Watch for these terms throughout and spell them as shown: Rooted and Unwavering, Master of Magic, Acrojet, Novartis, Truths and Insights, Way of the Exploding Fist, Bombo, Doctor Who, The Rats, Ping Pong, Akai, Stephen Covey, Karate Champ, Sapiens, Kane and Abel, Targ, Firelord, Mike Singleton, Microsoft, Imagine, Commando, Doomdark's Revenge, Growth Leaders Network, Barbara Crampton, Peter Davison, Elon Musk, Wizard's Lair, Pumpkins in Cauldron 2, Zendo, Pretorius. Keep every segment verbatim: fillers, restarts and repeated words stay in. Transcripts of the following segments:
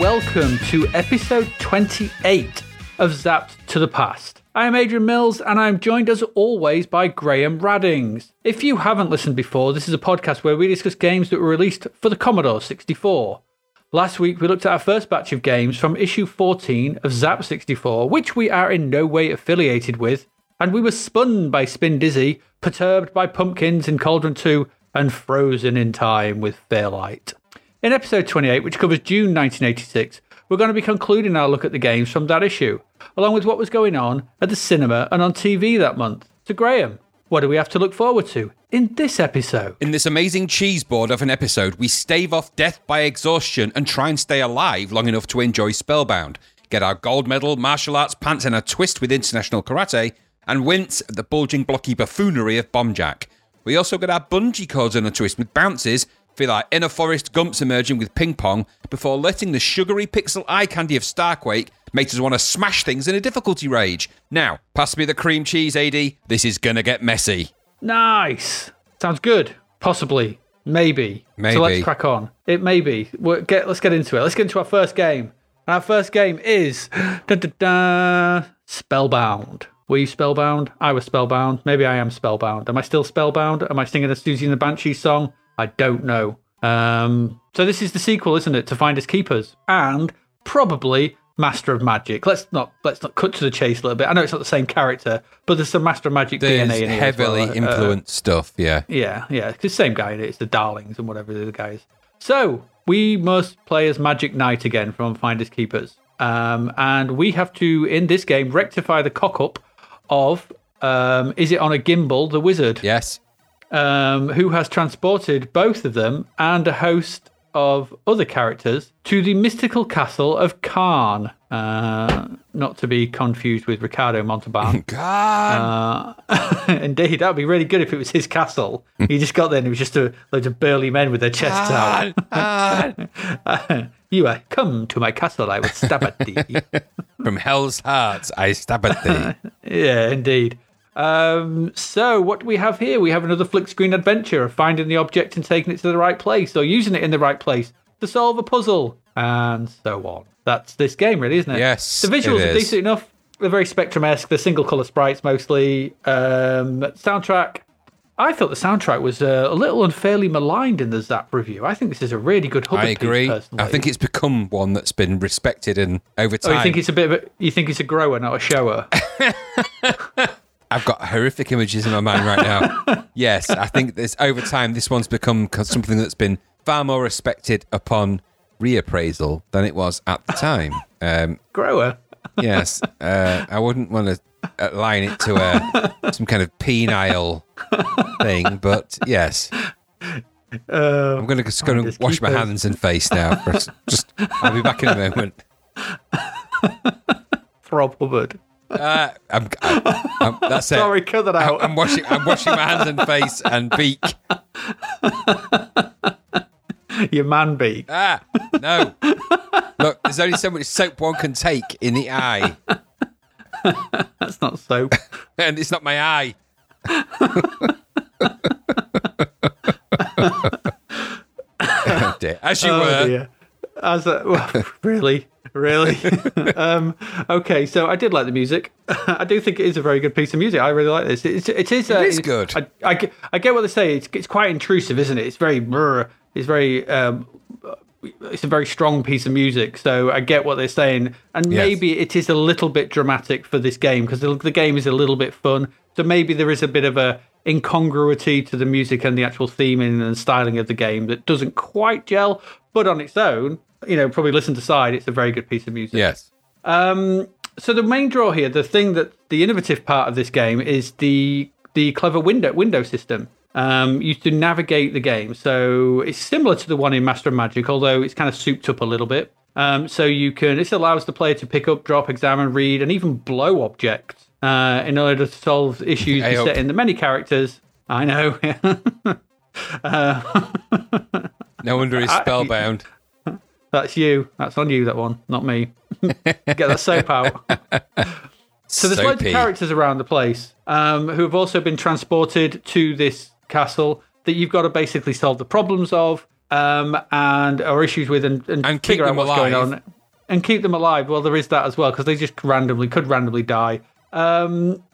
Welcome to episode twenty-eight of Zapped to the Past. I am Adrian Mills and I am joined as always by Graham Raddings. If you haven't listened before, this is a podcast where we discuss games that were released for the Commodore sixty-four. Last week we looked at our first batch of games from issue fourteen of Zzap!sixty-four, which we are in no way affiliated with, and we were spun by Spin Dizzy, perturbed by Pumpkins in Cauldron two, and frozen in time with Fairlight. In episode twenty-eight, which covers June nineteen eighty-six, we're going to be concluding our look at the games from that issue, along with what was going on at the cinema and on T V that month. So Graham, what do we have to look forward to in this episode? In this amazing cheese board of an episode, we stave off death by exhaustion and try and stay alive long enough to enjoy Spellbound, get our gold medal, martial arts pants and a twist with International Karate, and wince at the bulging blocky buffoonery of Bomb Jack. We also get our bungee cords and a twist with Bounces, feel our inner Forest Gumps emerging with Ping Pong, before letting the sugary pixel eye candy of Starquake make us want to smash things in a difficulty rage. Now, pass me the cream cheese, A D. This is gonna get messy. Nice. Sounds good. Possibly. Maybe. Maybe. So let's crack on. It may be. We're get, let's get into it. Let's get into our first game. And our first game is da, da, da, Spellbound. Were you spellbound? I was spellbound. Maybe I am spellbound. Am I still spellbound? Am I singing a Susie and the Banshee song? I don't know. Um, so this is the sequel, isn't it, to Finders Keepers and probably Master of Magic. Let's not let's not cut to the chase a little bit. I know it's not the same character, but there's some Master of Magic there's D N A in it. Heavily well. influenced uh, stuff. Yeah, yeah, yeah. It's the same guy in it. It's the Darlings and whatever the other guy is. So we must play as Magic Knight again from Finders Keepers, um, and we have to in this game rectify the cock up of um, is it on a gimbal the wizard? Yes. Um, who has transported both of them and a host of other characters to the mystical castle of Khan. Uh, not to be confused with Ricardo Montalban. Khan! Uh, indeed, that would be really good if it was his castle. He just got there and it was just a load of burly men with their chests out. uh, you are come to my castle, I will stab at thee. From hell's hearts, I stab at thee. Yeah, indeed. Um, so what do we have here? We have another flick screen adventure of finding the object and taking it to the right place or using it in the right place to solve a puzzle and so on. That's this game really, isn't it? Yes, the visuals are decent enough. They're very Spectrum-esque. They're single colour sprites mostly. Um, soundtrack. I thought the soundtrack was uh, a little unfairly maligned in the Zzap review. I think this is a really good Hubbard piece, personally. I agree. I think it's become one that's been respected and over time. Oh, you think it's a bit of a, you think it's a grower, not a shower? I've got horrific images in my mind right now. Yes, I think this, over time, this one's become something that's been far more respected upon reappraisal than it was at the time. Um, Grower. Yes. Uh, I wouldn't want to line it to a, some kind of penile thing, but yes. Uh, I'm going to just go and wash my it. hands and face now. Just, I'll be back in a moment. Rob Hubbard. Uh, I'm, I'm, I'm, that's it. Sorry, cut that out. I, I'm washing. I'm washing my hands and face and beak. Your man beak. Ah, no. Look, there's only so much soap one can take in the eye. That's not soap, and it's not my eye. Oh dear. As you oh, were. Dear. As a, well, really. Really? um, okay, so I did like the music. I do think it is a very good piece of music. I really like this. It, it, it is. Uh, it is good. I, I, I get what they say. It's, it's quite intrusive, isn't it? It's very. It's very. Um, it's a very strong piece of music. So I get what they're saying, and yes. Maybe it is a little bit dramatic for this game because the, the game is a little bit fun. So maybe there is a bit of a incongruity to the music and the actual theming and styling of the game that doesn't quite gel. But on its own, you know, probably listen to side, it's a very good piece of music. Yes. Um, so the main draw here, the thing that the innovative part of this game is the the clever window window system um, used to navigate the game. So it's similar to the one in Master of Magic, although it's kind of souped up a little bit. Um, so you can, this allows the player to pick up, drop, examine, read, and even blow objects uh, in order to solve issues besetting in the many characters. I know. uh, no wonder he's spellbound. I, that's you. That's on you, that one, not me. Get that soap out. So there's Soapy. loads of characters around the place um, who have also been transported to this castle that you've got to basically solve the problems of. Um, and or issues with and, and, and figure out what's alive. going on and keep them alive. Well, there is that as well, because they just randomly could randomly die. Um,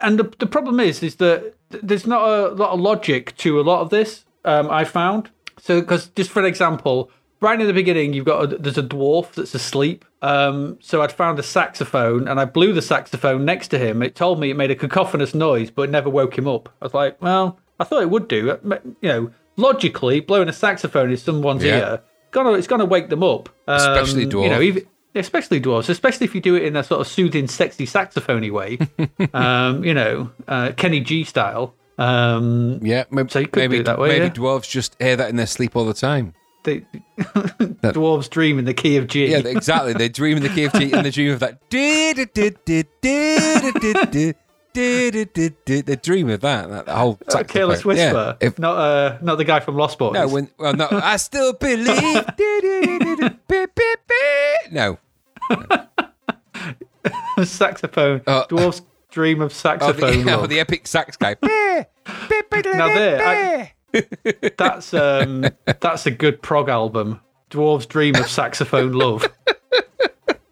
and the, the problem is, is that there's not a lot of logic to a lot of this. Um, I found so because just for an example, right near the beginning, you've got a, there's a dwarf that's asleep. Um, so I'd found a saxophone and I blew the saxophone next to him. It told me it made a cacophonous noise, but it never woke him up. I was like, well, I thought it would do. You know. Logically, blowing a saxophone in someone's yeah. ear, gonna, it's going to wake them up. Um, especially dwarves. You know, even, especially dwarves, especially if you do it in a sort of soothing, sexy saxophone-y way. um, you know, uh, Kenny G style. Um, yeah, maybe, so you could maybe, do it that way, maybe yeah. dwarves just hear that in their sleep all the time. They, dwarves dream in the key of G. Yeah, exactly. They dream in the key of G and they dream of that. The dream of that, that the whole uh, Careless Whisper, yeah, if, not uh, not the guy from Lost Boys. No, when, well, no, I still believe. No, no. Saxophone, uh, dwarf's dream of saxophone. Oh, the, oh, the epic sax guy. Now there, I, that's um, that's a good prog album. Dwarf's dream of saxophone love.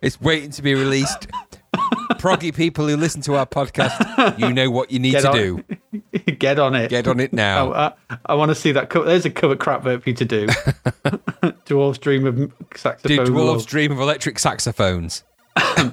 It's waiting to be released. Proggy people who listen to our podcast, you know what you need get to on, do. Get on it. Get on it now. I, I, I want to see that. Co- There's a cover crap verb for you to do. Dwarves dream of saxophone. Do dwarves love. dream of electric saxophones?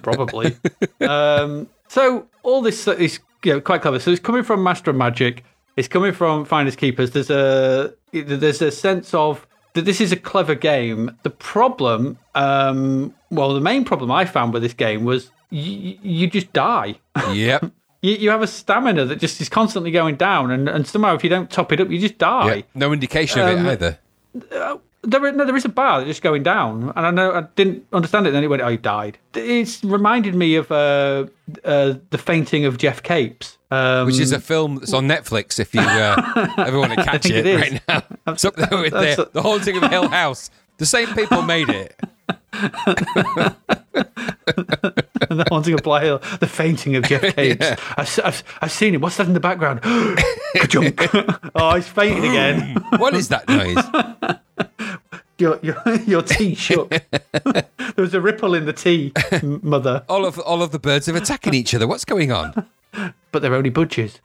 Probably. um, so all this is you know, quite clever. So it's coming from Master of Magic. It's coming from Finders Keepers. There's a there's a sense of that this is a clever game. The problem, um, well, the main problem I found with this game was. You, you just die. Yep. you, you have a stamina that just is constantly going down, and, and somehow if you don't top it up, you just die. Yep. No indication um, of it either. Uh, there, no, there is a bar that's just going down, and I know I didn't understand it. Then it went, "Oh, you died." It's reminded me of uh, uh, the Fainting of Jeff Capes, um, which is a film that's on Netflix. If you uh, ever want to catch it, it right now, something with that's the, a... the Haunting of Hill House. The same people made it. The Haunting of Bly Hill, the Fainting of Jeff Capes. Yeah. I've, I've, I've seen him. What's that in the background? Oh, he's fainting again. What is that noise? Your your, your tea shook. There was a ripple in the tea, mother. All of all of the birds are attacking each other. What's going on? But they're only budgies.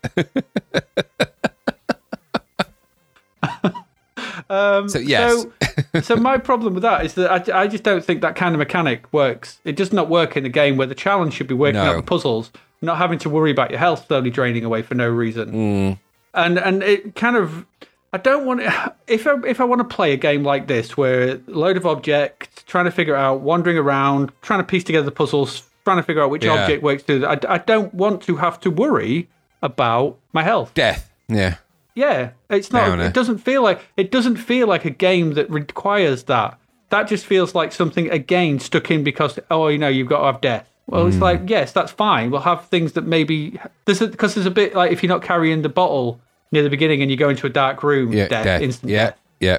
Um, so yes. so, so my problem with that is that I, I just don't think that kind of mechanic works. It does not work in a game where the challenge should be working no. out the puzzles, not having to worry about your health slowly draining away for no reason. Mm. And and it kind of I don't want if I, if I want to play a game like this where load of objects, trying to figure out, wandering around, trying to piece together the puzzles, trying to figure out which yeah. object works through. I I don't want to have to worry about my health. Death. Yeah. Yeah, it's not. It doesn't feel like it doesn't feel like a game that requires that. That just feels like something again stuck in because oh, you know, you've got to have death. Well, mm. it's like yes, that's fine. We'll have things that maybe there's because there's a bit like if you're not carrying the bottle near the beginning and you go into a dark room, yeah, death, death. instant yeah, death. Yeah,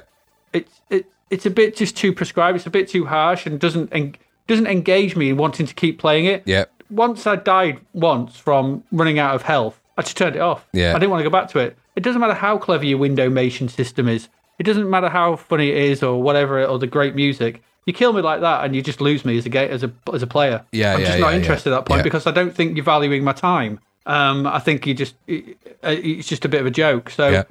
it's it it's a bit just too prescribed. It's a bit too harsh and doesn't en- doesn't engage me in wanting to keep playing it. Yeah. Once I died once from running out of health, I just turned it off. Yeah. I didn't want to go back to it. It doesn't matter how clever your windowmation system is. It doesn't matter how funny it is or whatever, or the great music. You kill me like that and you just lose me as a ga- as a as a player. Yeah, I'm yeah, just not yeah, interested yeah. at that point yeah. because I don't think you're valuing my time. Um, I think you just it, it's just a bit of a joke. So yeah.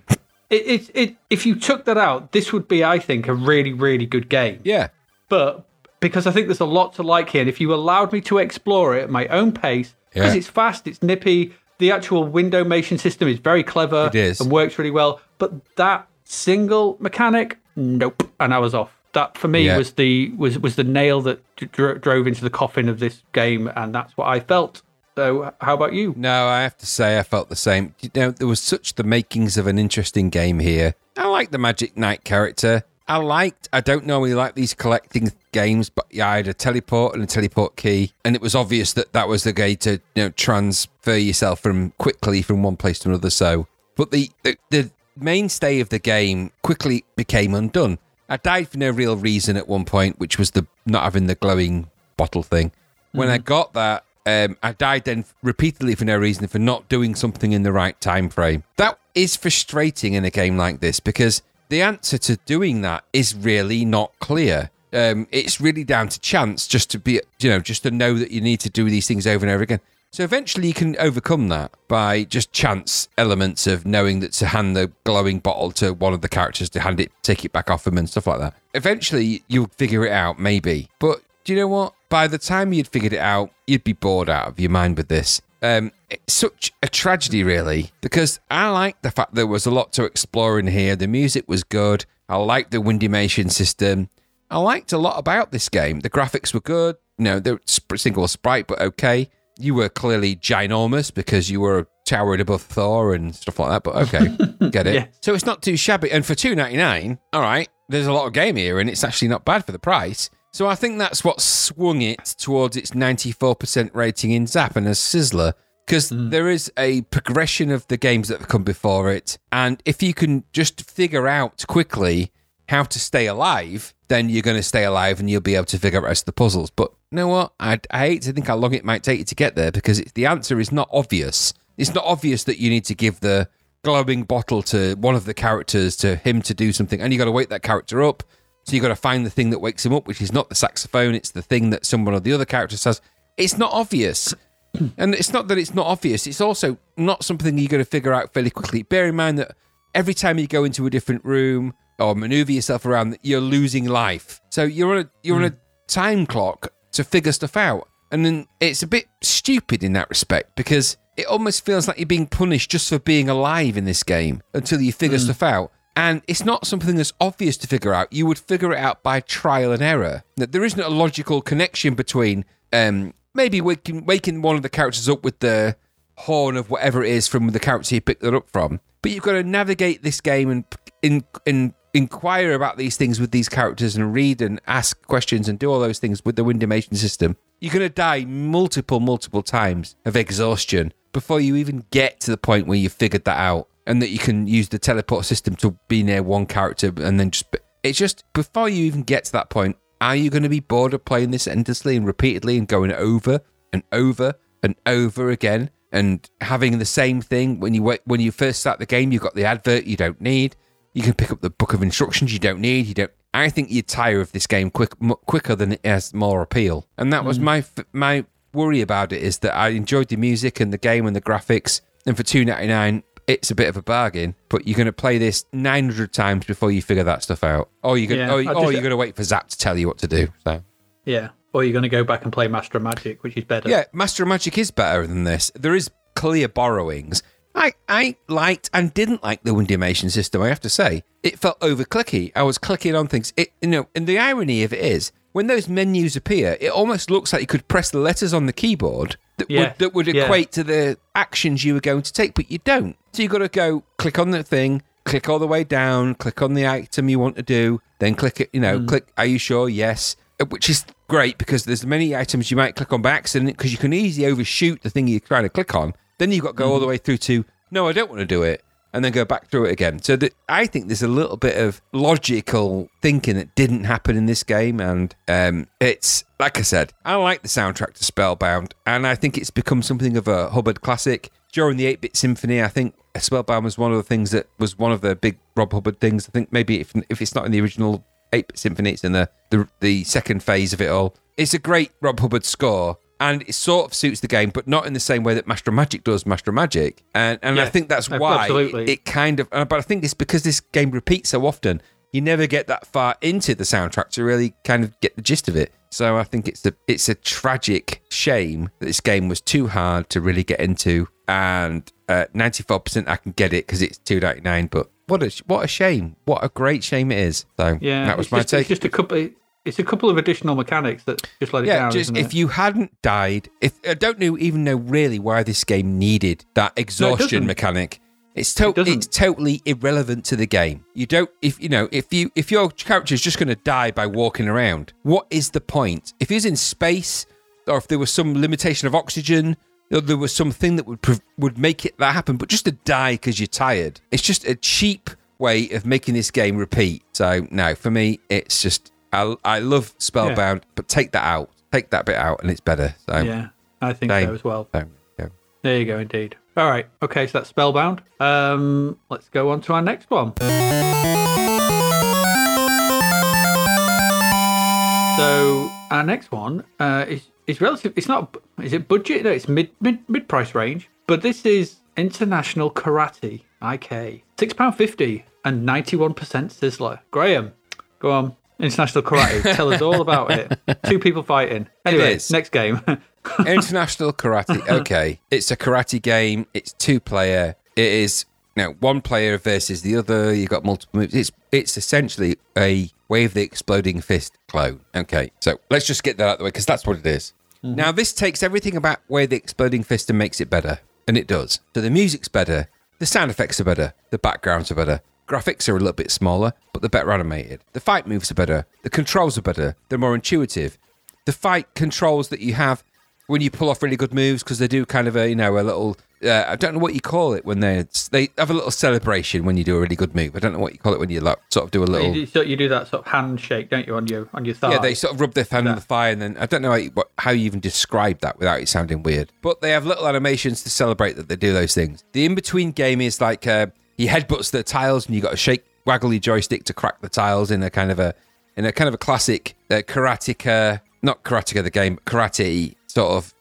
it, it it if you took that out, this would be, I think, a really, really good game. Yeah. But because I think there's a lot to like here. And if you allowed me to explore it at my own pace, because yeah. it's fast, it's nippy, the actual windowmation system is very clever it is. and works really well. But that single mechanic, nope. And I was off. That, for me, yeah. was the was was the nail that d- drove into the coffin of this game, and that's what I felt. So how about you? No, I have to say I felt the same. You know, there was such the makings of an interesting game here. I like the Magic Knight character. I liked, I don't normally like these collecting games, but yeah, I had a teleport and a teleport key, and it was obvious that that was the way to, you know, transfer yourself from quickly from one place to another. So, but the, the, the mainstay of the game quickly became undone. I died for no real reason at one point, which was the not having the glowing bottle thing. When mm-hmm. I got that, um, I died then repeatedly for no reason for not doing something in the right time frame. That is frustrating in a game like this, because the answer to doing that is really not clear. Um, it's really down to chance, just to be, you know, just to know that you need to do these things over and over again. So eventually you can overcome that by just chance elements of knowing that to hand the glowing bottle to one of the characters, to hand it, take it back off them and stuff like that. Eventually you'll figure it out, maybe. But do you know what? By the time you'd figured it out, you'd be bored out of your mind with this. Um, it's such a tragedy, really, because I liked the fact there was a lot to explore in here. The music was good. I liked the windimation system. I liked a lot about this game. The graphics were good. You know, they're single sprite, but okay. You were clearly ginormous because you were towered above Thor and stuff like that, but okay, get it. Yeah. So it's not too shabby. And for two dollars and ninety-nine cents, all right, there's a lot of game here and it's actually not bad for the price. So I think that's what swung it towards its ninety-four percent rating in Zzap! And as Sizzler, because mm. there is a progression of the games that have come before it. And if you can just figure out quickly how to stay alive, then you're going to stay alive and you'll be able to figure out the rest of the puzzles. But you know what? I, I hate to think how long it might take you to get there, because it, the answer is not obvious. It's not obvious that you need to give the glowing bottle to one of the characters, to him to do something. And you got to wake that character up. So you've got to find the thing that wakes him up, which is not the saxophone. It's the thing that someone or the other character says. It's not obvious. And it's not that it's not obvious. It's also not something you're going to figure out fairly quickly. Bear in mind that every time you go into a different room or maneuver yourself around, you're losing life. So you're on a, you're mm. on a time clock to figure stuff out. And then it's a bit stupid in that respect, because it almost feels like you're being punished just for being alive in this game until you figure mm. stuff out. And it's not something that's obvious to figure out. You would figure it out by trial and error. There isn't a logical connection between um, maybe waking, waking one of the characters up with the horn of whatever it is from the character you picked that up from. But you've got to navigate this game and in, in, inquire about these things with these characters and read and ask questions and do all those things with the windimation system. You're going to die multiple, multiple times of exhaustion before you even get to the point where you've figured that out. And that you can use the teleport system to be near one character, and then just... It's just, before you even get to that point, are you going to be bored of playing this endlessly and repeatedly and going over and over and over again and having the same thing? When you when you first start the game, you've got the advert you don't need. You can pick up the book of instructions you don't need. You don't. I think you'd tire of this game quick, m- quicker than it has more appeal. And that was mm. my my worry about it, is that I enjoyed the music and the game and the graphics, and for two dollars and ninety-nine cents, it's a bit of a bargain, but you're going to play this nine hundred times before you figure that stuff out. Or you're going, yeah, or, or you're going to wait for Zzap! To tell you what to do. So. Yeah, or you're going to go back and play Master of Magic, which is better. Yeah, Master of Magic is better than this. There is clear borrowings. I, I liked and didn't like the windimation system, I have to say. It felt over-clicky. I was clicking on things. It, you know, and the irony of it is, when those menus appear, it almost looks like you could press the letters on the keyboard that, yeah. would, that would equate yeah. to the actions you were going to take, but you don't. So you've got to go click on the thing, click all the way down, click on the item you want to do, then click it, you know, mm. click, are you sure? Yes. Which is great, because there's many items you might click on by accident, because you can easily overshoot the thing you're trying to click on. Then you've got to go mm. all the way through to, no, I don't want to do it, and then go back through it again. So that, I think there's a little bit of logical thinking that didn't happen in this game. And um, it's, like I said, I like the soundtrack to Spellbound, and I think it's become something of a Hubbard classic. During the eight-bit symphony, I think Spellbound was one of the things that was one of the big Rob Hubbard things. I think maybe if, if it's not in the original eight-bit symphony, it's in the, the, the second phase of it all. It's a great Rob Hubbard score, and it sort of suits the game, but not in the same way that Master of Magic does Master of Magic. And and yeah, I think that's why it, it kind of... But I think it's because this game repeats so often, you never get that far into the soundtrack to really kind of get the gist of it. So I think it's a, it's a tragic shame that this game was too hard to really get into. And uh, ninety-four percent I can get it because it's two dollars and ninety-nine cents, but what a what a shame. What a great shame it is. So yeah, that was my just, take. It's just a couple, It's a couple of additional mechanics that just let it yeah, down. Yeah, just if it? you hadn't died, if I don't know, even know really why this game needed that exhaustion no, it mechanic. It's totally it's totally irrelevant to the game. You don't if you know if you if your character is just going to die by walking around. What is the point? If he was in space, or if there was some limitation of oxygen, or there was something that would would make it that happen. But just to die because you're tired, it's just a cheap way of making this game repeat. So no, for me, it's just. I, I love Spellbound, yeah. but take that out. Take that bit out and it's better. So, yeah, I think same. so as well. Same. Yeah. There you go, indeed. All right. Okay, so that's Spellbound. Um, let's go on to our next one. So our next one uh, is, is relative. It's not, is it budget? No, it's mid, mid, mid-price range. But this is International Karate, I K. six pounds fifty and ninety-one percent sizzler. Graham, go on. International Karate. Tell us all about it. Two people fighting. Anyway, next game. International Karate. Okay. It's a karate game. It's two player. It is, you know, one player versus the other. You've got multiple moves. It's it's essentially a Way of the Exploding Fist clone. Okay. So let's just get that out of the way because that's what it is. Mm-hmm. Now, this takes everything about Way of the Exploding Fist and makes it better. And it does. So the music's better. The sound effects are better. The backgrounds are better. Graphics are a little bit smaller, but they're better animated. The fight moves are better. The controls are better. They're more intuitive. The fight controls that you have when you pull off really good moves, because they do kind of a, you know, a little, uh, I don't know what you call it when they they have a little celebration when you do a really good move. I don't know what you call it when you like, sort of do a little. You do, you do that sort of handshake, don't you, on your, on your thigh? Yeah, they sort of rub their hand yeah. on the thigh, and then I don't know how you, what, how you even describe that without it sounding weird. But they have little animations to celebrate that they do those things. The in-between game is like... Uh, He headbutts the tiles, and you got to shake, waggle your joystick to crack the tiles in a kind of a, in a kind of a classic uh, karateka, not karateka the game, karate sort of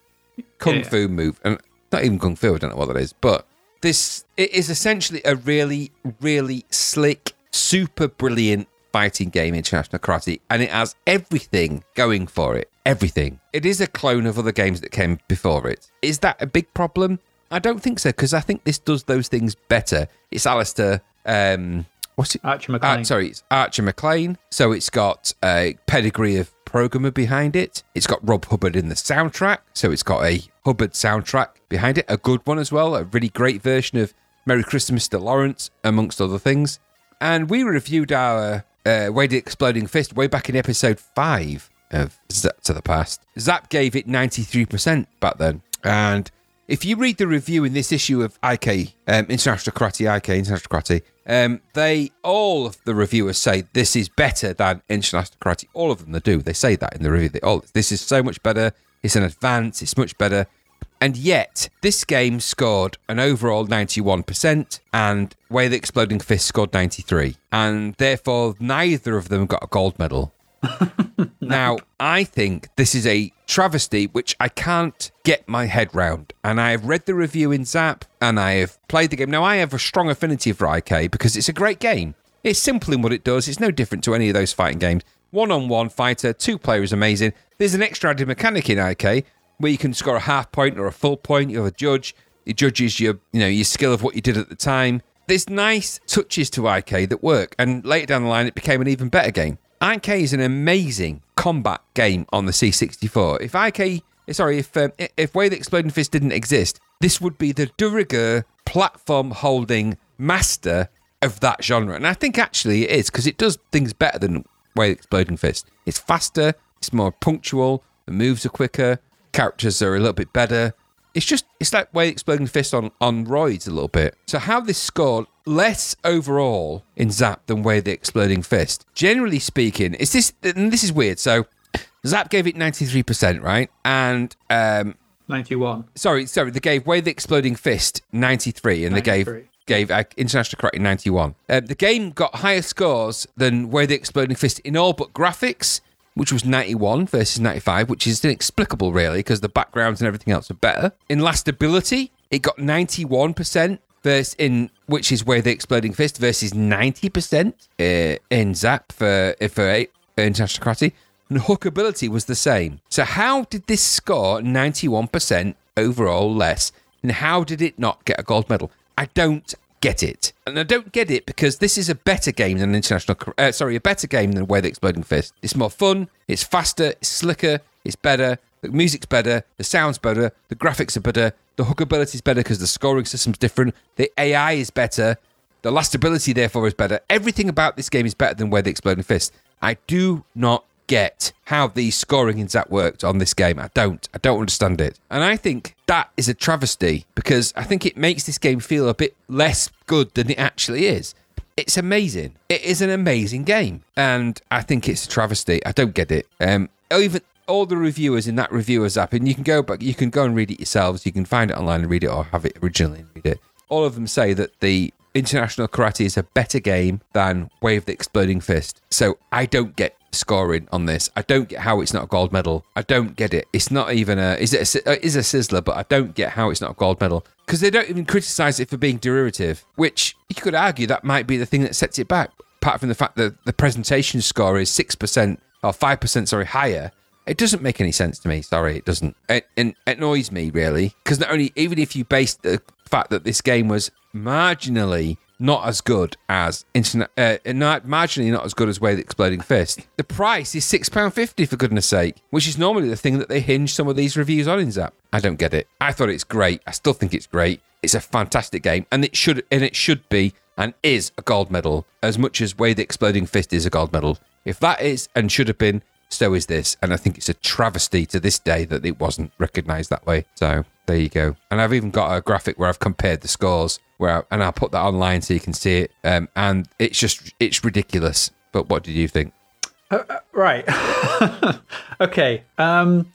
kung yeah. fu move, and not even kung fu. I don't know what that is, but this it is essentially a really, really slick, super brilliant fighting game, International Karate, and it has everything going for it. Everything. It is a clone of other games that came before it. Is that a big problem? I don't think so, because I think this does those things better. It's Alistair, um, what's it? Archer McLean. Uh, sorry, it's Archer McLean. So it's got a pedigree of programmer behind it. It's got Rob Hubbard in the soundtrack. So it's got a Hubbard soundtrack behind it, a good one as well, a really great version of Merry Christmas to Lawrence, amongst other things. And we reviewed our uh, Way the Exploding Fist way back in episode five of Zapped to the Past. Zzap gave it ninety-three percent back then. And... if you read the review in this issue of I K, um, International Karate, I K, International Karate, um, they, all of the reviewers say this is better than International Karate. All of them, they do. They say that in the review. They, oh, this is so much better. It's an advance. It's much better. And yet, this game scored an overall ninety-one percent and Way the Exploding Fist scored ninety-three. And therefore, neither of them got a gold medal. Now, I think this is a travesty which I can't get my head round. And I have read the review in Zzap, and I have played the game. Now, I have a strong affinity for I K because it's a great game. It's simple in what it does. It's no different to any of those fighting games. One-on-one fighter, two-player is amazing. There's an extra added mechanic in I K where you can score a half point or a full point. You have a judge. It judges your, you know, your skill of what you did at the time. There's nice touches to I K that work. And later down the line, it became an even better game. I K is an amazing combat game on the C sixty-four. If I K, sorry, if um, if Way the Exploding Fist didn't exist, this would be the de rigueur platform-holding master of that genre. And I think actually it is, because it does things better than Way the Exploding Fist. It's faster, it's more punctual, the moves are quicker, characters are a little bit better. It's just, it's like Way the Exploding Fist on, on roids a little bit. So how this scored less overall in Zzap than Way the Exploding Fist. Generally speaking, it's this, and this is weird. So Zzap gave it ninety-three percent, right? And... Um, ninety-one. Sorry, sorry, they gave Way the Exploding Fist ninety-three and ninety-three. They gave gave uh, International Karate ninety-one. Uh, the game got higher scores than Way the Exploding Fist in all but graphics, which was ninety-one versus ninety-five, which is inexplicable, really, because the backgrounds and everything else are better. In lastability, it got ninety-one percent, versus in which is Way the Exploding Fist, versus ninety percent uh, in Zzap for, for, for International Karate. And hookability was the same. So how did this score ninety-one percent overall less? And how did it not get a gold medal? I don't get it. And I don't get it because this is a better game than International... Uh, sorry, a better game than Way of the Exploding Fist. It's more fun, it's faster, it's slicker, it's better, the music's better, the sound's better, the graphics are better, the hookability's better because the scoring system's different, the A I is better, the lastability, therefore, is better. Everything about this game is better than Way of the Exploding Fist. I do not get how the scoring in Zzap! Worked on this game. I don't. I don't understand it. And I think that is a travesty because I think it makes this game feel a bit less good than it actually is. It's amazing. It is an amazing game. And I think it's a travesty. I don't get it. Um, even all the reviewers in that reviewer's app, and you can go back, you can go and read it yourselves. You can find it online and read it or have it originally and read it. All of them say that the International Karate is a better game than Way of the Exploding Fist. So I don't get scoring on this. I don't get how it's not a gold medal. I don't get it. It's not even a... Is it a, it is a sizzler, but I don't get how it's not a gold medal. Because they don't even criticise it for being derivative, which you could argue that might be the thing that sets it back, apart from the fact that the presentation score is six percent or five percent, sorry, higher. It doesn't make any sense to me. Sorry, it doesn't. It, it annoys me, really. Because not only... Even if you base the fact that this game was marginally not as good as internet, uh, not marginally not as good as Way of the Exploding Fist. The price is six pounds fifty for goodness sake, which is normally the thing that they hinge some of these reviews on in Zzap. I don't get it. I thought it's great. I still think it's great. It's a fantastic game, and it should and it should be and is a gold medal as much as Way of the Exploding Fist is a gold medal. If that is and should have been, so is this, and I think it's a travesty to this day that it wasn't recognised that way. So there you go. And I've even got a graphic where I've compared the scores. Where, and I'll put that online so you can see it. Um, and it's just, it's ridiculous. But what did you think? Uh, uh, right. Okay. Um,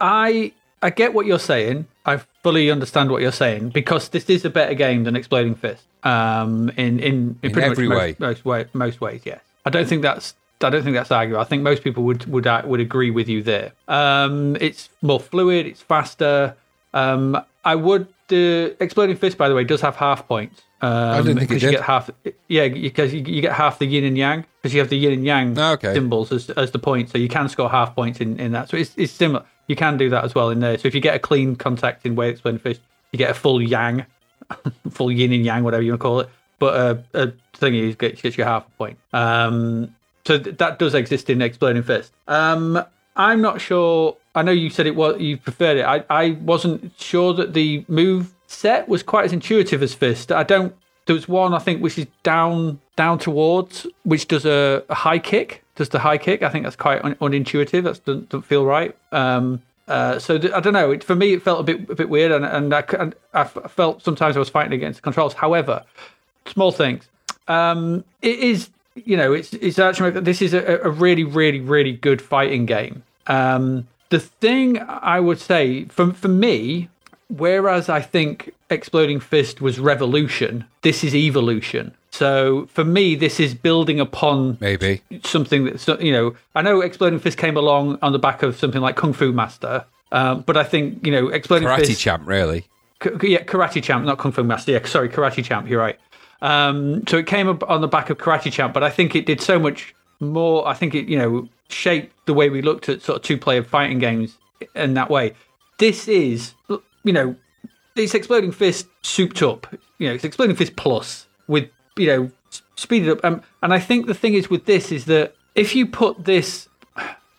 I I get what you're saying. I fully understand what you're saying because this is a better game than Exploding Fist. Um, in in, in, in pretty every much way. Most, most way, most ways, yes. I don't think that's I don't think that's arguable. I think most people would would would agree with you there. Um, it's more fluid. It's faster. Um, I would. The Exploding Fist, by the way, does have half points. Um, I didn't think it did. You get half, yeah, because you, you get half the yin and yang, because you have the yin and yang oh, okay. symbols as as the points, so you can score half points in, in that. So it's it's similar. You can do that as well in there. So if you get a clean contact in Way of the Exploding Fist, you get a full yang, full yin and yang, whatever you want to call it. But a, a thing you get gets you half a point. Um, so th- that does exist in Exploding Fist. Um, I'm not sure. I know you said it was you preferred it. I, I wasn't sure that the move set was quite as intuitive as Fist. I don't. There was one I think which is down down towards, which does a, a high kick. Does the high kick? I think that's quite un, unintuitive. That doesn't, doesn't feel right. Um, uh, so th- I don't know. It, for me, it felt a bit a bit weird, and and I, and I felt sometimes I was fighting against the controls. However, small things. Um, it is you know it's it's actually this is a, a really really really good fighting game. Um, The thing I would say, for, for me, whereas I think Exploding Fist was revolution, this is evolution. So for me, this is building upon maybe something that's, you know, I know Exploding Fist came along on the back of something like Kung Fu Master, um, but I think, you know, Exploding Karate Fist... Karate Champ, really. K- yeah, Karate Champ, not Kung Fu Master. Yeah, sorry, Karate Champ, you're right. Um, so it came up on the back of Karate Champ, but I think it did so much more, I think it, you know... shaped the way we looked at sort of two-player fighting games in that way. This is, you know, it's Exploding Fist souped up. You know, it's Exploding Fist plus with, you know, speeded up. Um, and I think the thing is with this is that if you put this,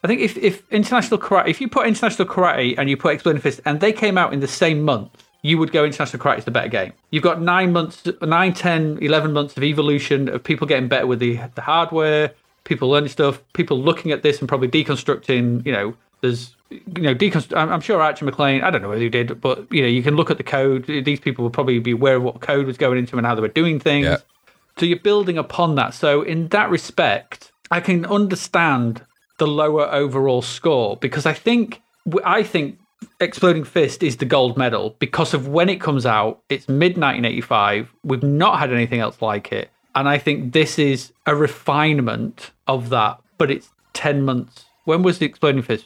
I think if, if International Karate, if you put International Karate and you put Exploding Fist and they came out in the same month, you would go International Karate is the better game. You've got nine months, nine, ten, eleven months of evolution of people getting better with the the hardware, people learning stuff, people looking at this and probably deconstructing, you know, there's, you know, deconstruct. I'm sure Archer McLean, I don't know whether he did, but, you know, you can look at the code. These people will probably be aware of what code was going into and how they were doing things. Yeah. So you're building upon that. So in that respect, I can understand the lower overall score because I think, I think Exploding Fist is the gold medal because of when it comes out, it's mid nineteen eighty-five. We've not had anything else like it. And I think this is a refinement of that, but it's ten months. When was the Exploding Fist?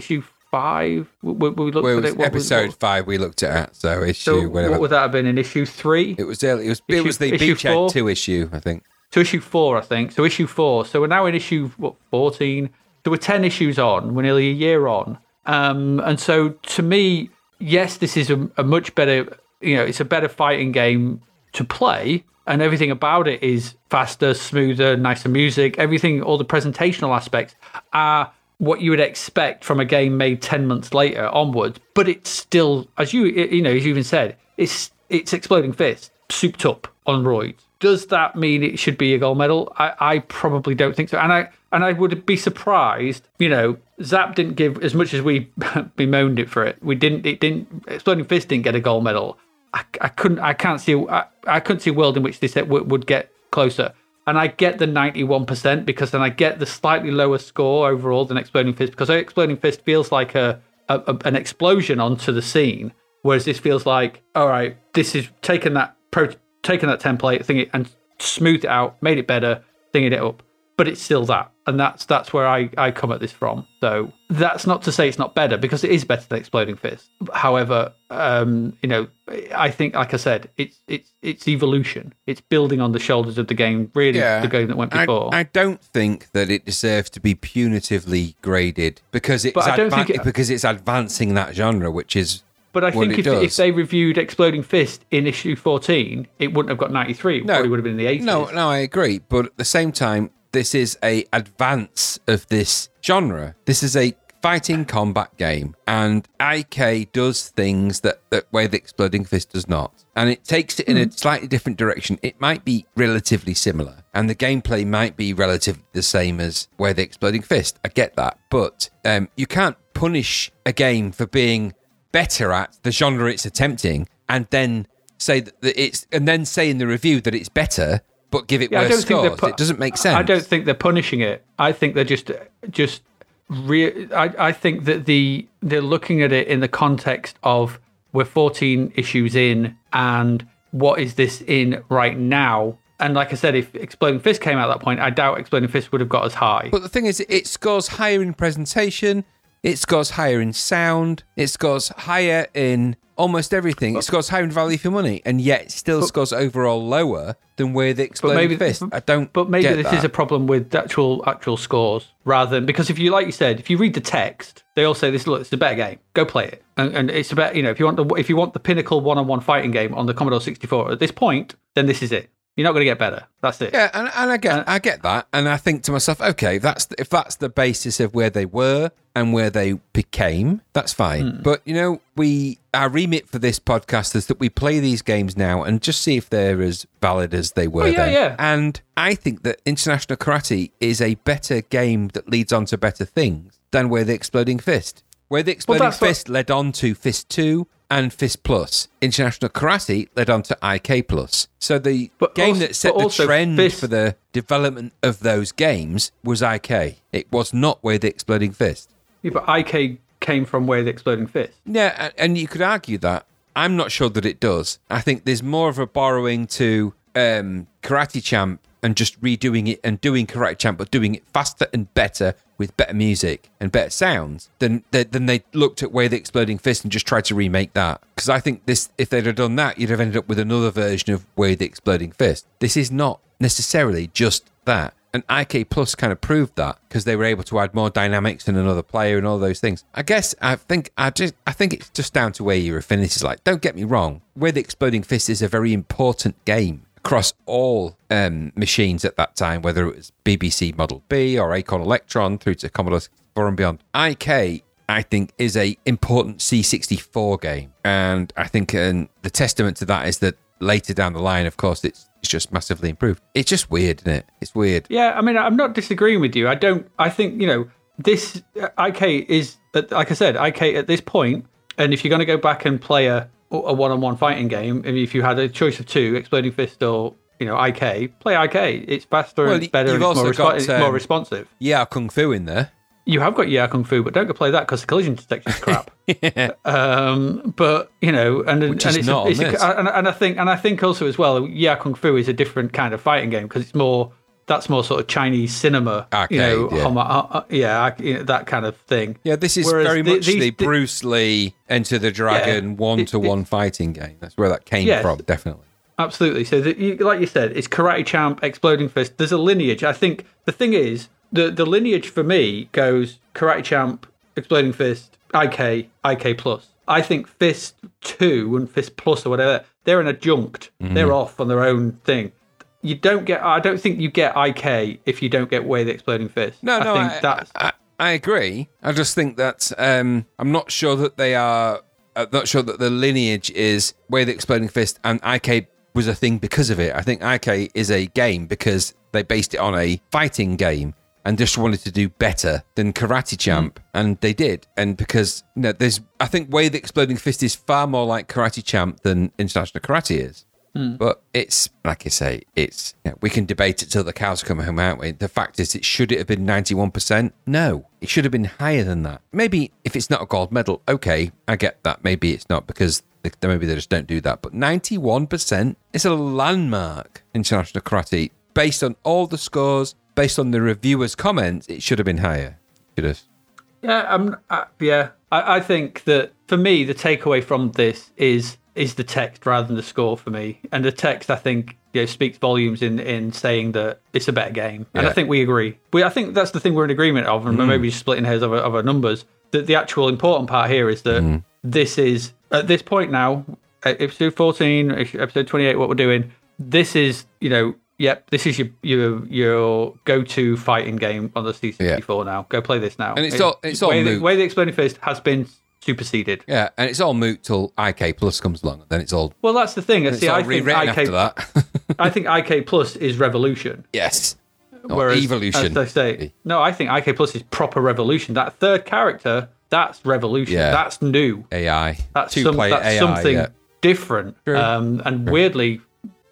Issue five? We, we looked well, at it. it was episode was, five we looked at, so issue so whatever. What would that have been in issue three? It was early. It was, issue, it was the Beachhead two issue, I think. So issue four, I think. So issue four. So we're now in issue, what, fourteen? There were ten issues on. We're nearly a year on. Um, and so to me, yes, this is a, a much better, you know, it's a better fighting game to play, and everything about it is faster, smoother, nicer music. Everything, all the presentational aspects are what you would expect from a game made ten months later onwards. But it's still, as you you know, as you even said, it's it's Exploding Fist souped up on roids. Does that mean it should be a gold medal? I, I probably don't think so. And I and I would be surprised. You know, Zzap didn't give, as much as we bemoaned it for it. We didn't. It didn't. Exploding Fist didn't get a gold medal. I, I couldn't. I can't see. I, I couldn't see a world in which this w- would get closer. And I get the ninety-one percent because then I get the slightly lower score overall than Exploding Fist, because Exploding Fist feels like a, a, a an explosion onto the scene, whereas this feels like, all right, this is taking that pro, taking that template thing and smoothed it out, made it better, thinging it up, but it's still that, and that's that's where I, I come at this from. So that's not to say it's not better, because it is better than Exploding Fist. However, um, you know, I think, like I said, it's it's it's evolution. It's building on the shoulders of the game, really, yeah, the game that went before. I, I don't think that it deserves to be punitively graded because it's advan- it, because it's advancing that genre, which is. But I think if, if they reviewed Exploding Fist in issue fourteen, it wouldn't have got ninety-three. It no, probably would have been in the eighties. No, no, I agree. But at the same time, this is a advance of this genre. This is a fighting combat game, and I K does things that, that Way the Exploding Fist does not. And it takes it in mm-hmm. a slightly different direction. It might be relatively similar, and the gameplay might be relatively the same as Way the Exploding Fist. I get that. But um, you can't punish a game for being better at the genre it's attempting and then say that it's, and then say in the review that it's better, but give it yeah, worse scores. Pu- it doesn't make sense. I don't think they're punishing it. I think they're just just re- I, I think that the they're looking at it in the context of we're fourteen issues in, and what is this in right now? And like I said, if Exploding Fist came out at that point, I doubt Exploding Fist would have got as high. But the thing is, it scores higher in presentation. It scores higher in sound. It scores higher in almost everything. It scores higher in value for money, and yet it still but, scores overall lower than where the Exploding maybe, Fist. I don't. But maybe get this that. is a problem with actual actual scores, rather than because if you like you said, if you read the text, they all say this. Look, it's a better game. Go play it, and, and it's about you know if you want the if you want the pinnacle one-on-one fighting game on the Commodore sixty-four at this point, then this is it. You're not going to get better. That's it. Yeah, and, and I get and, I get that, and I think to myself, okay, that's if that's the basis of where they were and where they became, that's fine. Mm. But you know, we our remit for this podcast is that we play these games now and just see if they're as valid as they were. Oh, yeah, then. Yeah. And I think that International Karate is a better game that leads on to better things than Way the Exploding Fist. Way the Exploding well, Fist what... led on to Fist Two. And Fist Plus. International Karate led on to I K Plus. So the but game also, that set the trend Fist... for the development of those games was I K. It was not Way the Exploding Fist. Yeah, but I K came from Way the Exploding Fist. Yeah, and you could argue that. I'm not sure that it does. I think there's more of a borrowing to um, Karate Champ and just redoing it and doing Karate Champ, but doing it faster and better with better music and better sounds than, than they looked at Way the Exploding Fist and just tried to remake that. Because I think this, if they'd have done that, you'd have ended up with another version of Way the Exploding Fist. This is not necessarily just that. And I K Plus kind of proved that because they were able to add more dynamics than another player and all those things. I guess I think I just I think it's just down to where your affinities lie. Don't get me wrong. Way the Exploding Fist is a very important game across all um, machines at that time, whether it was B B C Model B or Acorn Electron through to Commodore sixty-four and beyond. I K, I think, is a important C sixty-four game. And I think um, the testament to that is that later down the line, of course, it's, it's just massively improved. It's just weird, isn't it? It's weird. Yeah, I mean, I'm not disagreeing with you. I don't, I think, you know, this uh, I K is, like I said, I K at this point, and if you're going to go back and play a, a one-on-one fighting game, and if you had a choice of two, Exploding Fist or you know I K, play I K. It's faster well, and it's better. You've and it's, also more got, resp- um, it's more responsive. Yeah, Kung Fu in there. You have got yeah Kung Fu, but don't go play that because the collision detection is crap. yeah. Um, but you know, and and, and it's, not a, it's a, and, and I think and I think also as well, yeah, Kung Fu is a different kind of fighting game because it's more that's more sort of Chinese cinema, arcade, you know, yeah, homo, uh, yeah you know, that kind of thing. Yeah, this is Whereas very the, much these, the Bruce Lee Enter the Dragon yeah, one-to-one it, fighting game. That's where that came yes, from, definitely. Absolutely. So, the, you, like you said, it's Karate Champ, Exploding Fist. There's a lineage. I think the thing is, the, the lineage for me goes Karate Champ, Exploding Fist, I K, I K plus. I think Fist two and Fist Plus or whatever, they're an adjunct. Mm. They're off on their own thing. You don't get, I don't think you get I K if you don't get Way of the Exploding Fist. No, no, I think I, that's... I, I agree. I just think that um, I'm not sure that they are, I'm not sure that the lineage is Way of the Exploding Fist and I K was a thing because of it. I think I K is a game because they based it on a fighting game and just wanted to do better than Karate Champ, mm. and they did. And because, you know, there's, I think Way the Exploding Fist is far more like Karate Champ than International Karate is. Mm. But it's, like I say, it's, you know, we can debate it till the cows come home, aren't we? The fact is, it should it have been ninety-one percent? No, it should have been higher than that. Maybe if it's not a gold medal, okay, I get that. Maybe it's not because they, maybe they just don't do that. But ninety-one percent is a landmark International Karate based on all the scores. Based on the reviewers' comments, it should have been higher. Should have. Yeah, um, uh, yeah. I, I think that for me, the takeaway from this is is the text rather than the score for me. And the text, I think, you know, speaks volumes in, in saying that it's a better game. And yeah. I think we agree. We, I think that's the thing we're in agreement of, and mm. maybe just splitting hairs over, over numbers. That the actual important part here is that mm. this is at this point now, episode fourteen, episode twenty-eight. What we're doing, this is, you know. Yep, this is your your your go-to fighting game on the C sixty-four yeah. now. Go play this now. And it's all it's all Way moot. The Way the Exploding Fist has been superseded. Yeah, and it's all moot till I K Plus comes along, and then it's all... Well, that's the thing. See, I think I K, that. I think I K Plus is revolution. Yes. Or whereas, evolution. As I say, no, I think I K Plus is proper revolution. That third character, that's revolution. Yeah. That's new. A I. That's, some, that's A I, something yeah. different. True. Um, and True. Weirdly...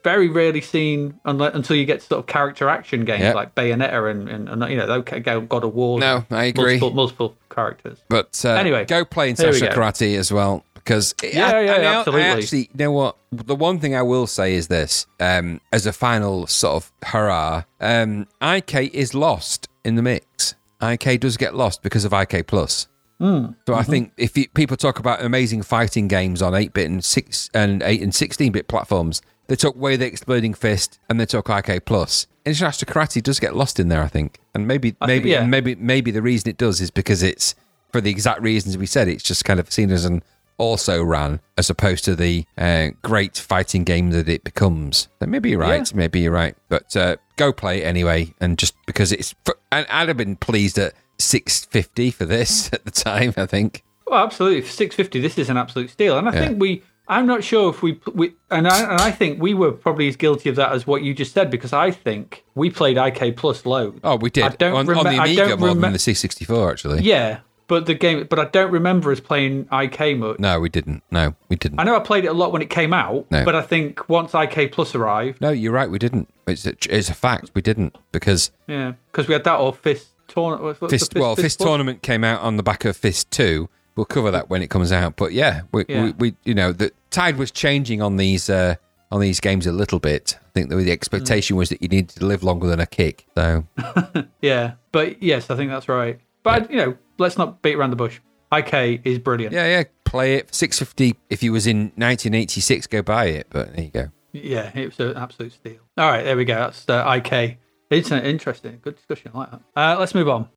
very rarely seen until you get to sort of character action games yep. like Bayonetta and, and, and you know God of War. No, I agree. Multiple, multiple characters. But uh, anyway, go play International Karate as well because yeah, I, yeah, I, I, absolutely. I actually, you know what? The one thing I will say is this: um, as a final sort of hurrah, um, I K is lost in the mix. I K does get lost because of I K Plus. Mm. So mm-hmm. I think if you, people talk about amazing fighting games on eight bit and six and eight and sixteen bit platforms. They took Way the Exploding Fist and they took I K Plus. International Karate does get lost in there, I think. And maybe I maybe think, yeah. maybe maybe the reason it does is because it's for the exact reasons we said, it's just kind of seen as an also ran as opposed to the uh, great fighting game that it becomes. That maybe you're right, yeah. maybe you're right. But uh, go play it anyway, and just because it's for, and I'd have been pleased at six fifty for this at the time, I think. Well, absolutely. For six fifty this is an absolute steal. And I yeah. think we I'm not sure if we, we and, I, and I think we were probably as guilty of that as what you just said, because I think we played I K Plus load. Oh, we did. I don't on, rem- on the Amiga I don't more rem- than the C sixty-four, actually. Yeah, but the game, but I don't remember us playing I K much. No, we didn't. No, we didn't. I know I played it a lot when it came out, no. but I think once I K Plus arrived... No, you're right, we didn't. It's a, it's a fact, we didn't, because... Yeah, because we had that or Fist Tournament. Fist, well, Fist, Fist Tournament came out on the back of Fist two. We'll cover that when it comes out, but yeah, we, yeah. we, we you know, the tide was changing on these uh, on these games a little bit. I think the, the expectation mm. was that you needed to live longer than a kick. So yeah, but yes, I think that's right. But yeah. you know, let's not beat around the bush. I K is brilliant. Yeah, yeah, play it. six fifty. If you was in nineteen eighty-six, go buy it. But there you go. Yeah, it was an absolute steal. All right, there we go. That's uh, I K. It's an interesting, good discussion. I like that. Uh, let's move on.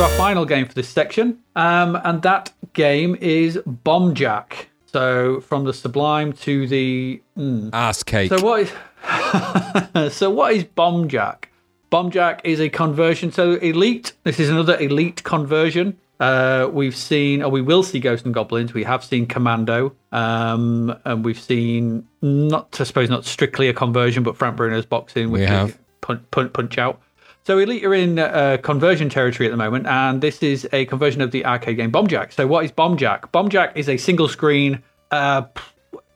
Our final game for this section, um, and that game is Bomb Jack. So from the sublime to the mm. ass cake. So what is so what is Bomb Jack? Bomb Jack is a conversion. So Elite. This is another Elite conversion. Uh, we've seen, or we will see, Ghosts and Goblins. We have seen Commando, um, and we've seen not, I suppose, not strictly a conversion, but Frank Bruno's Boxing, which we have. Is punch, punch, punch out. So Elite are in uh, conversion territory at the moment, and this is a conversion of the arcade game Bomb Jack. So what is Bomb Jack? Bomb Jack is a single screen. Uh,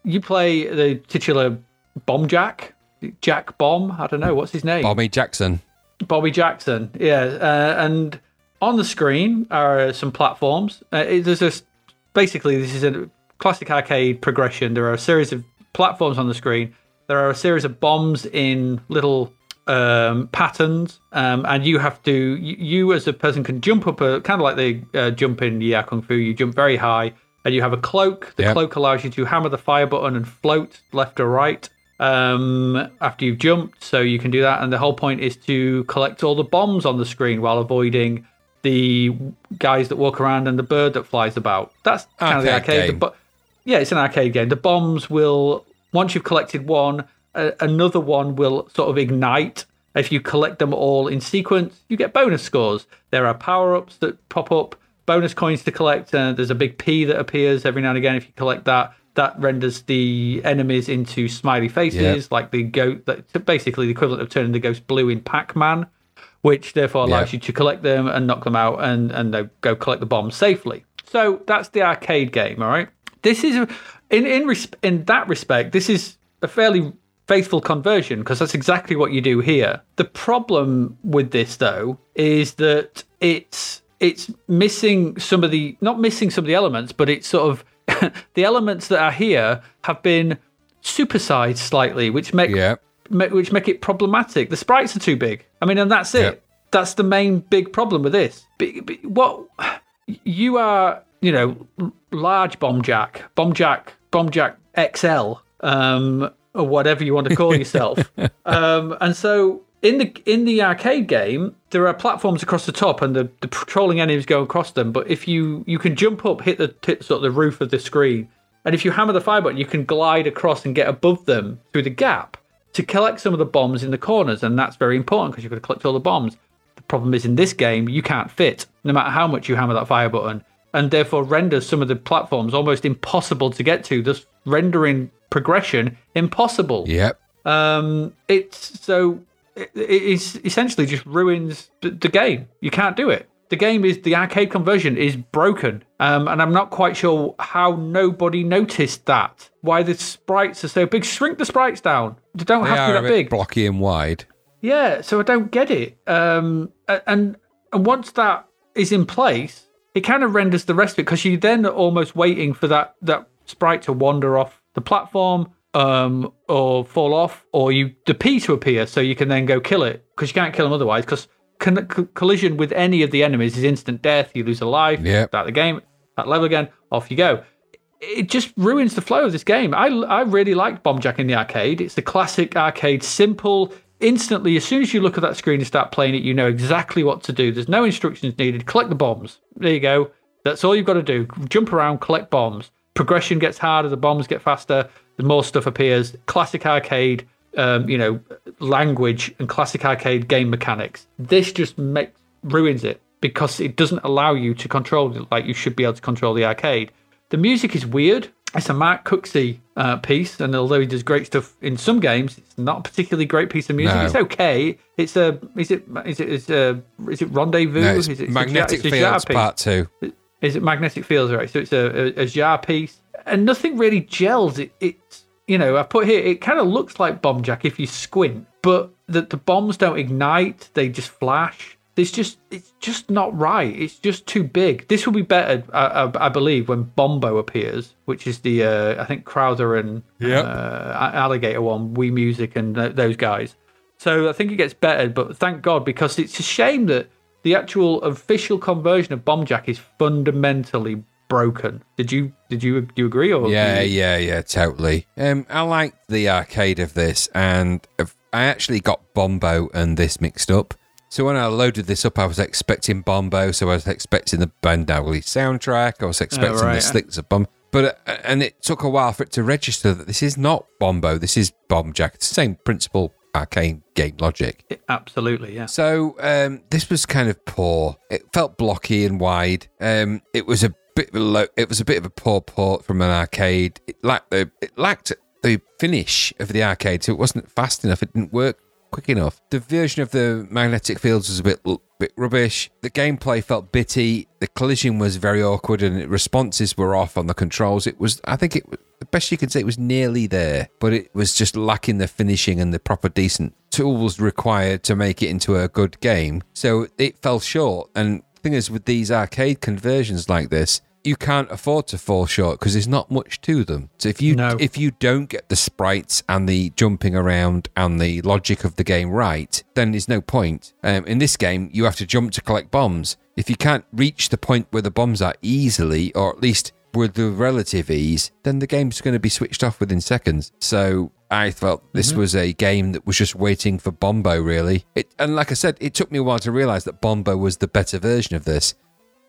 you play the titular Bomb Jack, Jack Bomb. I don't know what's his name. Bobby Jackson. Bobby Jackson. Yeah, uh, and on the screen are some platforms. Uh, it, there's just basically this is a classic arcade progression. There are a series of platforms on the screen. There are a series of bombs in little. Um, patterns, um, and you have to, you, you as a person can jump up, a, kind of like the uh, jump in Yeah Kung Fu, you jump very high, and you have a cloak. The yep. cloak allows you to hammer the fire button and float left or right. um, after you've jumped, so you can do that. And the whole point is to collect all the bombs on the screen while avoiding the guys that walk around and the bird that flies about. That's kind arcade of the arcade. The bo- yeah, it's an arcade game. The bombs will, once you've collected one, uh, another one will sort of ignite. If you collect them all in sequence, you get bonus scores. There are power-ups that pop up, bonus coins to collect. Uh, there's a big P that appears every now and again. If you collect that, that renders the enemies into smiley faces, yep. like the goat, that, basically the equivalent of turning the ghost blue in Pac-Man, which therefore allows yep. you to collect them and knock them out and, and go collect the bomb safely. So that's the arcade game, all right? This is, in, in, res- in that respect, this is a fairly faithful conversion, because that's exactly what you do here. The problem with this, though, is that it's it's missing some of the, not missing some of the elements, but it's sort of, the elements that are here have been supersized slightly, which make, yeah. make which make it problematic. The sprites are too big. I mean, and that's it. Yeah. That's the main big problem with this. But, but what, you are, you know, large Bomb Jack, Bomb Jack, Bomb Jack X L, um, or whatever you want to call yourself. um, and so in the in the arcade game, there are platforms across the top, and the, the patrolling enemies go across them. But if you, you can jump up, hit the tip, sort of the roof of the screen, and if you hammer the fire button, you can glide across and get above them through the gap to collect some of the bombs in the corners, and that's very important because you've got to collect all the bombs. The problem is in this game, you can't fit, no matter how much you hammer that fire button, and therefore renders some of the platforms almost impossible to get to, thus rendering progression impossible. Yep. Um, it's so it, it's essentially just ruins the, the game. You can't do it. The game is the arcade conversion is broken, um, and I'm not quite sure how nobody noticed that. Why the sprites are so big? Shrink the sprites down. They don't they have to be that a bit big. Blocky and wide. Yeah. So I don't get it. Um, and and once that is in place, it kind of renders the rest of it, because you then are almost waiting for that that sprite to wander off the platform, um, or fall off, or you the P to appear, so you can then go kill it, because you can't kill them otherwise, because con- co- collision with any of the enemies is instant death. You lose a life, yep. start the game, that level again, off you go. It just ruins the flow of this game. I, I really liked Bomb Jack in the arcade. It's the classic arcade, simple, instantly, as soon as you look at that screen and start playing it, you know exactly what to do. There's no instructions needed. Collect the bombs. There you go. That's all you've got to do. Jump around, collect bombs. Progression gets harder, the bombs get faster, the more stuff appears. Classic arcade, um, you know, language and classic arcade game mechanics. This just makes ruins it, because it doesn't allow you to control it like you should be able to control the arcade. The music is weird. It's a Mark Cooksey uh, piece, and although he does great stuff in some games, it's not a particularly great piece of music. No. It's okay. It's a is it is it is a is it Rendezvous? No, it's is it, Magnetic it's a, it's a Fields Part Two. Is it Magnetic Fields, right? So it's a, a, a jar piece, and nothing really gels. It, it's, you know, I put here, it kind of looks like Bomb Jack if you squint, but the, the bombs don't ignite; they just flash. It's just, it's just not right. It's just too big. This will be better, I, I, I believe, when Bombo appears, which is the uh, I think Crowther and yep. uh, Alligator one, Wii Music, and th- those guys. So I think it gets better, but thank God, because it's a shame that the actual official conversion of Bomb Jack is fundamentally broken. Did you did you do you agree? Or yeah, you... yeah, yeah, totally. Um, I liked the arcade of this, and I actually got Bombo and this mixed up. So when I loaded this up, I was expecting Bombo, so I was expecting the Bandowley soundtrack, I was expecting oh, right. the slicks of Bombo. But, and it took a while for it to register that this is not Bombo, this is Bomb Jack. It's the same principle. Arcane game logic. It, absolutely, yeah. So um, this was kind of poor. It felt blocky and wide. Um, it was a bit low, it was a bit of a poor port from an arcade. It lacked the it lacked the finish of the arcade, so it wasn't fast enough. It didn't work quick enough. The version of the Magnetic Fields was a bit bit rubbish. The gameplay felt bitty. The collision was very awkward, and responses were off on the controls. It was, I think, it the best you can say, it was nearly there, but it was just lacking the finishing and the proper decent tools required to make it into a good game. So it fell short. And the thing is, with these arcade conversions like this, you can't afford to fall short, because there's not much to them. So if you no. if you don't get the sprites and the jumping around and the logic of the game right, then there's no point. Um, in this game, you have to jump to collect bombs. If you can't reach the point where the bombs are easily, or at least with the relative ease, then the game's going to be switched off within seconds. So I felt this mm-hmm. was a game that was just waiting for Bombo, really. It, and like I said, it took me a while to realise that Bombo was the better version of this.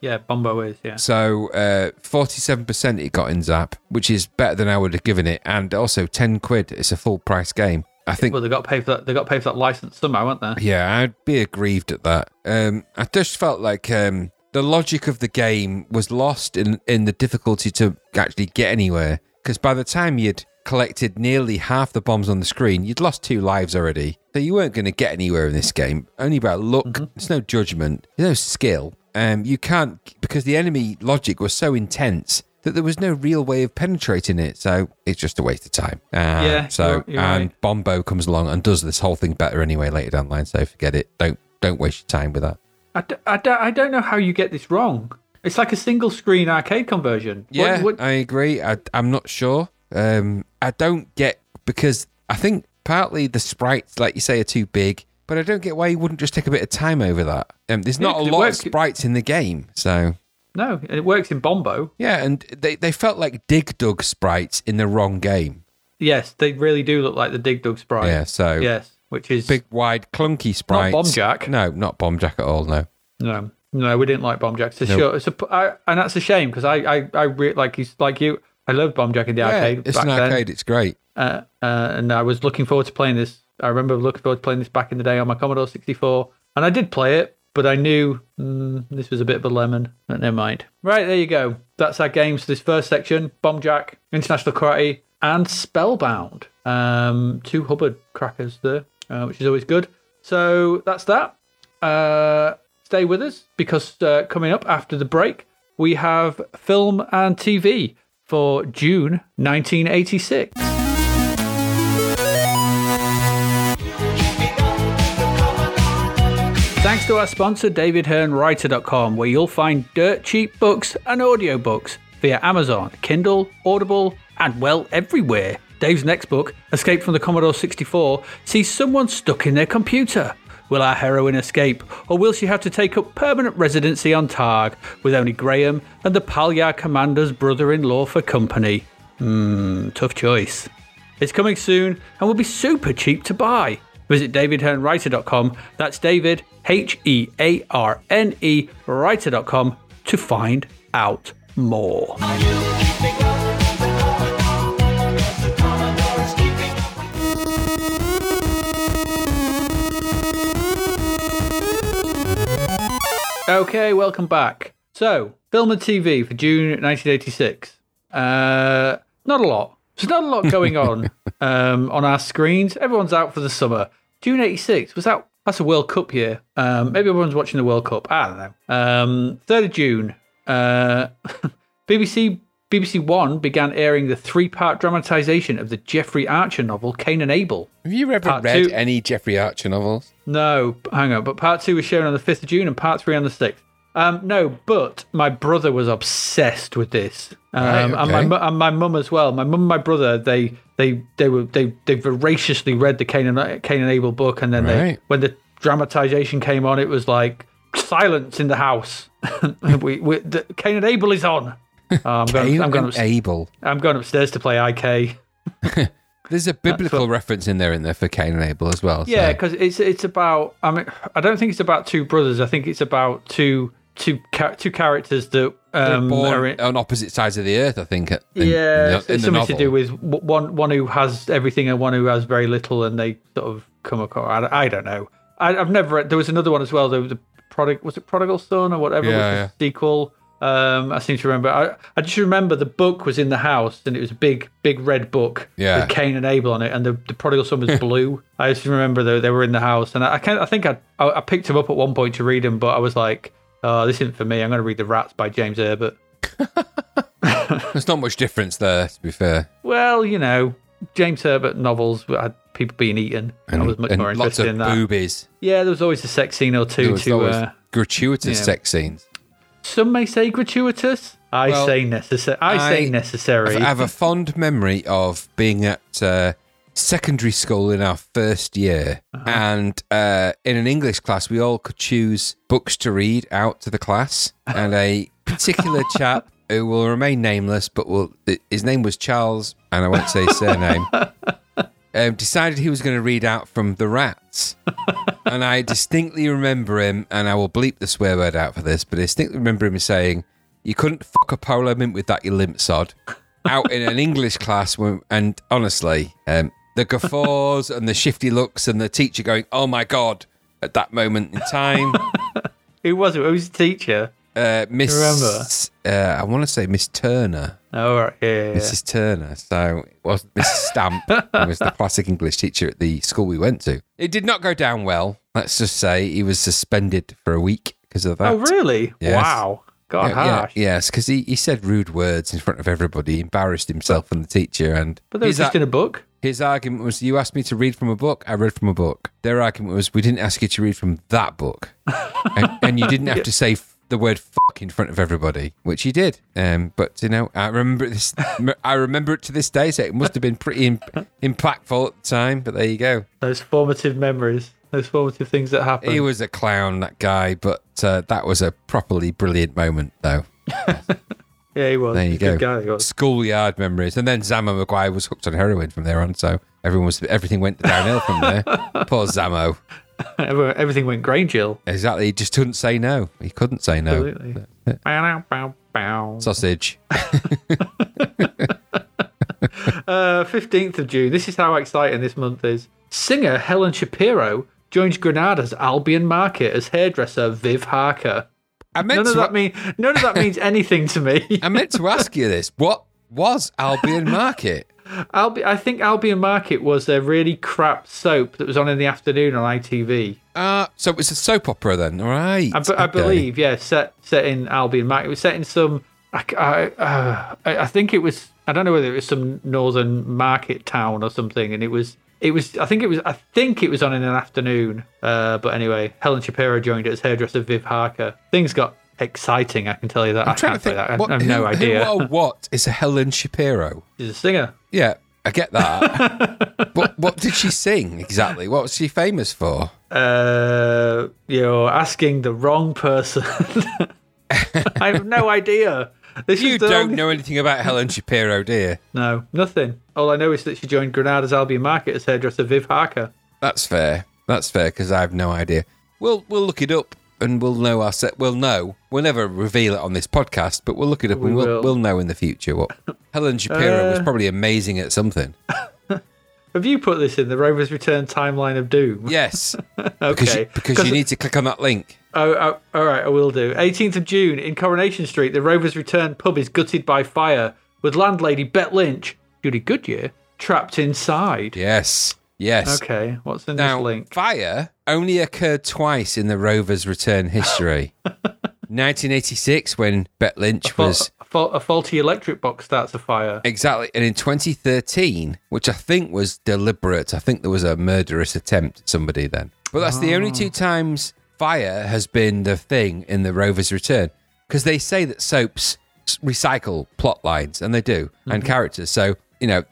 Yeah, Bombo is, yeah. So uh, forty-seven percent it got in Zzap!, which is better than I would have given it. And also ten quid, it's a full price game. I think, well, they got paid for that. They got paid for that license somehow, weren't they? Yeah, I'd be aggrieved at that. Um, I just felt like um, the logic of the game was lost in in the difficulty to actually get anywhere. Because by the time you'd collected nearly half the bombs on the screen, you'd lost two lives already. So you weren't going to get anywhere in this game. Only by luck. Mm-hmm. There's no judgment. There's no skill. Um, you can't, because the enemy logic was so intense that there was no real way of penetrating it, so it's just a waste of time. Um, yeah, so you're, you're and right. Bombo comes along and does this whole thing better anyway later down the line. So forget it. Don't don't waste your time with that. I, d- I, d- I don't know how you get this wrong. It's like a single screen arcade conversion. Yeah, what, what... I agree. I, I'm not sure. Um, I don't get, because I think partly the sprites, like you say, are too big. But I don't get why you wouldn't just take a bit of time over that. Um, there's yeah, not a lot works. of sprites in the game, so. No, and it works in Bombo. Yeah, and they, they felt like Dig Dug sprites in the wrong game. Yes, they really do look like the Dig Dug sprite. Yeah, so. Yes, which is. Big, wide, clunky sprites. Not Bomb Jack. No, not Bomb Jack at all, no. No, no, we didn't like Bomb Jack. So nope. sure, it's a, I, and that's a shame, because I, I, I re- like, he's, like you, I loved Bomb Jack in the yeah, arcade. It's back an arcade, then. It's great. Uh, uh, and I was looking forward to playing this. I remember looking forward to playing this back in the day on my Commodore sixty-four. And I did play it, but I knew mm, this was a bit of a lemon. But never mind. Right, there you go. That's our games for this first section. Bomb Jack, International Karate, and Spellbound. Um, two Hubbard crackers there, uh, which is always good. So that's that. Uh, stay with us, because uh, coming up after the break, we have film and T V for June nineteen eighty-six. Thanks to our sponsor, David Hearn Writer dot com, where you'll find dirt cheap books and audiobooks via Amazon, Kindle, Audible, and well, everywhere. Dave's next book, Escape from the Commodore sixty-four, sees someone stuck in their computer. Will our heroine escape, or will she have to take up permanent residency on Targ with only Graham and the Palyar Commander's brother-in-law for company? Hmm, tough choice. It's coming soon and will be super cheap to buy. Visit David Hearn Writer dot com, that's David, H E A R N E, Writer dot com, to find out more. Okay, welcome back. So, film and T V for June nineteen eighty-six. Uh, not a lot. There's not a lot going on um, on our screens. Everyone's out for the summer. June eighty-six was out. That's a World Cup year. Um, maybe everyone's watching the World Cup. I don't know. Um, third of June, uh, B B C B B C One began airing the three-part dramatisation of the Jeffrey Archer novel Kane and Abel. Have you ever part read two... any Jeffrey Archer novels? No, hang on. But part two was shown on the fifth of June and part three on the sixth. Um, no, but my brother was obsessed with this, um, right, okay. and my and my mum as well. My mum, and my brother, they they they were they they voraciously read the Cain and Cain and Abel book, and then right. they, when the dramatization came on, it was like silence in the house. we, we the, Cain and Abel is on. Oh, I'm going. Cain I'm going and up, Abel. I'm going upstairs to play I K. There's a biblical what, reference in there in there for Cain and Abel as well. Yeah, because so. it's it's about. I mean, I don't think it's about two brothers. I think it's about two. Two two characters that um, born are in, on opposite sides of the earth, I think. In, yeah, in the, in it's something novel. To do with one one who has everything and one who has very little, and they sort of come across. I, I don't know. I, I've never. There was another one as well. There was a Prodig, was it Prodigal Son or whatever? Yeah, was the yeah. sequel. Um, I seem to remember. I, I just remember the book was in the house, and it was a big, big red book yeah. with Cain and Abel on it, and the, the Prodigal Son was blue. I just remember though they were in the house, and I, I can't. I think I, I I picked them up at one point to read them, but I was like. Oh, this isn't for me. I'm going to read The Rats by James Herbert. There's not much difference there, to be fair. Well, you know, James Herbert novels had people being eaten. And, I was much more interested in that. Lots of boobies. Yeah, there was always a sex scene or two. There was to, always uh, gratuitous yeah. sex scenes. Some may say gratuitous. I well, say necessary. I, I say necessary. I have a fond memory of being at uh, secondary school in our first year. Uh-huh. And uh, in an English class, we all could choose books to read out to the class. And a particular chap who will remain nameless, but will, his name was Charles, and I won't say his surname, um, decided he was going to read out from The Rats. And I distinctly remember him, and I will bleep the swear word out for this, but I distinctly remember him saying, "You couldn't fuck a polo mint with that, you limp sod," out in an English class. When, and honestly, um, the guffaws and the shifty looks and the teacher going, "Oh my God," at that moment in time. Who was it? Who was the teacher? Uh, Miss, uh, I want to say Miss Turner. Oh, right. Yeah, yeah, Missus Turner. So it wasn't Miss Stamp. It was the classic English teacher at the school we went to. It did not go down well. Let's just say he was suspended for a week because of that. Oh, really? Yes. Wow. God, yeah, harsh. Yeah, yes, because he, he said rude words in front of everybody. He embarrassed himself and the teacher. And but they were just ar- in a book. His argument was, "You asked me to read from a book. I read from a book." Their argument was, "We didn't ask you to read from that book." and, and you didn't have to say the word fuck in front of everybody, which he did. Um, but, you know, I remember this. I remember it to this day, so it must have been pretty imp- impactful at the time, but there you go. Those formative memories, those formative things that happened. He was a clown, that guy, but uh, that was a properly brilliant moment, though. Yeah, he was. There you go. Guy, he was. Schoolyard memories. And then Zamo Maguire was hooked on heroin from there on, so everyone was everything went downhill from there. Poor Zamo. Everything went grey, Jill. Exactly. He just couldn't say no. He couldn't say no. Absolutely. Bow, bow, bow. Sausage. uh, fifteenth of June. This is how exciting this month is. Singer Helen Shapiro joins Granada's Albion Market as hairdresser Viv Harker. I meant none, to of that a- mean, none of that means anything to me. I meant to ask you this. What was Albion Market? Albi- I think Albion Market was a really crap soap that was on in the afternoon on I T V. Uh, so it was a soap opera then, right? I, b- okay. I believe, yeah, set set in Albion Market. It was set in some, I, I, uh, I think it was, I don't know whether it was some northern market town or something, and it was... It was. I think it was. I think it was on in an afternoon. Uh, but anyway, Helen Shapiro joined it as hairdresser Viv Harker. Things got exciting. I can tell you that. I'm I can't think, that. What, I have who, no idea. Who, what, what is a Helen Shapiro? She's a singer. Yeah, I get that. What, what did she sing exactly? What was she famous for? Uh, you're asking the wrong person. I have no idea. This you don't only... know anything about Helen Shapiro, do you? No, nothing. All I know is that she joined Granada's Albion Market as hairdresser Viv Harker. That's fair. That's fair, because I have no idea. We'll we'll look it up and we'll know our set. We'll know. We'll never reveal it on this podcast, but we'll look it up we and we'll, we'll know in the future what Helen Shapiro uh... was probably amazing at something. Have you put this in the Rover's Return timeline of doom? Yes. Okay. Because, you, because you need to click on that link. Oh, oh, all right, I will do. eighteenth of June in Coronation Street, the Rover's Return pub is gutted by fire with landlady Bet Lynch, Judy Goodyear, trapped inside. Yes, yes. Okay, what's in now, this link? Fire only occurred twice in the Rover's Return history. nineteen eighty-six, when Bet Lynch a fa- was... A, fa- a faulty electric box starts a fire. Exactly. And in twenty thirteen, which I think was deliberate, I think there was a murderous attempt at somebody then. But that's oh. the only two times fire has been the thing in the Rover's Return. Because they say that soaps recycle plot lines, and they do, mm-hmm. and characters. So, you know,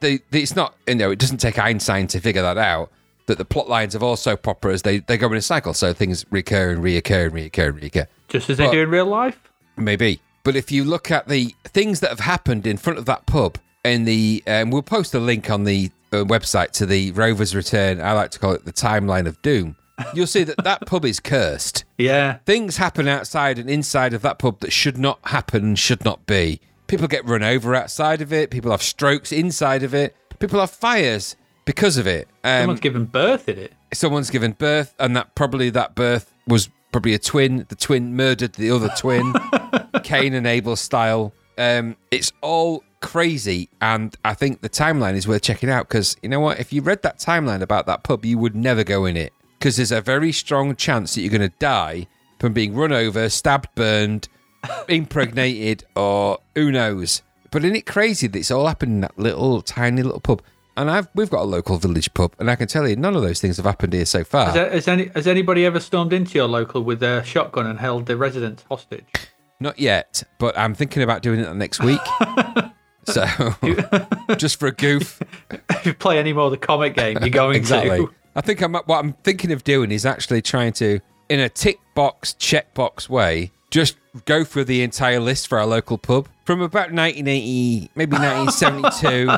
they, they, it's not, you know, it doesn't take Einstein to figure that out. That the plot lines of all soap operas, they, they go in a cycle, so things recur and reoccur and reoccur and reoccur. Just as they but, do in real life? Maybe. But if you look at the things that have happened in front of that pub, and the um, we'll post a link on the uh, website to the Rover's Return, I like to call it the timeline of doom, you'll see that that pub is cursed. Yeah. Things happen outside and inside of that pub that should not happen, should not be. People get run over outside of it, people have strokes inside of it, people have fires because of it. Um, someone's given birth in it. Someone's given birth, and that probably that birth was probably a twin. The twin murdered the other twin, Kane and Abel style. Um, it's all crazy, and I think the timeline is worth checking out, because you know what? If you read that timeline about that pub, you would never go in it, because there's a very strong chance that you're going to die from being run over, stabbed, burned, impregnated, or who knows. But isn't it crazy that it's all happened in that little, tiny little pub? And I've we've got a local village pub, and I can tell you none of those things have happened here so far. Has, there, has, any, has anybody ever stormed into your local with their shotgun and held the residents hostage? Not yet, but I'm thinking about doing it next week. So, just for a goof. If you play any more of the comic game, you're going exactly. to. I think I'm, what I'm thinking of doing is actually trying to, in a tick box, check box way, just go through the entire list for our local pub. From about nineteen eighty, maybe nineteen seventy-two,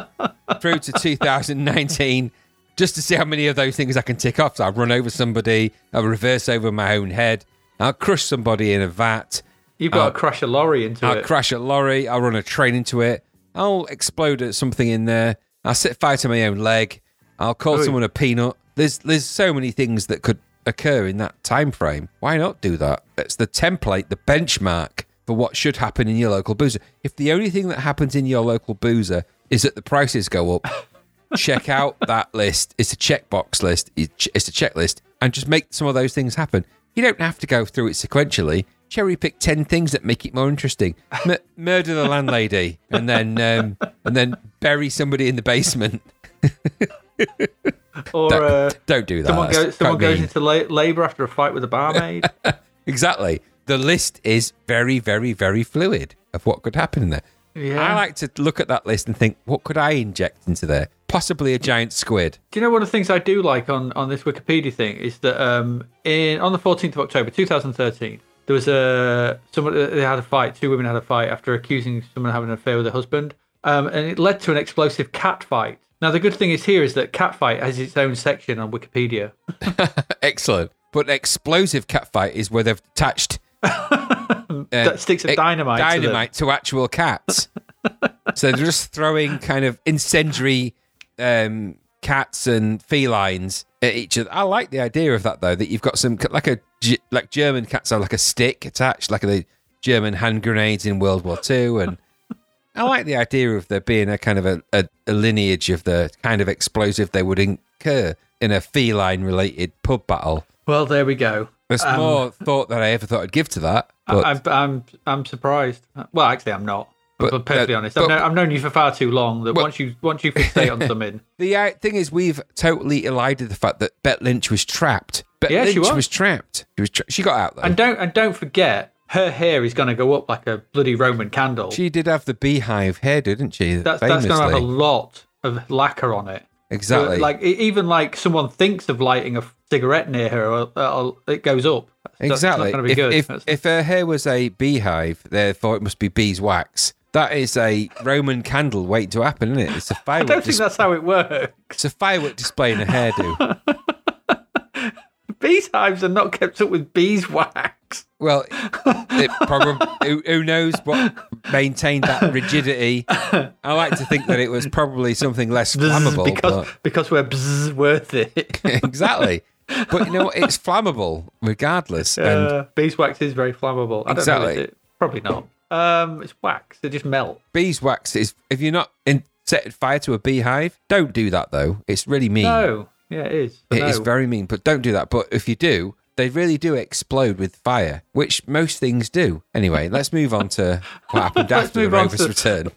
through to two thousand nineteen, just to see how many of those things I can tick off. So I'll run over somebody, I'll reverse over my own head, I'll crush somebody in a vat. You've got I'll, to crash a lorry into I'll it. I'll crash a lorry, I'll run a train into it, I'll explode at something in there, I'll set fire to my own leg, I'll call Ooh. someone a peanut. There's there's so many things that could occur in that time frame. Why not do that? That's the template, the benchmark for what should happen in your local boozer. If the only thing that happens in your local boozer is that the prices go up, check out that list. It's a checkbox list. It's a checklist. And just make some of those things happen. You don't have to go through it sequentially. Cherry pick ten things that make it more interesting. M- murder the landlady and then um, and then bury somebody in the basement. Or don't, uh, don't do that. Someone, go, someone goes mean. into la- labour after a fight with a barmaid. Exactly. The list is very, very, very fluid of what could happen in there. Yeah. I like to look at that list and think, what could I inject into there? Possibly a giant squid. Do you know one of the things I do like on, on this Wikipedia thing is that um, in on the fourteenth of October two thousand thirteen, there was a someone they had a fight. Two women had a fight after accusing someone of having an affair with their husband, um, and it led to an explosive cat fight. Now, the good thing is here is that catfight has its own section on Wikipedia. Excellent. But explosive catfight is where they've attached um, sticks of dynamite, dynamite to, to actual cats. So they're just throwing kind of incendiary um, cats and felines at each other. I like the idea of that, though, that you've got some, like a like German cats have like a stick attached, like the German hand grenades in World War Two, and... I like the idea of there being a kind of a, a, a lineage of the kind of explosive they would incur in a feline-related pub battle. Well, there we go. There's um, more thought than I ever thought I'd give to that. But... I, I'm, I'm I'm surprised. Well, actually, I'm not. But, I'm perfectly uh, honest. But, I've, known, I've known you for far too long that well, once you once you fixate on something. The uh, thing is, we've totally elided the fact that Bet Lynch was trapped. Bet yeah, Lynch she was. was trapped. She was. Tra- she got out though. And don't and don't forget. Her hair is going to go up like a bloody Roman candle. She did have the beehive hair, didn't she? That's, that's going to have a lot of lacquer on it. Exactly. So, like even like someone thinks of lighting a cigarette near her, or, or it goes up. That's, exactly. That's not going to be if, good. If, if her hair was a beehive, therefore it must be beeswax. That is a Roman candle waiting to happen, isn't it? It's a firework. I don't think dis- that's how it works. It's a firework display in a hairdo. Beehives are not kept up with beeswax. Well, it probably, who, who knows what maintained that rigidity. I like to think that it was probably something less flammable. Because, but... because we're bzzz worth it. Exactly. But you know what? It's flammable regardless. And... Uh, beeswax is very flammable. I don't exactly. know, is it? Probably not. Um, it's wax. They just melt. Beeswax is, if you're not in, set fire to a beehive, don't do that though. It's really mean. No. Yeah, it is. It no. is very mean, but don't do that. But if you do, they really do explode with fire, which most things do. Anyway, let's move on to what happened after the Rover's Return.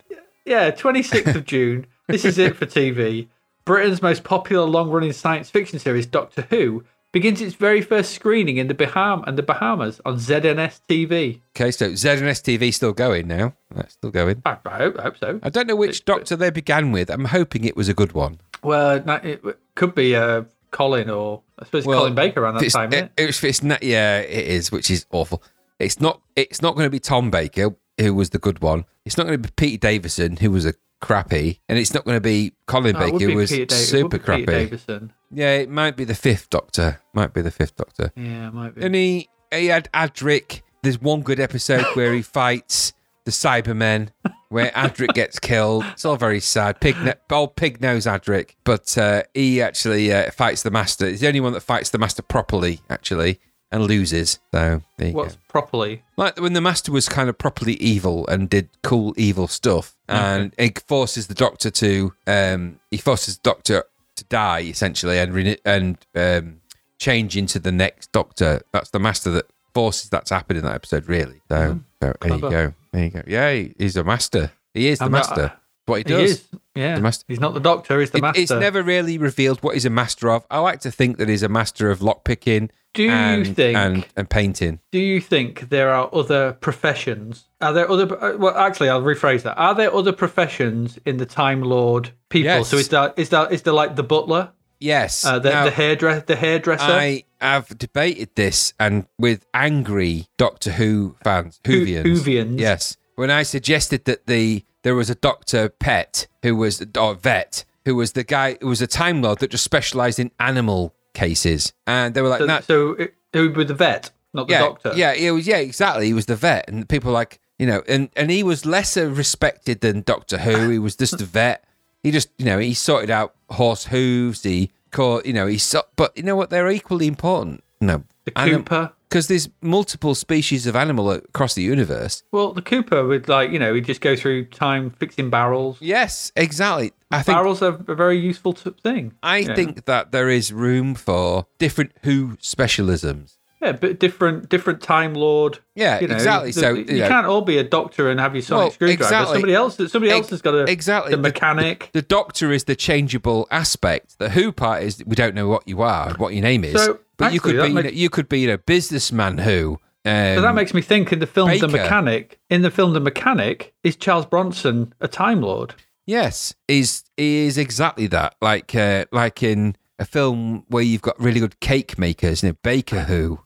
Yeah, twenty-sixth of June. This is it for T V. Britain's most popular long-running science fiction series, Doctor Who, begins its very first screening in the Baham- and the Bahamas on Z N S T V. Okay, so Z N S T V still going now. That's still going. I, I, hope, I hope so. I don't know which it's, doctor they began with. I'm hoping it was a good one. Well, it could be uh, Colin or I suppose well, Colin Baker around that time. It, it? It's, it's not, yeah, it is, which is awful. It's not. It's not going to be Tom Baker, who was the good one. It's not going to be Peter Davison, who was a crappy, and it's not going to be Colin no, Baker, who was Peter super Dav- crappy. Peter Davison. Yeah, it might be the fifth Doctor. Might be the fifth Doctor. Yeah, it might be. And he, he had Adric. There's one good episode where he fights the Cybermen. Where Adric gets killed. It's all very sad. Pig, ne- old pig knows Adric, but uh, he actually uh, fights the Master. He's the only one that fights the Master properly, actually, and loses. So there you What's go. properly? Like when the Master was kind of properly evil and did cool evil stuff, and okay. it forces the Doctor to um, he forces the Doctor to die essentially and re- and um, change into the next Doctor. That's the Master that forces that to happen in that episode, really. So, mm, so there you go. There you go. Yeah, he, he's a master. He is the I'm master. Not, uh, what he does. He is, yeah. Master. He's not the doctor, he's the it, master. It's never really revealed what he's a master of. I like to think that he's a master of lockpicking and, and, and painting. Do you think there are other professions? Are there other... Well, actually, I'll rephrase that. Are there other professions in the Time Lord people? Yes. So is there, is there, is there like the butler? Yes. Uh, the, now, the, hairdress, the hairdresser? I, have debated this, and with angry Doctor Who fans, Whovians. Whovians. Yes. When I suggested that the there was a Doctor Pet who was, or vet, who was the guy, who was a Time Lord that just specialised in animal cases. And they were like, so, nah. So it, it was the vet, not the yeah, doctor. Yeah, it was, yeah, exactly. He was the vet. And people were like, you know, and, and he was lesser respected than Doctor Who. He was just a vet. He just, you know, he sorted out horse hooves. He caught, you know, he so, but you know what? They're equally important. No, the Cooper, because there's multiple species of animal across the universe. Well, the Cooper would like, you know, he'd just go through time fixing barrels. Yes, exactly. I think barrels are a very useful thing. I think know. that there is room for different Who specialisms. Yeah, but different, different Time Lord. Yeah, you know, exactly. The, so you, you know, can't all be a doctor and have your sonic well, screwdriver. Exactly. Somebody else, somebody else has got a exactly. the mechanic. The, the doctor is the changeable aspect. The Who part is we don't know what you are, what your name is. So, but actually, you could be, makes, you, know, you could be a you know, businessman who. Um, so that makes me think. In the film, Baker, the mechanic. In the film, the mechanic is Charles Bronson a Time Lord? Yes, is is exactly that. Like uh, like in. A film where you've got really good cake makers, you know, Baker Who.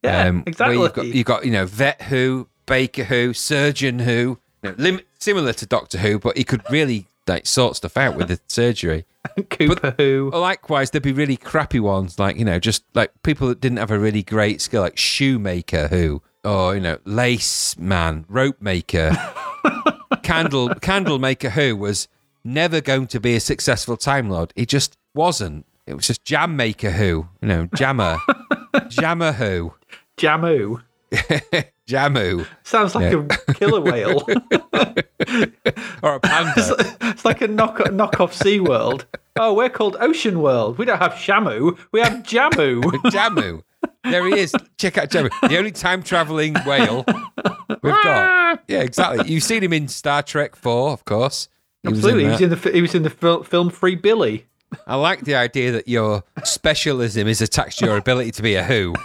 yeah, um, exactly. Where you've got, you've got, you know, Vet Who, Baker Who, Surgeon Who, you know, lim- similar to Doctor Who, but he could really like sort stuff out with the surgery. Cooper but, Who. Likewise, there'd be really crappy ones, like, you know, just like people that didn't have a really great skill, like Shoemaker Who, or, you know, Lace Man, Rope Maker, Candle, Candle Maker Who was never going to be a successful Time Lord. He just wasn't. It was just Jam Maker Who, you know, Jammer, Jammer Who, Jamu, Jamu. Sounds like yeah. a killer whale or a panda. It's, it's like a knock knockoff SeaWorld. Oh, we're called Ocean World. We don't have Shamu. We have Jamu. Jamu. There he is. Check out Jamu, the only time traveling whale we've got. Yeah, exactly. You've seen him in Star Trek Four, of course. He Absolutely. Was he was in the he was in the film Free Billy. I like the idea that your specialism is attached to your ability to be a Who.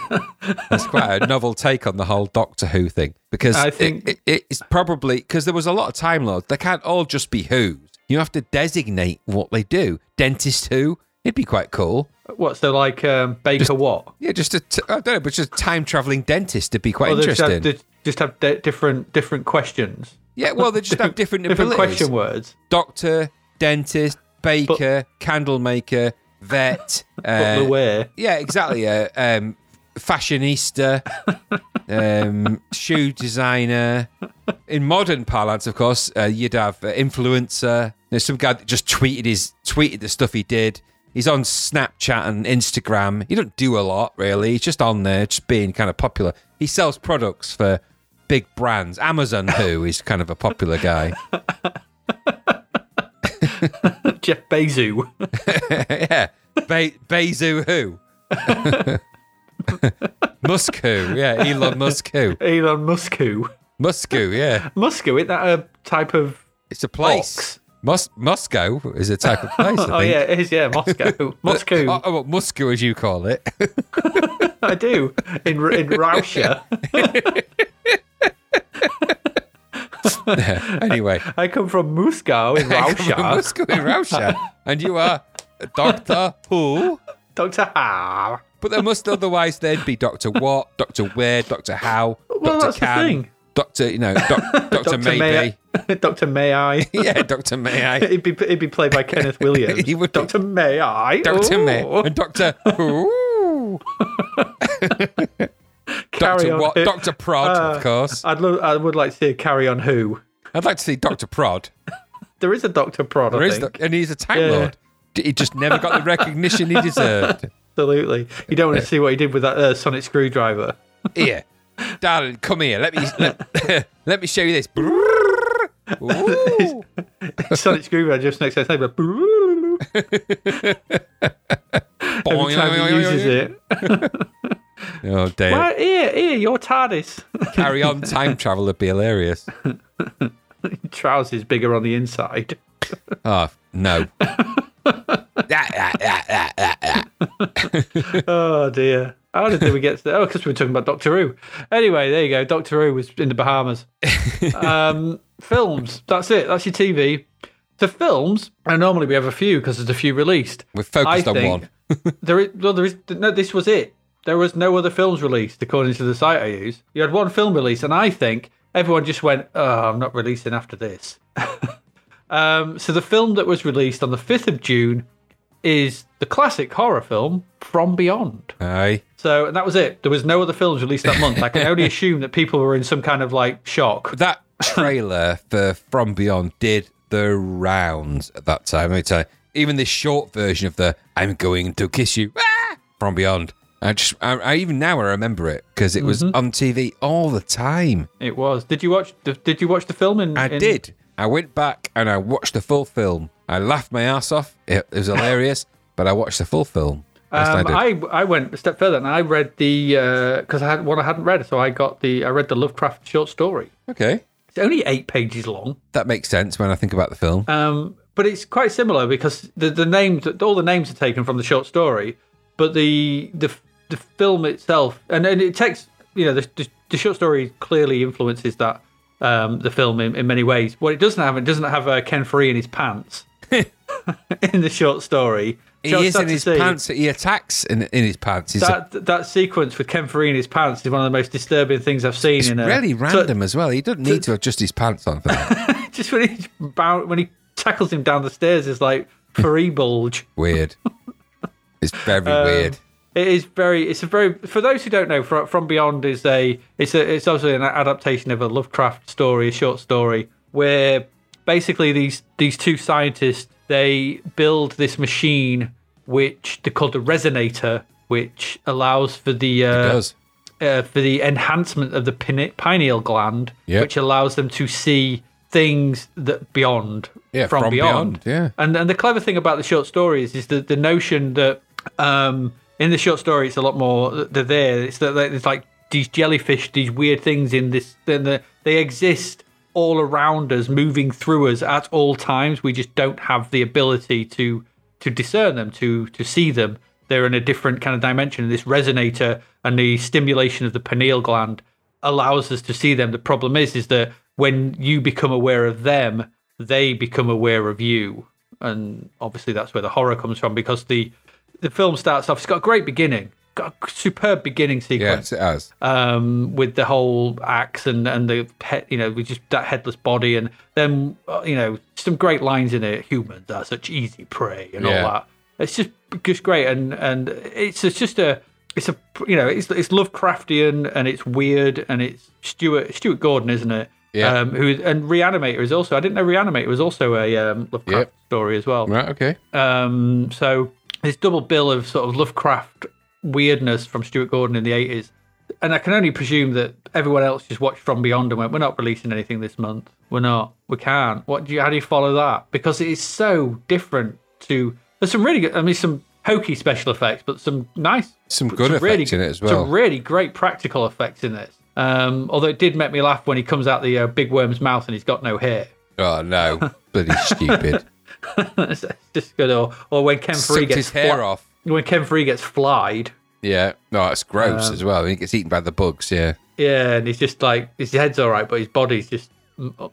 That's quite a novel take on the whole Doctor Who thing. Because I think it, it, it's probably... Because there was a lot of Time Lords. They can't all just be Who's. You have to designate what they do. Dentist Who? It'd be quite cool. What, so like um, Baker just, what? Yeah, just a... T- I don't know, but just a time-travelling dentist would be quite well, interesting. Just have, just have de- different different questions. Yeah, well, they just have different, different abilities. Different question words. Doctor, dentist... Baker, but, candle maker, vet, uh, wear. Yeah, exactly. Uh, um, fashionista, um, shoe designer. In modern parlance, of course, uh, you'd have uh, influencer. There's some guy that just tweeted his tweeted the stuff he did. He's on Snapchat and Instagram. He don't do a lot really. He's just on there, just being kind of popular. He sells products for big brands. Amazon Who is kind of a popular guy. Jeff Bezos. yeah. Be- Bezos Who? Musk Who. Yeah. Elon Musk Who. Elon Musk Who. Musk Who, yeah. Musk Who, is that a type of. It's a place. Mus- Moscow is a type of place, I think. Oh, yeah, it is, yeah. Moscow. Moscow. Oh, oh, well, Moscow, as you call it. I do. In, in Russia. Anyway, I come from Moscow in Russia. Moscow in Russia, and you are Doctor Who, Doctor How. But there must otherwise then be Doctor What, Doctor Where, Doctor How, well, Doctor Can, Doctor you know, doc, Doctor Maybe, Doctor May I? Yeah, Doctor May I. He'd be he'd be played by Kenneth Williams. He would. Doctor May I? Doctor Ooh. May and Doctor Who. Carry Doctor What? Who. Doctor Prod, uh, of course. I'd lo- I would like to see a Carry On Who. I'd like to see Doctor Prod. There is a Doctor Prod, there I is think. The, and he's a Time yeah. Lord. He just never got the recognition he deserved. Absolutely. You don't want to see what he did with that uh, sonic screwdriver. Yeah. Darling, come here. Let me let, let me show you this. Sonic screwdriver just next to his neighbour. Every time he uses it. Oh, dear. Well, here, here, your TARDIS. Carry On Time Travel would be hilarious. Trousers bigger on the inside. Oh, no. Oh, dear. How did we get to that? Oh, because we were talking about Doctor Who. Anyway, there you go. Doctor Who was in the Bahamas. um, films. That's it. That's your T V. The films, and normally we have a few because there's a few released. We've focused I on one. there is, well, there is, no, this was it. There was no other films released, according to the site I use. You had one film release, and I think everyone just went, oh, I'm not releasing after this. um, so the film that was released on the fifth of June is the classic horror film, From Beyond. Aye. So, and that was it. There was no other films released that month. I can only assume that people were in some kind of, like, shock. That trailer for From Beyond did the rounds at that time. Let me tell you, even this short version of the I'm going to kiss you, ah! From Beyond. I just, I, I even now I remember it because it was mm-hmm. on T V all the time. It was. Did you watch? Did you watch the film? In, I in... did. I went back and I watched the full film. I laughed my ass off. It, it was hilarious, but I watched the full film. Yes, um, I, I I went a step further and I read the because uh, I had one I hadn't read, so I got the I read the Lovecraft short story. Okay, it's only eight pages long. That makes sense when I think about the film. Um, but it's quite similar because the the names all the names are taken from the short story, but the the the film itself, and, and it takes, you know, the, the, the short story clearly influences that um, the film in, in many ways. What it doesn't have, it doesn't have uh, Ken Faree in his pants in the short story. He is in his see, pants. He attacks in, in his pants. He's that a, that sequence with Ken Faree in his pants is one of the most disturbing things I've seen. It's in a, really random so, as well. He doesn't need to, to adjust his pants on for that. Just when he when he tackles him down the stairs, it's like Faree bulge. Weird. It's very um, weird. It is very. It's a very. For those who don't know, From Beyond is a. It's a. It's obviously an adaptation of a Lovecraft story, a short story, where basically these these two scientists they build this machine which they call the resonator, which allows for the uh, it does. Uh, for the enhancement of the pine- pineal gland, yep. which allows them to see things that beyond yeah, from, from beyond. beyond. Yeah, and and the clever thing about the short story is is the the notion that. Um, In the short story, it's a lot more. They're there. It's that it's like these jellyfish, these weird things in this. Then they exist all around us, moving through us at all times. We just don't have the ability to to discern them, to to see them. They're in a different kind of dimension. This resonator and the stimulation of the pineal gland allows us to see them. The problem is, is that when you become aware of them, they become aware of you, and obviously that's where the horror comes from because the. The film starts off, it's got a great beginning, got a superb beginning sequence. Yes, it has. Um, with the whole axe and, and the, pet, you know, with just that headless body and then, you know, some great lines in it. Humans are such easy prey and yeah. all that. It's just just great. And, and it's, it's just a, it's a, you know, it's it's Lovecraftian and it's weird and it's Stuart, Stuart Gordon, isn't it? Yeah. Um, who and Reanimator is also, I didn't know Reanimator was also a um, Lovecraft yep. story as well. Right, okay. Um, so... This double bill of sort of Lovecraft weirdness from Stuart Gordon in the eighties. And I can only presume that everyone else just watched From Beyond and went, we're not releasing anything this month. We're not. We can't. What do you, how do you follow that? Because it is so different to... There's some really good... I mean, some hokey special effects, but some nice... Some good some effects really, in it as well. Some really great practical effects in this. Um, although it did make me laugh when he comes out the uh, big worm's mouth and he's got no hair. Oh, no. Bloody stupid. It's just good. Or, or when Ken Faree gets his hair fly, off. When Ken Faree gets flied. Yeah. No, it's gross um, as well. He gets eaten by the bugs. Yeah. Yeah, and he's just like his head's all right, but his body's just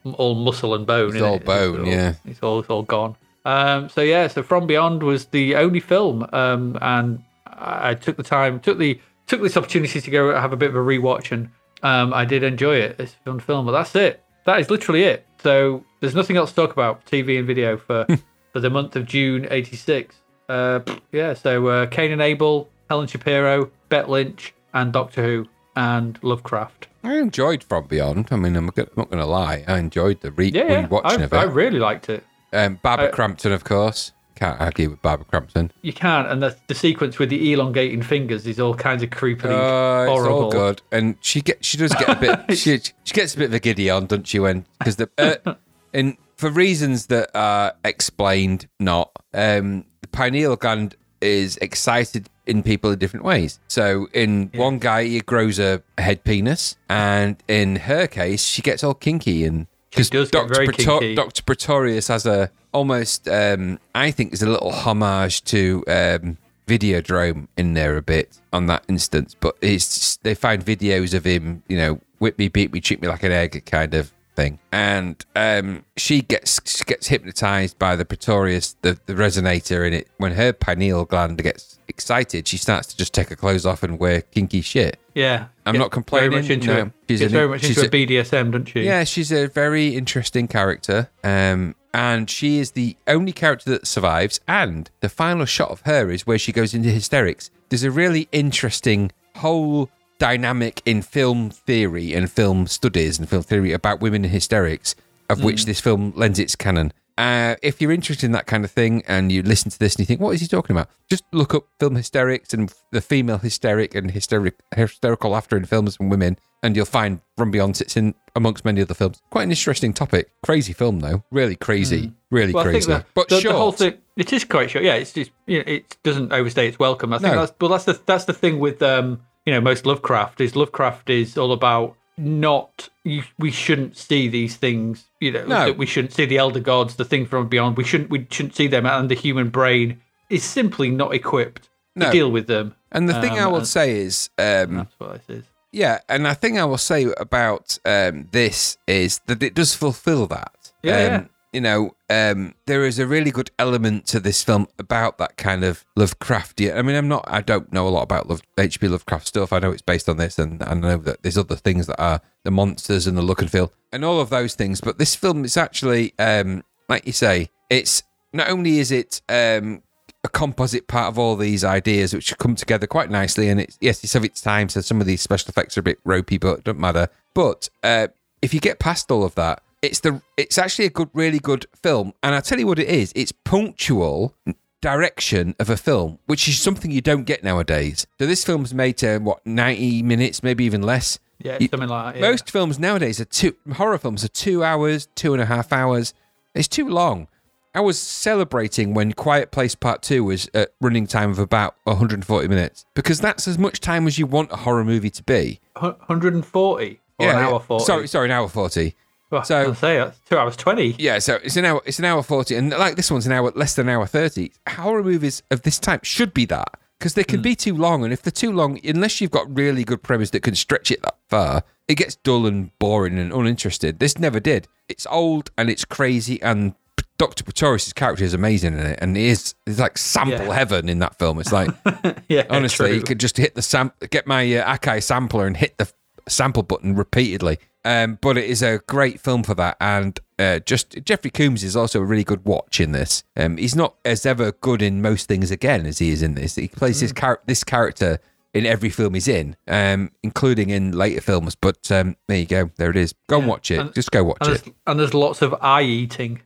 all muscle and bone. It's all it? bone. It's all, yeah. It's all it's all gone. Um. So yeah. So From Beyond was the only film. Um. And I took the time, took the took this opportunity to go have a bit of a rewatch, and um, I did enjoy it. It's a fun film, but that's it. That is literally it. So there's nothing else to talk about, T V and video, for, for the month of June eighty-six. Uh, yeah, so uh, Kane and Abel, Helen Shapiro, Bet Lynch, and Doctor Who, and Lovecraft. I enjoyed From Beyond. I mean, I'm not going to lie. I enjoyed the re- yeah, rewatching I, of it. I really liked it. Um, Barbara I, Crampton, of course. Can't argue with Barbara Crampton. You can't, and the, the sequence with the elongating fingers is all kinds of creepily uh, horrible. It's all good, and she get she does get a bit she she gets a bit of a giddy on, doesn't she? When because the uh, and for reasons that are explained, not um, the pineal gland is excited in people in different ways. So in yeah. one guy, it grows a head penis, and in her case, she gets all kinky and. Because Doctor Pretor- Doctor Pretorius has a almost, um, I think, there's a little homage to um, Videodrome in there a bit on that instance. But it's they find videos of him, you know, whip me, beat me, treat me like an egg kind of thing, and um, she gets she gets hypnotized by the Pretorius, the, the resonator in it. When her pineal gland gets excited, she starts to just take her clothes off and wear kinky shit. Yeah, I'm not complaining. Very much into no, a, she's an, very much she's into a, a B D S M, doesn't she? Yeah, she's a very interesting character, um, and she is the only character that survives. And the final shot of her is where she goes into hysterics. There's a really interesting whole dynamic in film theory and film studies and film theory about women in hysterics, of mm. which this film lends its canon. Uh, if you're interested in that kind of thing and you listen to this and you think, what is he talking about? Just look up film hysterics and the female hysteric and hysteric, hysterical laughter in films and women, and you'll find Run Beyond sits in amongst many other films. Quite an interesting topic. Crazy film, though. Really crazy. Mm. Really well, crazy. The, but the, short. The whole thing, it is quite short. Yeah, it's just, you know, it doesn't overstay its welcome. I think no. that's, well, that's the, that's the thing with... Um, You know, most Lovecraft is Lovecraft is all about not you, we shouldn't see these things. You know, no. that we shouldn't see the elder gods, the thing from beyond. We shouldn't we shouldn't see them, and the human brain is simply not equipped no. to deal with them. And the um, thing I will and, say is, um, that's what this is. Yeah, and the thing I will say about um, this is that it does fulfil that. Yeah. Um, yeah. You know, um, there is a really good element to this film about that kind of Lovecraftian. I mean, I'm not, I don't know a lot about Love, H P Lovecraft stuff. I know it's based on this, and I know that there's other things that are the monsters and the look and feel and all of those things. But this film is actually, um, like you say, it's not only is it um, a composite part of all these ideas which come together quite nicely, and it's, yes, it's of its time, so some of these special effects are a bit ropey, but it doesn't matter. But uh, if you get past all of that, It's the. It's actually a good, really good film, and I'll tell you what it is. It's punctual direction of a film, which is something you don't get nowadays. So this film's made to, what, ninety minutes, maybe even less? Yeah, you, something like that. Yeah. Most films nowadays, are two horror films are two hours, two and a half hours. It's too long. I was celebrating when Quiet Place Part two was at running time of about one hundred forty minutes, because that's as much time as you want a horror movie to be. one hundred forty? Or yeah, an hour forty? Sorry, sorry, an hour forty. Well, so I'll say that's two hours twenty. Yeah, so it's an hour. It's an hour forty, and like this one's an hour less than an hour thirty. Horror movies of this type should be that, because they can mm. be too long, and if they're too long, unless you've got really good premise that can stretch it that far, it gets dull and boring and uninterested. This never did. It's old and it's crazy, and Doctor Pretorius' character is amazing in it, and it is it's like sample yeah. heaven in that film. It's like, yeah, honestly, true. You could just hit the sam- get my uh, Akai sampler and hit the sample button repeatedly. Um, but it is a great film for that, and uh, just Jeffrey Combs is also a really good watch in this. Um, he's not as ever good in most things again as he is in this. He plays mm. his char- this character in every film he's in, um, including in later films. But um, there you go, there it is. Go yeah. and watch it. And, just go watch and it. And there's lots of eye eating.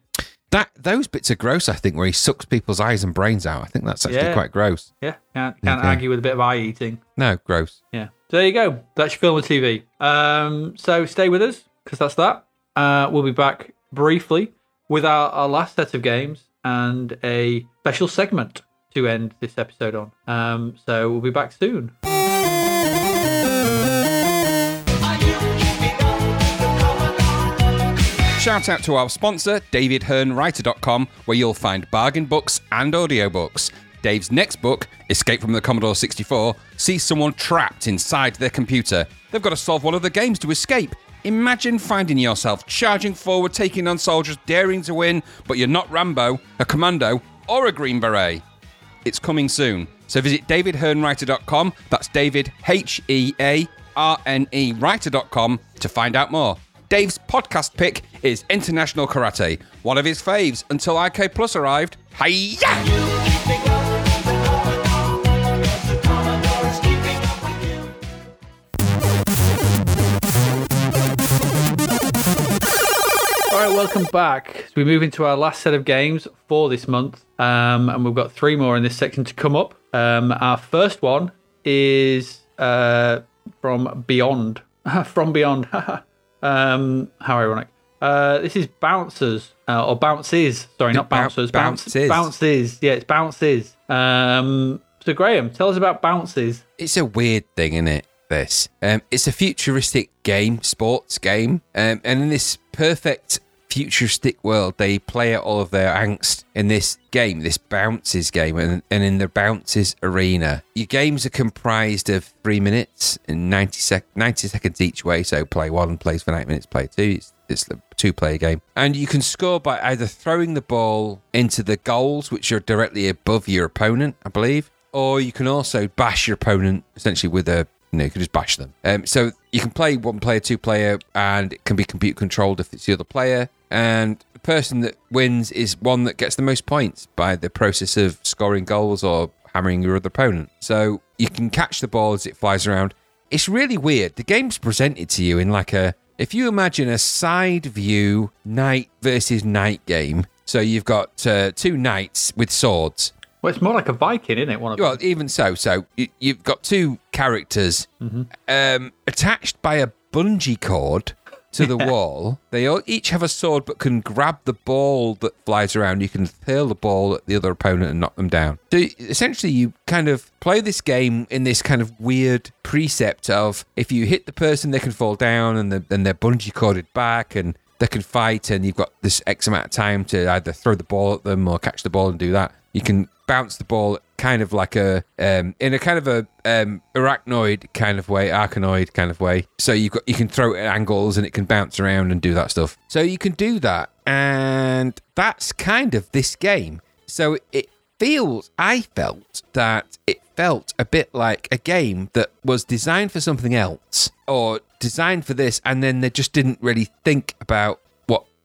That those bits are gross. I think where he sucks people's eyes and brains out. I think that's actually yeah. quite gross. Yeah, can't, can't okay. argue with a bit of eye eating. No, gross. Yeah. So there you go. That's your film and T V. Um, so stay with us, because that's that. Uh, we'll be back briefly with our, our last set of games and a special segment to end this episode on. Um, so we'll be back soon. Shout out to our sponsor, David Hearn Writer dot com, where you'll find bargain books and audiobooks. Dave's next book, Escape from the Commodore sixty-four, sees someone trapped inside their computer. They've got to solve one of the games to escape. Imagine finding yourself charging forward, taking on soldiers, daring to win, but you're not Rambo, a Commando, or a Green Beret. It's coming soon. So visit David Hearn Writer dot com, that's David, H E A R N E, Writer dot com, to find out more. Dave's podcast pick is International Karate, one of his faves until I K Plus arrived. Hiya! Welcome back. So we move into our last set of games for this month, um, and we've got three more in this section to come up. Um, our first one is uh, From Beyond. From Beyond. um, how ironic. Uh, this is Bounces, uh, or Bounces. Sorry, not Bouncers. Bounces. Bounces. Yeah, it's Bounces. Um, so Graham, tell us about Bounces. It's a weird thing, isn't it? This. Um, it's a futuristic game, sports game, um, and in this perfect... futuristic world, they play out all of their angst in this game, this Bounces game, and, and in the Bounces arena. Your games are comprised of three minutes and ninety, sec- ninety seconds each way, so play one, plays for ninety minutes, play two. It's, it's a two-player game. And you can score by either throwing the ball into the goals, which are directly above your opponent, I believe, or you can also bash your opponent, essentially with a... No, you can just bash them. Um, so you can play one player, two player, and it can be computer controlled if it's the other player. And the person that wins is one that gets the most points by the process of scoring goals or hammering your other opponent. So you can catch the ball as it flies around. It's really weird. The game's presented to you in like a... If you imagine a side view knight versus knight game. So you've got uh, two knights with swords. Well, it's more like a Viking, isn't it? One of well, them. even so. So you, you've got two characters mm-hmm. um, attached by a bungee cord to the wall. They all, each have a sword but can grab the ball that flies around. You can hurl the ball at the other opponent and knock them down. So essentially you kind of play this game in this kind of weird precept of if you hit the person, they can fall down and the, and they're bungee corded back and they can fight, and you've got this X amount of time to either throw the ball at them or catch the ball and do that. You can bounce the ball kind of like a, um, in a kind of a um, arachnoid kind of way, arcanoid kind of way. So you've got, you can throw it at angles and it can bounce around and do that stuff. So you can do that. And that's kind of this game. So it feels, I felt that it felt a bit like a game that was designed for something else or designed for this. And then they just didn't really think about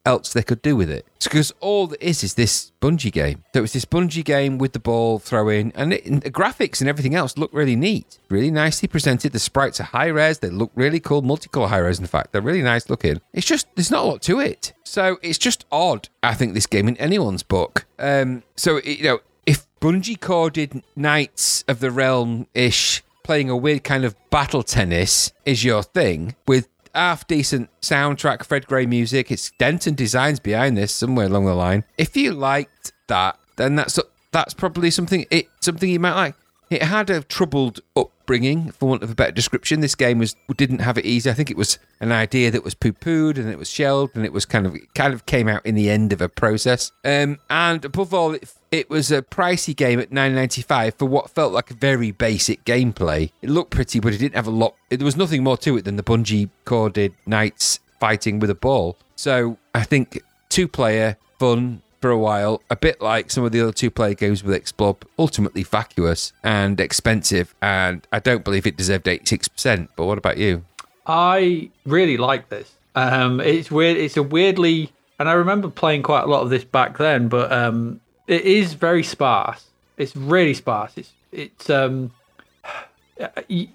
else they could do with it. It's because all it is is this bungee game. So it was this bungee game with the ball throw in, and, it, and the graphics and everything else look really neat, really nicely presented. The sprites are high res. They look really cool, multicolor high res. In fact, they're really nice looking. It's just there's not a lot to it, so it's just odd. I think this game in anyone's book. Um, so it, you know, if bungee corded Knights of the Realm ish playing a weird kind of battle tennis is your thing with half decent soundtrack, Fred Gray music. It's Denton Designs behind this somewhere along the line. If you liked that, then that's that's probably something it something you might like. It had a troubled upbringing, for want of a better description. This game was didn't have it easy. I think it was an idea that was poo-pooed and it was shelved and it was kind of it kind of came out in the end of a process. Um, and above all, it, it was a pricey game at nine dollars and ninety-five cents for what felt like a very basic gameplay. It looked pretty, but it didn't have a lot. There was nothing more to it than the bungee corded knights fighting with a ball. So I think two-player fun for a while, a bit like some of the other two-player games with Explore, but ultimately vacuous and expensive, and I don't believe it deserved eighty-six percent. But what about you? I really like this. Um, it's weird. It's a weirdly, and I remember playing quite a lot of this back then, but um, it is very sparse. It's really sparse. It's it's um,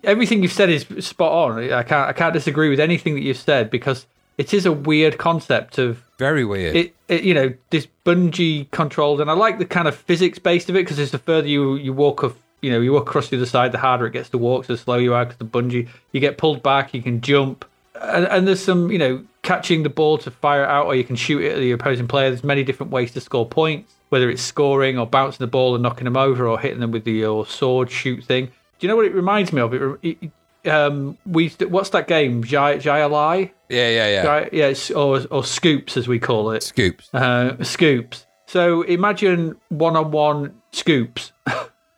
everything you've said is spot on. I can't I can't disagree with anything that you've said because it is a weird concept of very weird. It, it you know, this bungee controlled, and I like the kind of physics based of it because it's the further you you walk off, you know, you walk across the other side, the harder it gets to walk, so the slower you are because the bungee. You get pulled back, you can jump, and, and there's some, you know, catching the ball to fire it out, or you can shoot it at the opposing player. There's many different ways to score points, whether it's scoring or bouncing the ball and knocking them over, or hitting them with the your sword shoot thing. Do you know what it reminds me of? It, it Um, we what's that game? Jai Jai Alai? Yeah, yeah, yeah. Jai, yeah, it's, or or scoops as we call it. Scoops. Uh, scoops. So imagine one-on-one scoops.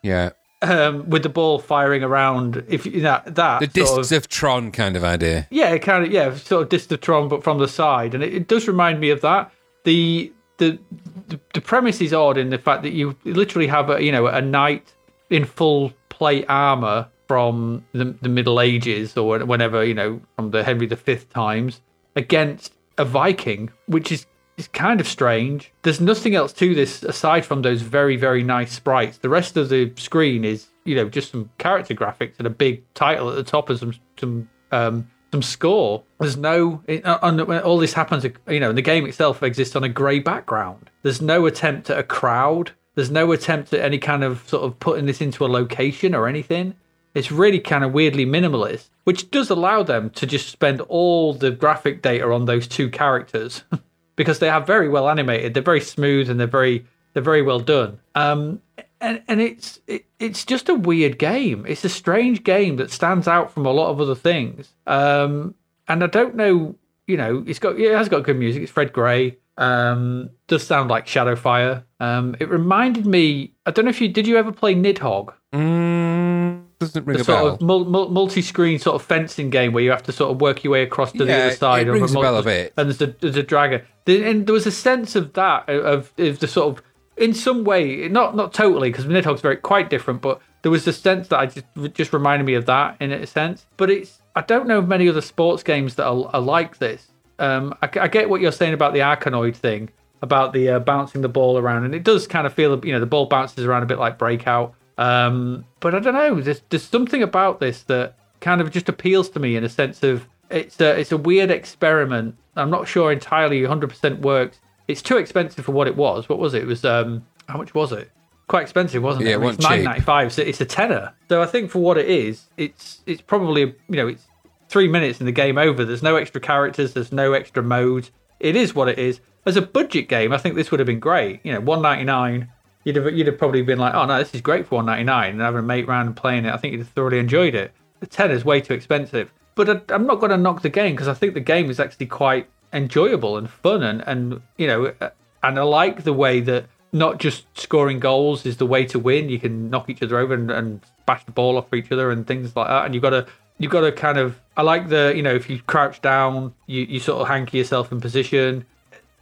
Yeah. Um, with the ball firing around. If you know, that the Discs sort of, of Tron kind of idea. Yeah, kind of. Yeah, sort of Discs of Tron, but from the side, and it, it does remind me of that. The, the the the premise is odd in the fact that you literally have a you know a knight in full plate armor from the, the Middle Ages or whenever, you know, from the Henry the Fifth times against a Viking, which is, is kind of strange. There's nothing else to this aside from those very, very nice sprites. The rest of the screen is, you know, just some character graphics and a big title at the top and some some, um, some score. There's no... It, all this happens, you know, the game itself exists on a grey background. There's no attempt at a crowd. There's no attempt at any kind of sort of putting this into a location or anything. It's really kind of weirdly minimalist, which does allow them to just spend all the graphic data on those two characters because they are very well animated. They're very smooth and they're very they're very well done. Um, and and it's it, it's just a weird game. It's a strange game that stands out from a lot of other things. Um, and I don't know, you know, it's got it has got good music. It's Fred Gray. Um, does sound like Shadowfire. Um, it reminded me. I don't know if you did. You ever play Nidhogg? Mm, doesn't ring the a sort bell. Of mul- mul- multi-screen sort of fencing game where you have to sort of work your way across to yeah, the other side. It rings of a, a bell a bit. And there's a, there's a dragon. And there was a sense of that of, of the sort of in some way, not not totally because Nidhogg's very quite different, but there was a sense that I just just reminded me of that in a sense. But it's I don't know of many other sports games that are, are like this. Um, I, I get what you're saying about the Arkanoid thing, about the uh, bouncing the ball around, and it does kind of feel, you know, the ball bounces around a bit like Breakout. Um, but I don't know, there's, there's something about this that kind of just appeals to me in a sense of it's a, it's a weird experiment. I'm not sure entirely one hundred percent works. It's too expensive for what it was. What was it? It was um, how much was it? Quite expensive, wasn't it? Yeah, it wasn't cheap. nine ninety-five. So it's a tenner. So I think for what it is, it's it's probably you know it's. Three minutes in the game over. There's no extra characters. There's no extra modes. It is what it is. As a budget game, I think this would have been great. You know, one ninety-nine. You'd have you'd have probably been like, oh no, this is great for one ninety-nine. And having a mate round and playing it, I think you'd have thoroughly enjoyed it. The ten is way too expensive. But I, I'm not going to knock the game because I think the game is actually quite enjoyable and fun and and you know and I like the way that not just scoring goals is the way to win. You can knock each other over and, and bash the ball off for each other and things like that. And you've got to you've got to kind of I like the, you know, if you crouch down, you, you sort of hanker yourself in position.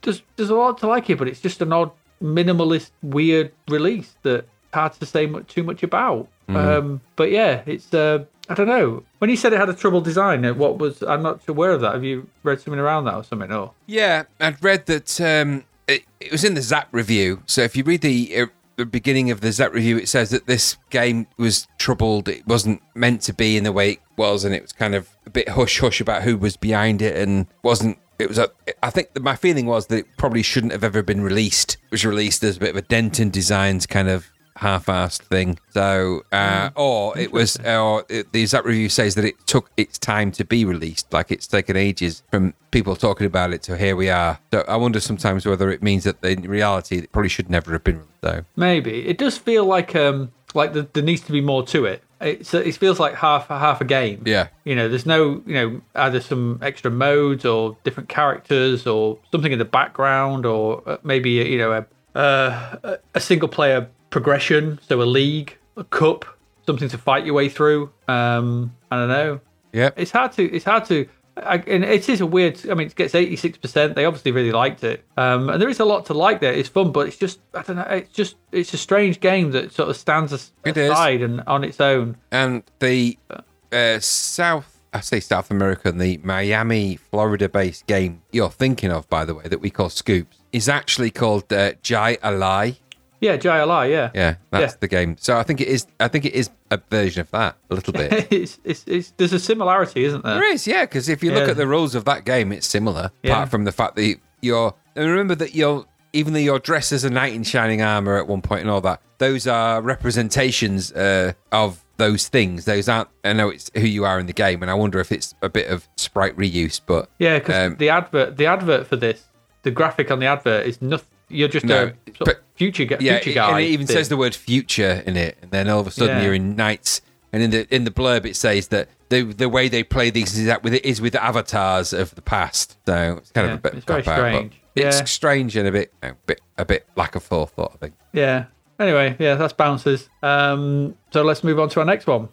There's, there's a lot to like here, but it's just an odd, minimalist, weird release that it's hard to say much, too much about. Mm. Um, but yeah, it's, uh, I don't know. When you said it had a troubled design, what was, I'm not aware of that. Have you read something around that or something? Or? Yeah, I'd read that um, it, it was in the Zzap! Review. So if you read the... Uh, the beginning of the Zzap! Review, it says that this game was troubled. It wasn't meant to be in the way it was, and it was kind of a bit hush hush about who was behind it, and wasn't it was a, I think that my feeling was that it probably shouldn't have ever been released. It was released as a bit of a dent in designs kind of half-assed thing. So uh or it was or it, the Zzap! Review says that it took its time to be released, like it's taken ages from people talking about it to here we are. So I wonder sometimes whether it means that in reality it probably should never have been released though. Maybe it does feel like um like the, there needs to be more to it. It's, it feels like half half a game. Yeah, you know, there's no, you know, either some extra modes or different characters or something in the background or maybe, you know, a uh, a single player progression, so a league, a cup, something to fight your way through. um I don't know. Yeah, it's hard to it's hard to I, and it is a weird, I mean, it gets eighty-six percent. They obviously really liked it. Um and there is a lot to like there. It's fun, but it's just, I don't know, it's just it's a strange game that sort of stands aside and on its own. And the uh south I say South America and the Miami, Florida-based game you're thinking of, by the way, that we call Scoops, is actually called uh, Jai Alai. Yeah, J L I, yeah. Yeah, that's yeah. the game. So I think it is I think it is a version of that, a little bit. it's, it's, it's, there's a similarity, isn't there? There is, yeah, because if you yeah. look at the rules of that game, it's similar, yeah. apart from the fact that you're... And remember that you're... Even though you're dressed as a knight in shining armour at one point and all that, those are representations uh, of those things. Those aren't... I know it's who you are in the game, and I wonder if it's a bit of sprite reuse, but... Yeah, because um, the advert, the advert for this, the graphic on the advert is nothing. You're just no, a sort but, of future, future yeah, guy. And it even thing. says the word future in it. And then all of a sudden yeah. you're in Knights. And in the in the blurb, it says that the the way they play these is that with it is with avatars of the past. So it's kind yeah, of a bit it's very strange. Out, yeah. It's strange and a bit, you know, bit a bit lack of forethought, I think. Yeah. Anyway, yeah, that's Bounces. Um, so let's move on to our next one.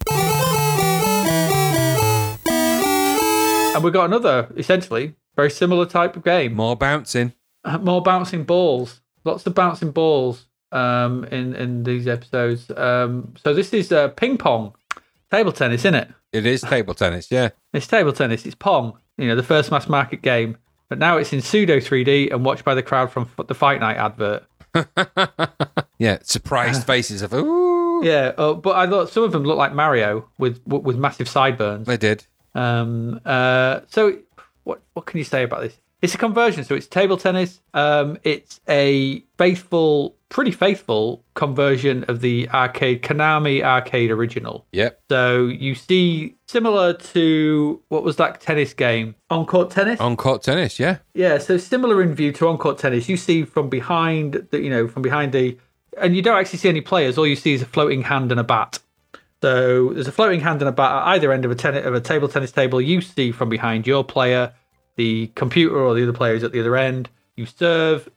And we've got another, essentially, very similar type of game. More bouncing. More bouncing balls. Lots of bouncing balls um, in, in these episodes. Um, so this is uh, ping pong. Table tennis, isn't it? It is table tennis, yeah. It's table tennis. It's Pong, you know, the first mass market game. But now it's in pseudo three D and watched by the crowd from the Fight Night advert. yeah, surprised faces of, ooh. Yeah, uh, but I thought some of them looked like Mario with with massive sideburns. They did. Um, uh, so what what can you say about this? It's a conversion, so it's table tennis. Um, it's a faithful, pretty faithful conversion of the arcade, Konami arcade original. Yep. So you see, similar to, what was that tennis game? On-court tennis? On-court tennis, yeah. Yeah, so similar in view to on-court tennis. You see from behind, the, you know, from behind the, and you don't actually see any players. All you see is a floating hand and a bat. So there's a floating hand and a bat at either end of a, ten- of a table tennis table. You see from behind your player. The computer or the other player is at the other end. you serve,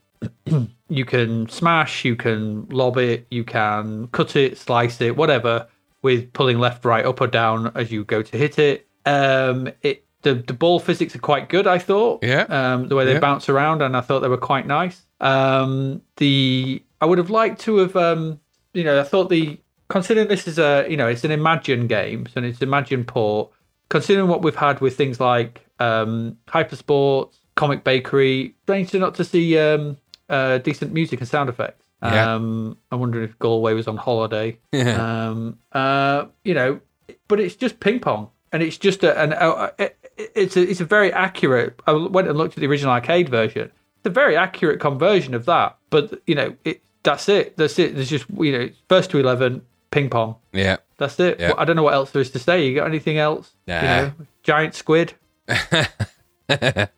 you can smash, you can lob it, you can cut it, slice it, whatever, with pulling left, right, up or down as you go to hit it. Um, it the, the ball physics are quite good, I thought. Yeah. Um, the way they yeah. bounce around, and I thought they were quite nice. Um, the I would have liked to have, um, you know, I thought the considering this is a, you know, it's an Imagine game, so it's an Imagine port. Considering what we've had with things like um, Hypersports, Comic Bakery, strange to not to see um, uh, decent music and sound effects. Yeah. Um, I wonder if Galway was on holiday. Yeah. Um, uh, you know, but it's just ping pong, and it's just a, an uh, it, it's a, it's a very accurate. I went and looked at the original arcade version. It's a very accurate conversion of that. But you know, it that's it. That's it. There's just you know, first to eleven. Ping pong. Yeah. That's it. Yeah. I don't know what else there is to say. You got anything else? Nah. You know, giant squid.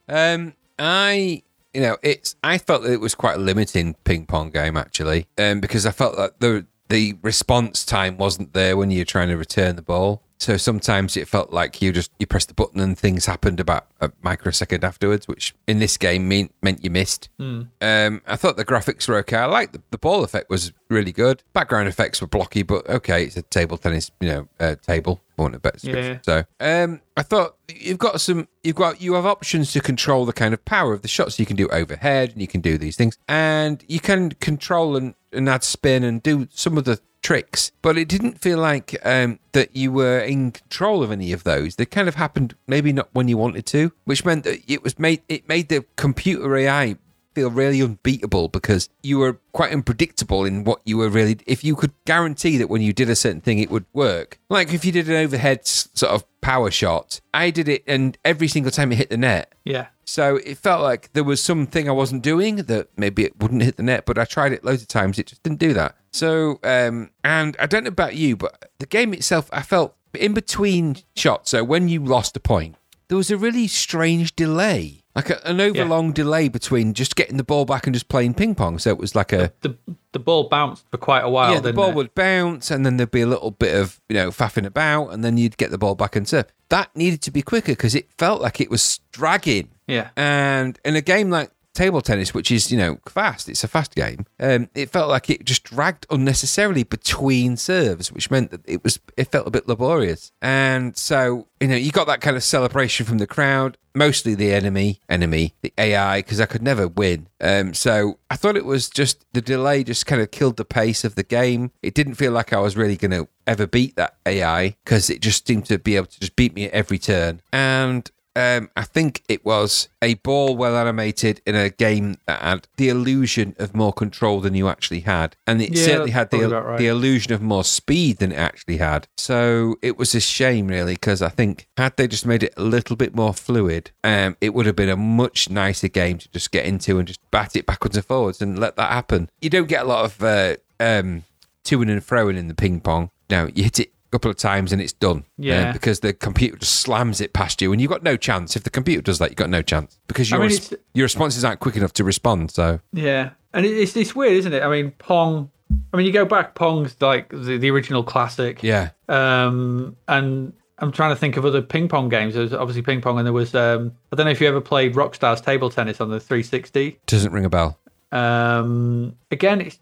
um, I, you know, it's, I felt that it was quite a limiting ping pong game actually, um, because I felt that the, the response time wasn't there when you're trying to return the ball. So sometimes it felt like you just, you pressed the button and things happened about a microsecond afterwards, which in this game mean, meant you missed. Mm. Um, I thought the graphics were okay. I liked the, the ball effect was really good. Background effects were blocky, but okay, it's a table tennis, you know, uh, table. I want a better description. Yeah. So um, I thought you've got some, you've got, you have options to control the kind of power of the shots. You can do overhead and you can do these things and you can control and, and add spin and do some of the tricks, but it didn't feel like um, that you were in control of any of those. They kind of happened maybe not when you wanted to, which meant that it was made, it made the computer A I feel really unbeatable because you were quite unpredictable in what you were really, if you could guarantee that when you did a certain thing it would work. Like if you did an overhead sort of power shot, I did it and every single time it hit the net. Yeah. So it felt like there was something I wasn't doing that maybe it wouldn't hit the net, but I tried it loads of times, it just didn't do that. So, um, and I don't know about you, but the game itself, I felt in between shots, so when you lost a point, there was a really strange delay. Like a, an overlong yeah. delay between just getting the ball back and just playing ping pong. So it was like a... The, the, the ball bounced for quite a while, yeah, the didn't ball it? Would bounce and then there'd be a little bit of, you know, faffing about and then you'd get the ball back and serve. That needed to be quicker because it felt like it was dragging. Yeah. And in a game like table tennis, which is, you know, fast, it's a fast game, um, it felt like it just dragged unnecessarily between serves, which meant that it was it felt a bit laborious. And so, you know, you got that kind of celebration from the crowd. Mostly the enemy, enemy, the A I, because I could never win. Um, so I thought it was just the delay just kind of killed the pace of the game. It didn't feel like I was really going to ever beat that A I because it just seemed to be able to just beat me at every turn. And um, I think it was a ball well animated in a game that had the illusion of more control than you actually had. And it yeah, certainly had the, right. the illusion of more speed than it actually had. So it was a shame, really, because I think had they just made it a little bit more fluid, um, it would have been a much nicer game to just get into and just bat it backwards and forwards and let that happen. You don't get a lot of uh, um, to-ing and fro-ing in the ping pong. No, you hit it couple of times and it's done. Yeah. Uh, because the computer just slams it past you and you've got no chance. If the computer does that, you've got no chance because your, I mean, res- your responses aren't quick enough to respond. So yeah. And it's it's weird, isn't it? I mean, Pong, I mean, you go back, Pong's like the, the original classic. Yeah. Um, and I'm trying to think of other ping pong games. There was obviously ping pong and there was, um, I don't know if you ever played Rockstar's Table Tennis on the three sixty. Doesn't ring a bell. Um, again, it's,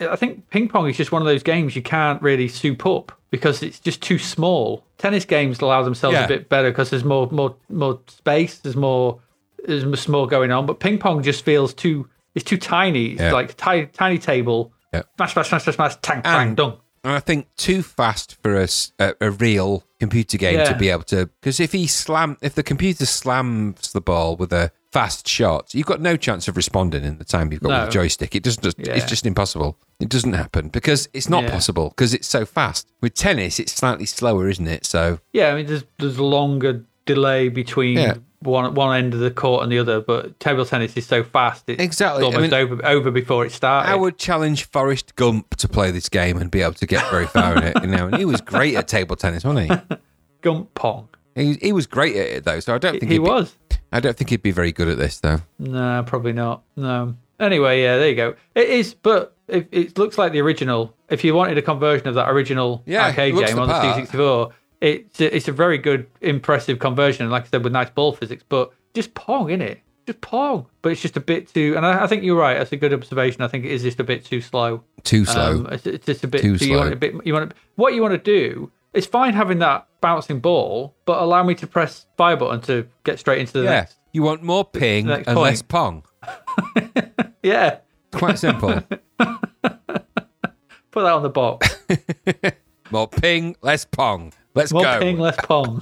I think ping pong is just one of those games you can't really soup up because it's just too small. Tennis games allow themselves yeah. a bit better because there's more, more, more space. There's more, there's more going on. But ping pong just feels too. It's too tiny. It's yeah. like tiny, tiny table. Yeah. Smash, smash, smash, smash, smash. Tang, bang, dung. And I think too fast for a, a, a real computer game yeah. to be able to. Because if he slam, if the computer slams the ball with a fast shot, you've got no chance of responding in the time you've got no. with a joystick. It doesn't. Just, yeah. It's just impossible. It doesn't happen because it's not yeah. possible because it's so fast. With tennis, it's slightly slower, isn't it? So yeah, I mean, there's there's a longer delay between yeah. one one end of the court and the other. But table tennis is so fast, it's exactly almost I mean, over over before it started. I would challenge Forrest Gump to play this game and be able to get very far in it. You know, and he was great at table tennis, wasn't he? Gump Pong. He he was great at it though, so I don't think he, he was. I don't think he'd be very good at this, though. No, probably not. No. Anyway, yeah, there you go. It is, but it, it looks like the original. If you wanted a conversion of that original yeah, arcade game the on part. the C sixty-four, it's a, it's a very good, impressive conversion. Like I said, with nice ball physics, but just Pong, innit? just Pong. But it's just a bit too, and I, I think you're right. That's a good observation. I think it is just a bit too slow. Too slow. Um, it's, it's just a bit too so slow. You want a bit. You want to, what you want to do. It's fine having that bouncing ball, but allow me to press fire button to get straight into the yeah. next. You want more ping and point. Less Pong. Yeah. It's quite simple. Put that on the box. More ping, less pong. Let's More go. More ping, less pong.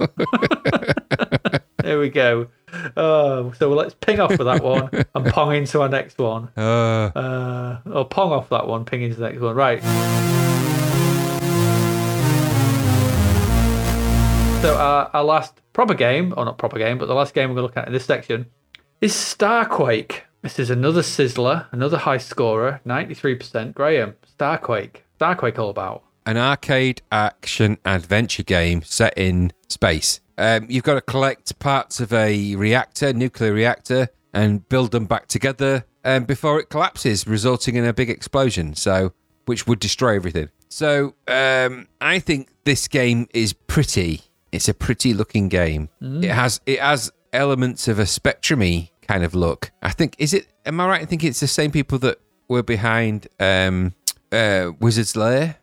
There we go. Uh, so let's ping off with that one and pong into our next one. Uh, uh, or pong off that one, ping into the next one. Right. So our, our last proper game, or not proper game, but the last game we're going to look at in this section is Starquake. This is another sizzler, another high scorer, ninety-three percent. Graham, Starquake. Starquake all about. An arcade action adventure game set in space. Um, you've got to collect parts of a reactor, nuclear reactor, and build them back together um, before it collapses, resulting in a big explosion, so which would destroy everything. So um, I think this game is pretty. It's a pretty-looking game. Mm. It has it has elements of a Spectrum-y kind of look. I think, is it, am I right? I think it's the same people that were behind um, uh, Wizard's Lair.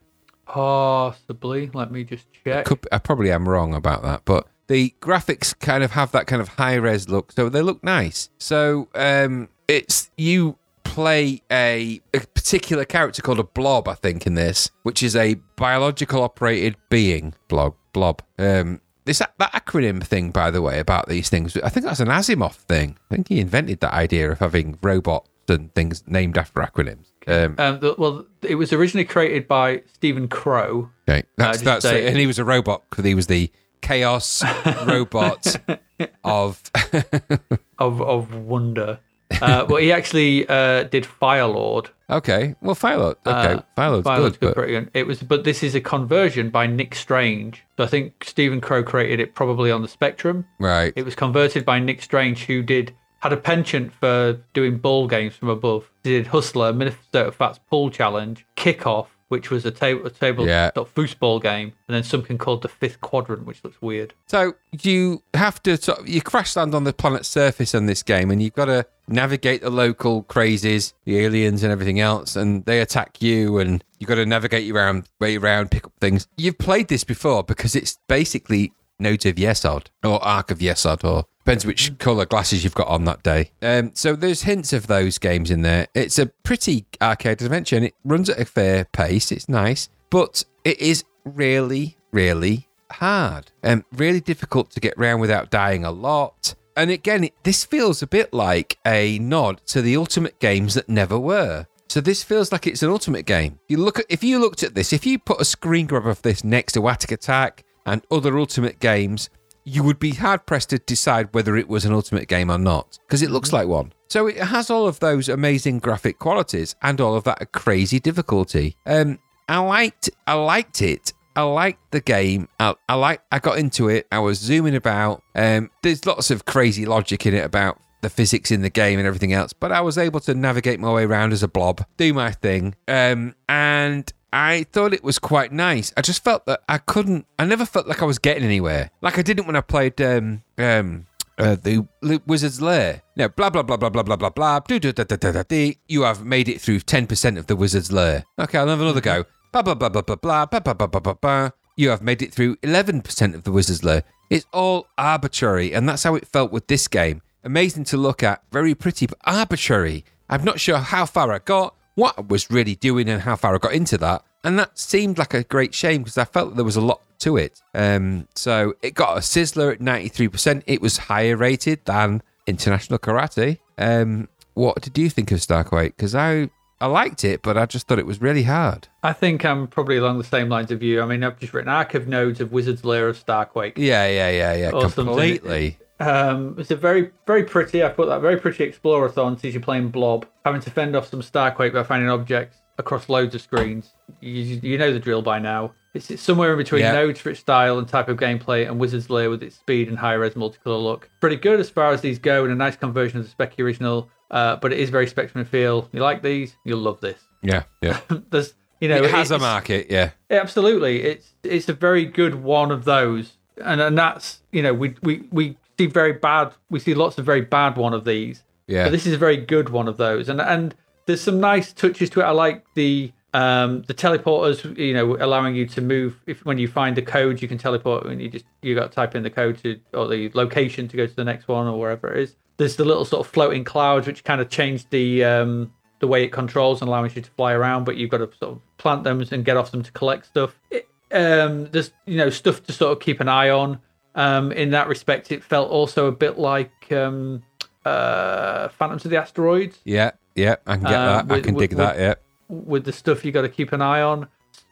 Possibly. Let me just check. I, could, I probably am wrong about that, but the graphics kind of have that kind of high-res look, so they look nice. So um, it's, you play a, a particular character called a blob, I think, in this, which is a biological-operated being blob. blob. Um, This, that acronym thing, by the way, about these things, I think that's an Asimov thing. I think he invented that idea of having robots and things named after acronyms. Um, um, the, well, it was originally created by Stephen Crow. Okay, that's, uh, that's it. And he was a robot because he was the chaos robot of... of of wonder. Uh, well, he actually uh, did Firelord. Okay, well, Firelord. Okay, uh, Firelord's, Firelord's good. good but... good. It was, but this is a conversion by Nick Strange. So I think Stephen Crow created it probably on the Spectrum. Right. It was converted by Nick Strange, who did had a penchant for doing ball games from above. He did Hustler, Minnesota Fats Pool Challenge, Kickoff, which was a, ta- a table yeah. sort of foosball game, and then something called the Fifth Quadrant, which looks weird. So you have to sort of, you crash land on the planet's surface in this game, and you've got to navigate the local crazies, the aliens and everything else, and they attack you, and you've got to navigate your round, way around, pick up things. You've played this before because it's basically Note of Yesod, or Ark of Yesod, or depends which colour glasses you've got on that day. Um, so there's hints of those games in there. It's a pretty arcade adventure, and it runs at a fair pace. It's nice, but it is really, really hard and um, really difficult to get round without dying a lot. And again, it, this feels a bit like a nod to the Ultimate games that never were. So this feels like it's an Ultimate game. You look at, if you looked at this, if you put a screen grab of this next to Attic Attack and other Ultimate games, you would be hard-pressed to decide whether it was an Ultimate game or not, because it looks like one. So it has all of those amazing graphic qualities and all of that crazy difficulty. Um, I liked I liked it. I liked the game. I, I, liked, I got into it. I was zooming about. Um, there's lots of crazy logic in it about the physics in the game and everything else, but I was able to navigate my way around as a blob, do my thing, um, and... I thought it was quite nice. I just felt that I couldn't... I never felt like I was getting anywhere. Like I didn't when I played um, um, uh, the Wizard's Lair. No, blah, blah, blah, blah, blah, blah, blah, blah, do do da, da, da, da, dee. You have made it through ten percent of the Wizard's Lair. Okay, I'll have another go. Blah, blah, blah, blah, blah, blah, blah, blah, blah, blah, blah, blah. You have made it through eleven percent of the Wizard's Lair. It's all arbitrary, and that's how it felt with this game. Amazing to look at, very pretty, but arbitrary. I'm not sure how far I got, what I was really doing and how far I got into that. And that seemed like a great shame because I felt there was a lot to it. Um, so it got a sizzler at ninety-three percent. It was higher rated than International Karate. Um, what did you think of Starquake? Because I, I liked it, but I just thought it was really hard. I think I'm probably along the same lines of you. I mean, I've just written Arc of Nodes of Wizard's Lair of Starquake. Yeah, yeah, yeah, yeah. Or completely. Something. Um, it's a very, very pretty, I put that, very pretty explorathon, sees you playing blob, having to fend off some Starquake by finding objects across loads of screens. You, you know the drill by now. It's, it's somewhere in between yeah. Nodes for its style and type of gameplay and Wizard's Lair with its speed and high-res multicolor look. Pretty good as far as these go and a nice conversion of the Speccy original, uh, but it is very Spectrum and feel. You like these, you'll love this. Yeah, yeah. There's, you know, it has a market, yeah. Absolutely. It's it's a very good one of those. And, and that's, you know, we we we... see very bad we see lots of very bad one of these, Yeah. But this is a very good one of those. And and there's some nice touches to it. I like the um, the teleporters, you know, allowing you to move. If when you find the code, you can teleport, and you just you got to type in the code to or the location to go to the next one or wherever it is. There's the little sort of floating clouds, which kind of change the um, the way it controls and allows you to fly around. But you've got to sort of plant them and get off them to collect stuff. It, um, there's you know stuff to sort of keep an eye on. Um, in that respect, it felt also a bit like um, uh, Phantoms of the Asteroids. Yeah, yeah, I can get uh, that. With, I can with, dig with, that. Yeah, with the stuff you got to keep an eye on.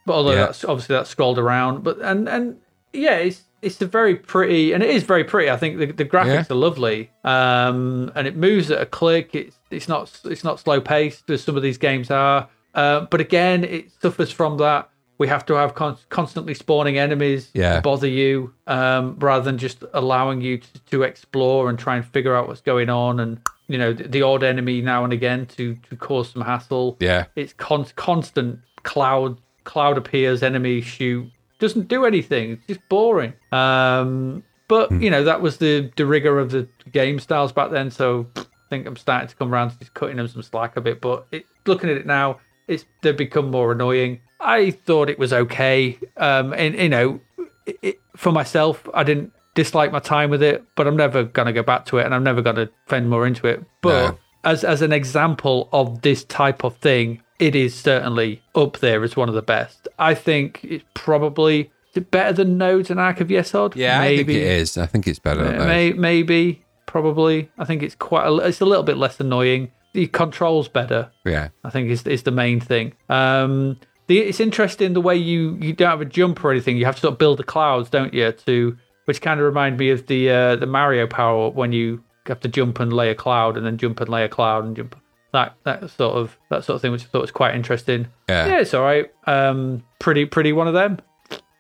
But although yeah. that's obviously that's scrolled around, but and and yeah, it's it's a very pretty, and it is very pretty. I think the, the graphics yeah. are lovely, um, and it moves at a click. It's it's not it's not slow paced as some of these games are. Uh, but again, it suffers from that. We have to have con- constantly spawning enemies yeah. to bother you, um, rather than just allowing you to, to explore and try and figure out what's going on, and you know the, the odd enemy now and again to to cause some hassle. Yeah, it's con- constant cloud cloud appears, enemy shoot, doesn't do anything. It's just boring. Um, but hmm. you know that was the, the rigor of the game styles back then. So I think I'm starting to come around to just cutting them some slack a bit. But it, looking at it now, it's they've become more annoying. I thought it was okay, um, and you know, it, it, for myself, I didn't dislike my time with it, but I'm never gonna go back to it, and I'm never gonna fend more into it. But no. as as an example of this type of thing, it is certainly up there as one of the best. I think it's probably is it better than Nodes and Ark of Yesod. Yeah, maybe. I think it is. I think it's better. Uh, than those. May, maybe, probably. I think it's quite. A, it's a little bit less annoying. The controls better. Yeah, I think is is the main thing. Um. The, it's interesting the way you, you don't have a jump or anything. You have to sort of build the clouds, don't you? To which kind of remind me of the uh, the Mario power up when you have to jump and lay a cloud, and then jump and lay a cloud, and jump that that sort of that sort of thing, which I thought was quite interesting. Yeah, yeah it's all right. Um, pretty pretty one of them.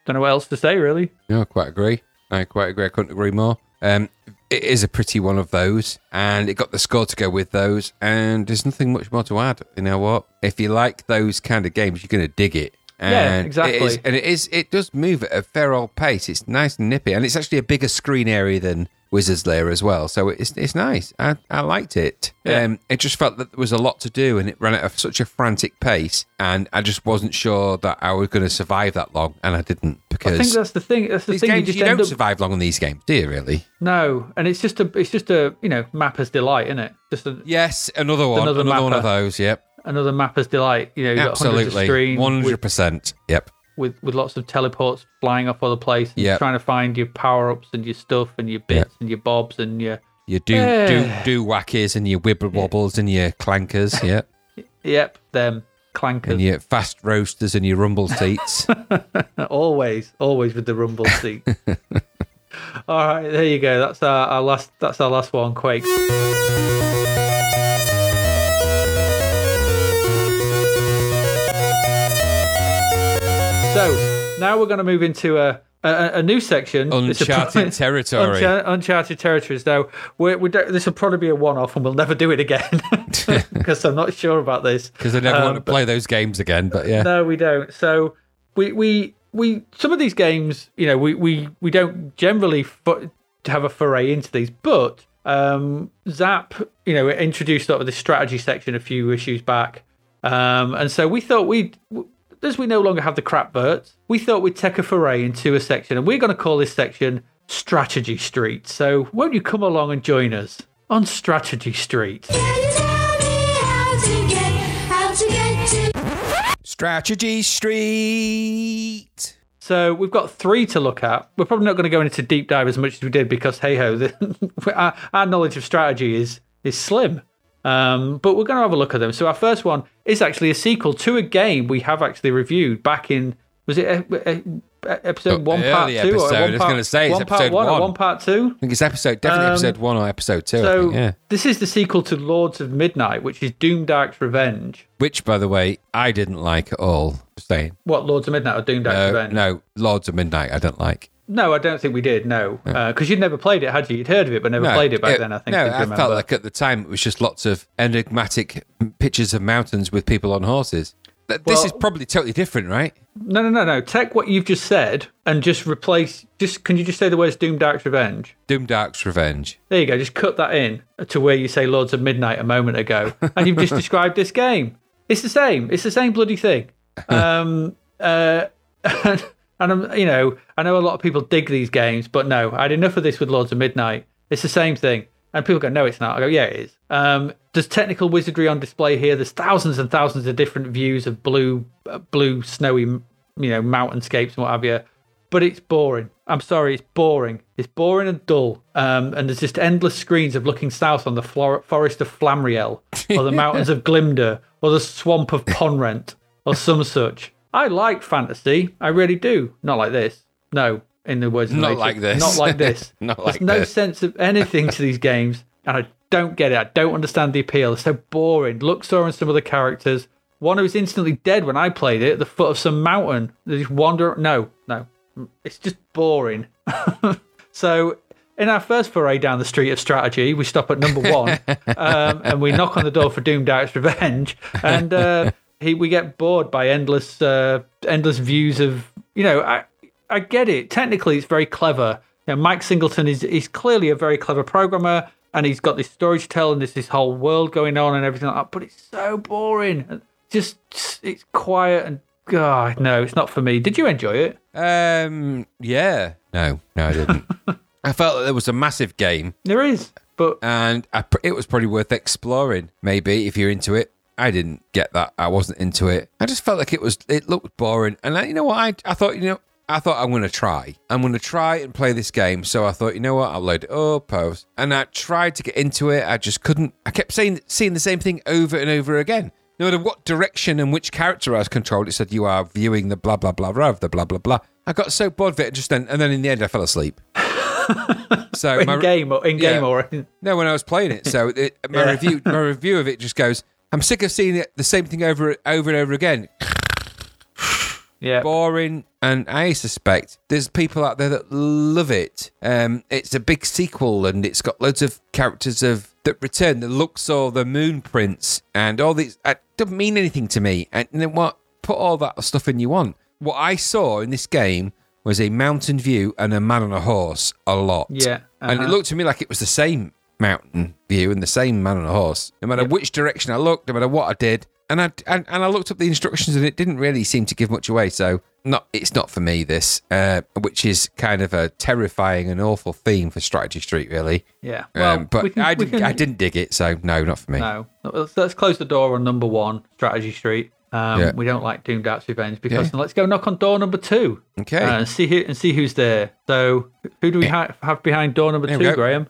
Don't know what else to say really. No, I quite agree. I quite agree. I couldn't agree more. Um, it is a pretty one of those, and it got the score to go with those, and there's nothing much more to add. You know what? If you like those kind of games, you're going to dig it. And yeah, exactly. It is, and it is, it does move at a fair old pace. It's nice and nippy, and it's actually a bigger screen area than Wizard's Lair as well. So it's it's nice. I, I liked it. Yeah. Um, it just felt that there was a lot to do, and it ran at a, such a frantic pace, and I just wasn't sure that I was going to survive that long, and I didn't. Because I think that's the thing. That's the these thing. Games, you just you don't up... survive long on these games, do you? Really? No, and it's just a it's just a you know mapper's delight, isn't it? Just a, yes, another one, another, another one of those. Yep. Another mapper's delight, you know, you've absolutely. Got hundreds of screens. one hundred percent. With, yep. With with lots of teleports flying off all the place, and yep. trying to find your power ups and your stuff and your bits yep. and your bobs and your your do uh, do do whackies and your wibble wobbles yeah. and your clankers, yep. yep, them clankers. And your fast roasters and your rumble seats. always, always with the rumble seat. All right, there you go. That's our, our last. That's our last one. Quake. So now we're going to move into a a, a new section. Uncharted a, territory. Uncha- uncharted territories. Now we're, we don't, this will probably be a one-off, and we'll never do it again because I'm not sure about this. Because I never um, want to but, play those games again. But yeah, no, we don't. So we we, we some of these games, you know, we we, we don't generally fo- have a foray into these, but um, Zzap, you know, introduced sort of the strategy section a few issues back, um, and so we thought we'd. We, As we no longer have the crapverts, we thought we'd take a foray into a section, and we're going to call this section Strategy Street. So won't you come along and join us on Strategy Street? Can you tell me how to get, how to get to... Strategy Street! So we've got three to look at. We're probably not going to go into deep dive as much as we did because, hey-ho, the, our, our knowledge of strategy is is slim. Um, but we're going to have a look at them. So our first one is actually a sequel to a game we have actually reviewed back in, was it episode oh, one, part two? Episode. Or one I was part, going to say it's one episode part one, one. Or one part two. I think it's episode, definitely um, episode one or episode two. So I think, yeah. This is the sequel to Lords of Midnight, which is Doomdark's Revenge. Which, by the way, I didn't like at all. Saying what, Lords of Midnight or Doomdark's no, Revenge? No, Lords of Midnight I don't like. No, I don't think we did, no. Because uh, you'd never played it, had you? You'd heard of it, but never no, played it back it, then, I think. No, I felt like at the time it was just lots of enigmatic pictures of mountains with people on horses. This well, is probably totally different, right? No, no, no, no. Take what you've just said and just replace... Just Can you just say the words Doom Dark's Revenge? Doom Dark's Revenge. There you go. Just cut that in to where you say Lords of Midnight a moment ago. And you've just described this game. It's the same. It's the same bloody thing. Um, uh, and, and, I'm, you know, I know a lot of people dig these games, but no, I had enough of this with Lords of Midnight. It's the same thing. And people go, no, it's not. I go, yeah, it is. Um, there's technical wizardry on display here. There's thousands and thousands of different views of blue, uh, blue snowy, you know, mountainscapes and what have you. But it's boring. I'm sorry, it's boring. It's boring and dull. Um, and there's just endless screens of looking south on the flor- forest of Flamriel, or the mountains of Glimda, or the swamp of Ponrent, or some such. I like fantasy. I really do. Not like this. No. In the words of Not nature. like this. Not like this. Not like There's no this. sense of anything to these games, and I don't get it. I don't understand the appeal. It's so boring. Luxor and some other characters. One who was instantly dead when I played it at the foot of some mountain. They just wander... No, no. It's just boring. So, in our first foray down the street of strategy, we stop at number one, um, and we knock on the door for Doom Dark's Revenge, and uh, he, we get bored by endless, uh, endless views of... You know... I, I get it. Technically, it's very clever. You know, Mike Singleton is is clearly a very clever programmer, and he's got this story to tell, and there's this whole world going on and everything like that. But it's so boring. And just, it's quiet and God, no, it's not for me. Did you enjoy it? Um, yeah. No, no, I didn't. I felt that there was a massive game. There is, but and I, it was probably worth exploring. Maybe if you're into it. I didn't get that. I wasn't into it. I just felt like it was. It looked boring, and I, you know what? I I thought you know. I thought I'm going to try. I'm going to try and play this game. So I thought, you know what? I'll load it up, post. And I tried to get into it. I just couldn't. I kept saying, seeing the same thing over and over again. No matter what direction and which character I was controlled, it said, you are viewing the blah, blah, blah, blah, the blah, blah, blah. I got so bored of it. Just then, and then in the end, I fell asleep. So in my, game or in yeah, game or in... No, when I was playing it. So it, my, yeah. review, my review of it just goes, I'm sick of seeing it, the same thing over, over and over again. Yeah. Boring, and I suspect there's people out there that love it. Um, it's a big sequel, and it's got loads of characters of that return, the Luxor, the Moon Prince, and all these. It doesn't mean anything to me. And you know what? Put all that stuff in you want. What I saw in this game was a mountain view and a man on a horse a lot. Yeah, uh-huh. And it looked to me like it was the same mountain view and the same man on a horse. No matter yep. which direction I looked, no matter what I did. And I and, and I looked up the instructions and it didn't really seem to give much away. So not it's not for me, this, uh, which is kind of a terrifying and awful theme for Strategy Street, really. Yeah. Well, um, but we can, I, didn't, can... I didn't dig it, so no, not for me. No. Let's, let's close the door on number one, Strategy Street. Um, yeah. We don't like Doom Dark's Revenge because yeah. let's go knock on door number two. Okay. Uh, and, see who, and see who's there. So who do we ha- have behind door number there two, Graham?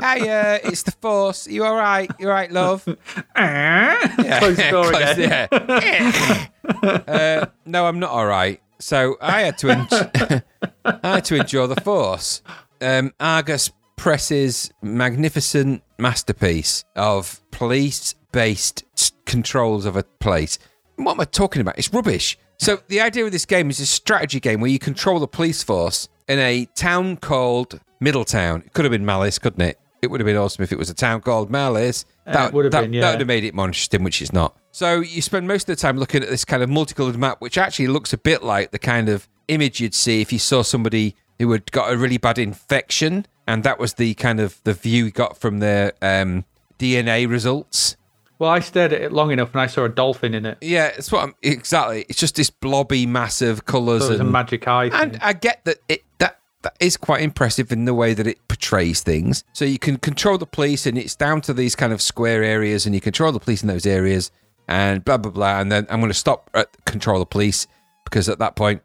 Hiya, it's the Force. Are you all right? You all right, love? yeah. Close the door Close, again. Yeah. uh, no, I'm not all right. So I had to, en- I had to endure the Force. Um, Argus Press's magnificent masterpiece of police-based t- controls of a place. What am I talking about? It's rubbish. So the idea of this game is a strategy game where you control the police force in a town called Middletown. It could have been Malice, couldn't it? It would have been awesome if it was a town called Malice. That uh, would have that, been, yeah. That would have made it more interesting, which it's not. So you spend most of the time looking at this kind of multicoloured map, which actually looks a bit like the kind of image you'd see if you saw somebody who had got a really bad infection, and that was the kind of the view you got from their um, D N A results. Well, I stared at it long enough and I saw a dolphin in it. Yeah, it's what I'm, exactly. It's just this blobby mass of colours. So and a magic eye thing. And I get that it that that is quite impressive in the way that it portrays things. So you can control the police and it's down to these kind of square areas and you control the police in those areas and blah, blah, blah. And then I'm going to stop at control the police because at that point...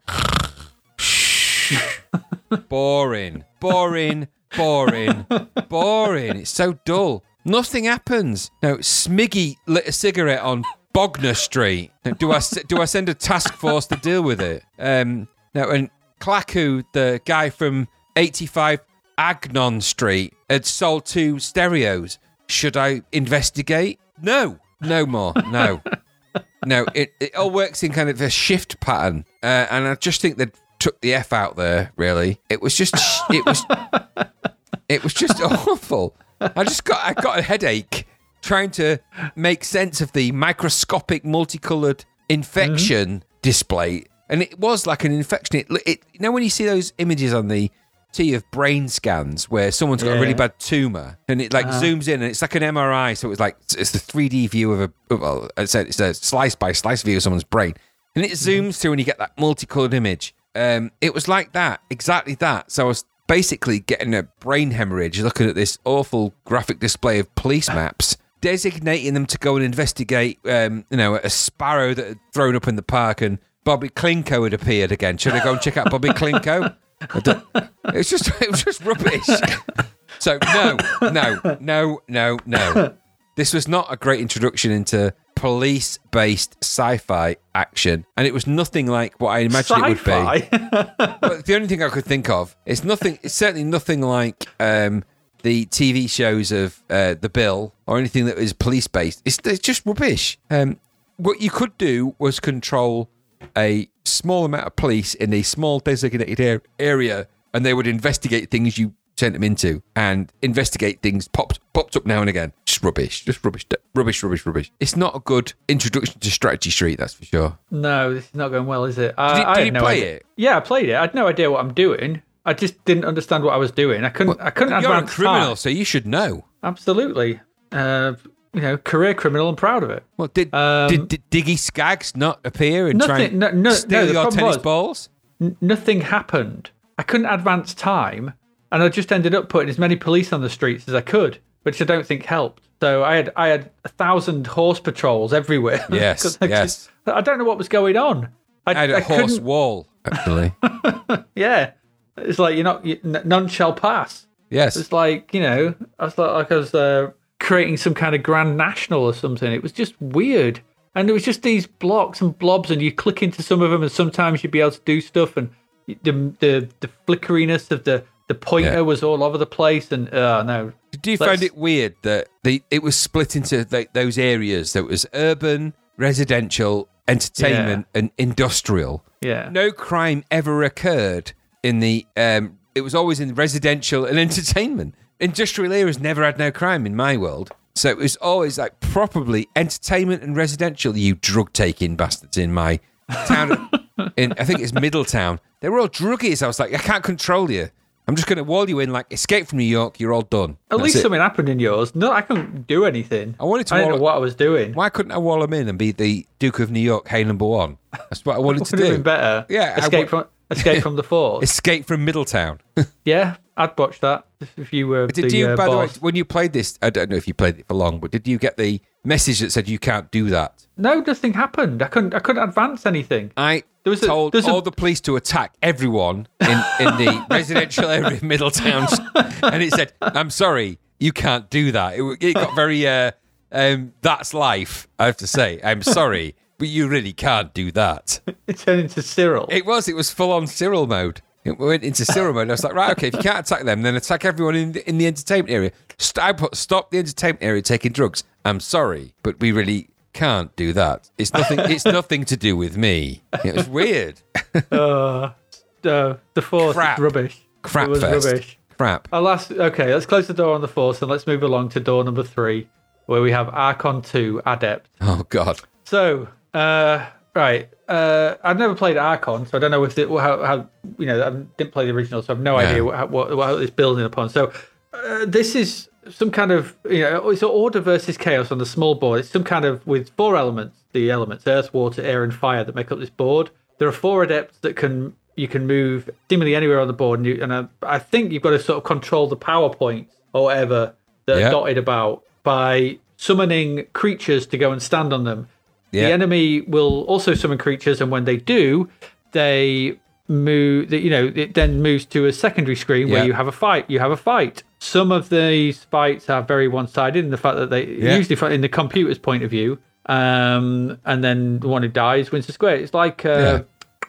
boring, boring, boring, boring. It's so dull. Nothing happens. No, Smiggy lit a cigarette on Bognor Street. Now, do I do I send a task force to deal with it? Um, no, and Clacku, the guy from eighty-five Agnon Street, had sold two stereos. Should I investigate? No, no more. No, no. It it all works in kind of a shift pattern, uh, and I just think they took the F out there. Really, it was just it was it was just awful. I just got I got a headache trying to make sense of the microscopic multicoloured infection mm-hmm. display. And it was like an infection. It, it, you know when you see those images on the T of brain scans where someone's got yeah. a really bad tumour and it like uh-huh. zooms in and it's like an M R I. So it was like, it's the three D view of a, well, it's a, it's a slice by slice view of someone's brain. And it zooms mm-hmm. through and you get that multicoloured image. Um, it was like that, exactly that. So I was basically getting a brain hemorrhage looking at this awful graphic display of police maps, designating them to go and investigate, um, you know, a sparrow that had thrown up in the park and Bobby Klinko had appeared again. Should I go and check out Bobby Klinko? It was just, it was just rubbish. So no, no, no, no, no. This was not a great introduction into police-based sci-fi action, and it was nothing like what I imagined sci-fi. It would be. But the only thing I could think of, it's nothing. It's certainly nothing like um, the T V shows of uh, The Bill or anything that is police-based. It's, it's just rubbish. Um, what you could do was control a small amount of police in a small designated area, and they would investigate things you sent them into, and investigate things popped popped up now and again. Just rubbish, just rubbish, rubbish, rubbish, rubbish. It's not a good introduction to Strategy Street, that's for sure. No, this is not going well, is it? Uh, did you, did I you no play idea. It? Yeah, I played it. I had no idea what I'm doing. I just didn't understand what I was doing. I couldn't. Well, I couldn't. You're advance a criminal, time. So you should know. Absolutely. Uh, you know, career criminal and proud of it. Well, did um, did, did Diggy Skaggs not appear and nothing, try and no, no, steal no, your tennis was, balls? N- nothing happened. I couldn't advance time. And I just ended up putting as many police on the streets as I could, which I don't think helped. So I had I had a thousand horse patrols everywhere. Yes, I yes. Just, I don't know what was going on. I, I had a I horse couldn't... wall, actually. Yeah. It's like, you're not, you, none shall pass. Yes. It's like, you know, I was like, like I was uh, creating some kind of Grand National or something. It was just weird. And there was just these blocks and blobs, and you click into some of them, and sometimes you'd be able to do stuff, and the the, the flickeriness of the... The pointer yeah. was all over the place, and uh, no. Do you Let's... find it weird that the it was split into the, those areas? That was urban, residential, entertainment, yeah. and industrial. Yeah. No crime ever occurred in the. Um, it was always in residential and entertainment. Industrial areas never had no crime in my world, so it was always like probably entertainment and residential. You drug taking bastards in my town. in I think it's Middletown. They were all druggies. I was like, I can't control you. I'm just going to wall you in, like, escape from New York, you're all done. At least it. Something happened in yours. No, I couldn't do anything. I wanted to. I didn't know what I was doing. Why couldn't I wall him in and be the Duke of New York, hey, number one? That's what I wanted to do. It would have been better. Yeah. Escape, wa- from, escape from the fort. Escape from Middletown. Yeah, I'd watch that if you were did the you, uh, by boss. The way, when you played this, I don't know if you played it for long, but did you get the message that said you can't do that? No, nothing happened. I couldn't I couldn't advance anything. I... There was a, told there was a, all the police to attack everyone in, in the residential area of Middletown, and it said, "I'm sorry, you can't do that." It, it got very uh, um, that's life. I have to say, I'm sorry, but you really can't do that. It turned into Cyril. It was. It was full on Cyril mode. It went into Cyril mode. I was like, right, okay, if you can't attack them, then attack everyone in the, in the entertainment area. I put stop the entertainment area taking drugs. I'm sorry, but we really. Can't do that. It's nothing. It's nothing to do with me. It was weird. uh, uh, the force crap. Is rubbish. Crap. It was fest. Rubbish. Crap. Alas, okay. Let's close the door on the force and let's move along to door number three, where we have Archon Two Adept. Oh God. So, uh, right. Uh, I've never played Archon, so I don't know if the, how, how you know. I didn't play the original, so I've no, no. idea what, what what it's building upon. So, uh, this is. Some kind of, you know, it's order versus chaos on the small board. It's some kind of, with four elements, the elements, earth, water, air, and fire that make up this board. There are four adepts that can, you can move seemingly anywhere on the board. And, you, and I, I think you've got to sort of control the power points or whatever that yeah. are dotted about by summoning creatures to go and stand on them. Yeah. The enemy will also summon creatures. And when they do, they move, you know, it then moves to a secondary screen yeah. where you have a fight. You have a fight. Some of these fights are very one-sided in the fact that they yeah. usually, in the computer's point of view, um, and then the one who dies wins the square. It's like uh, yeah.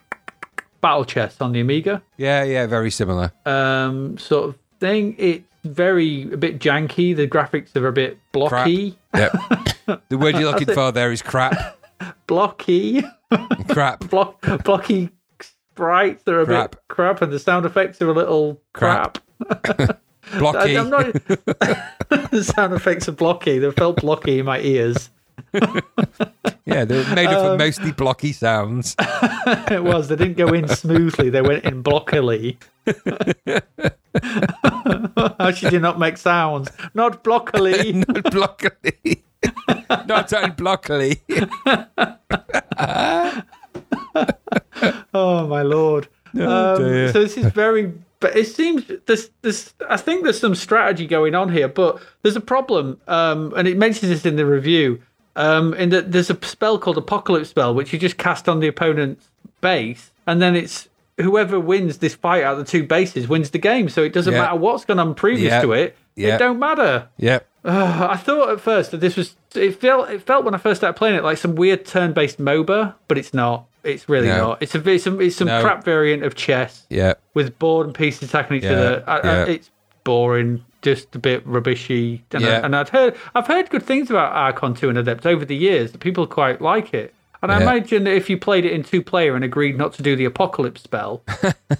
battle chess on the Amiga. Yeah, yeah, very similar um, sort of thing. It's very a bit janky. The graphics are a bit blocky. Yep. The word you're looking for there is crap. Blocky. Crap. Block, blocky sprites are a crap. Bit crap, and the sound effects are a little crap. crap. Blocky. I'm not, the sound effects are blocky. They felt blocky in my ears. Yeah, they were made up um, of mostly blocky sounds. It was. They didn't go in smoothly. They went in blockily. How should you not make sounds? Not blockily. Not blockily. Not unblockily. Oh, my Lord. Oh, um, so this is very... But it seems this this I think there's some strategy going on here, but there's a problem, um, and it mentions this in the review. Um, in that there's a spell called Apocalypse Spell, which you just cast on the opponent's base, and then it's whoever wins this fight out of the two bases wins the game. So it doesn't yep. matter what's gone on previous yep. to it; yep. it don't matter. Yeah. Uh, I thought at first that this was it felt it felt when I first started playing it like some weird turn-based MOBA, but it's not. It's really no. not. It's a it's some it's some no. crap variant of chess. Yeah. With board and pieces attacking each yeah. other. I, yeah. I, it's boring, just a bit rubbishy. And, yeah. I, and I'd heard I've heard good things about Archon two and Adept over the years. That people quite like it. And yeah. I imagine that if you played it in two player and agreed not to do the Apocalypse Spell,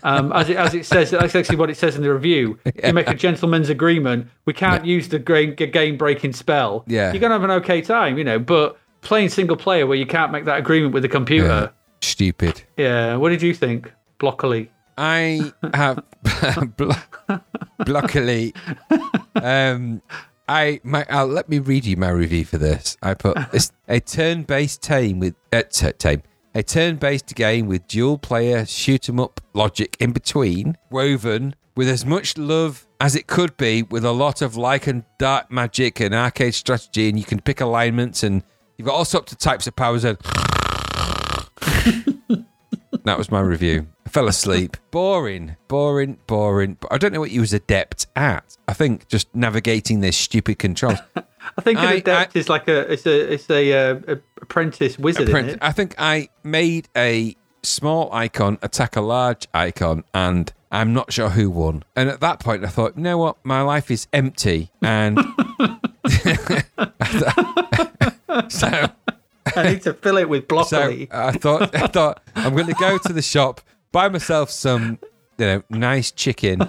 um, as it as it says, that's actually what it says in the review. Yeah. You make a gentleman's agreement. We can't yeah. use the game breaking spell. Yeah. You're gonna have an okay time, you know. But playing single player where you can't make that agreement with the computer. Yeah. Stupid. Yeah. What did you think? Blockily. I have blo- blockily. Um, I my. I'll, let me read you my review for this. I put a turn-based game with uh, t- time. a turn-based game with dual-player shoot 'em up logic in between, woven with as much love as it could be, with a lot of like and dark magic and arcade strategy, and you can pick alignments, and you've got all sorts of types of powers and. That was my review. I fell asleep. Boring, boring, boring. I don't know what you was adept at. I think just navigating their stupid controls. I think an I, adept I, is like a it's a it's a, a apprentice wizard. Apprentice, isn't it? I think I made a small icon attack a large icon, and I'm not sure who won. And at that point, I thought, you know what, my life is empty, and so. I need to fill it with broccoli. So I thought, I thought I'm going to go to the shop, buy myself some, you know, nice chicken,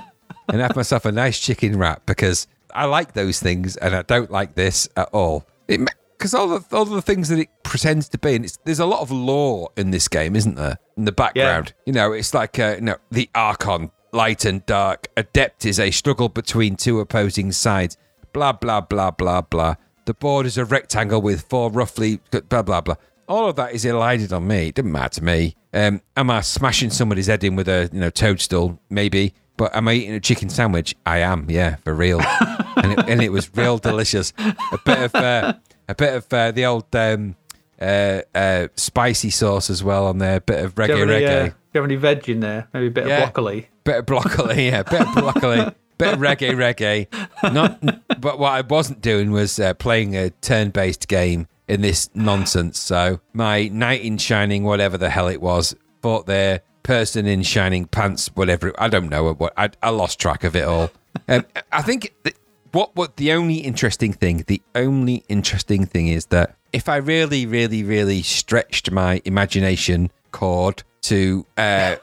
and have myself a nice chicken wrap because I like those things and I don't like this at all. Because all the all the things that it pretends to be, and it's, there's a lot of lore in this game, isn't there? In the background, yeah. You know, it's like uh, you know, the Archon, light and dark. Adept is a struggle between two opposing sides. Blah blah blah blah blah. The board is a rectangle with four roughly blah, blah, blah. All of that is elided on me. It didn't matter to me. Um, am I smashing somebody's head in with a you know toadstool? Maybe. But am I eating a chicken sandwich? I am, yeah, for real. and, it, and it was real delicious. A bit of uh, a bit of uh, the old um, uh, uh, spicy sauce as well on there. A bit of reggae, do you have any, reggae. Uh, do you have any veg in there? Maybe a bit yeah. of broccoli. Bit of broccoli, yeah. Bit of broccoli. Bit of reggae, reggae. Not, but what I wasn't doing was uh, playing a turn-based game in this nonsense. So my knight in shining, whatever the hell it was, fought their person in shining pants, whatever. I don't know what. I, I lost track of it all. Um, I think th- what what the only interesting thing, the only interesting thing is that if I really, really, really stretched my imagination cord to uh,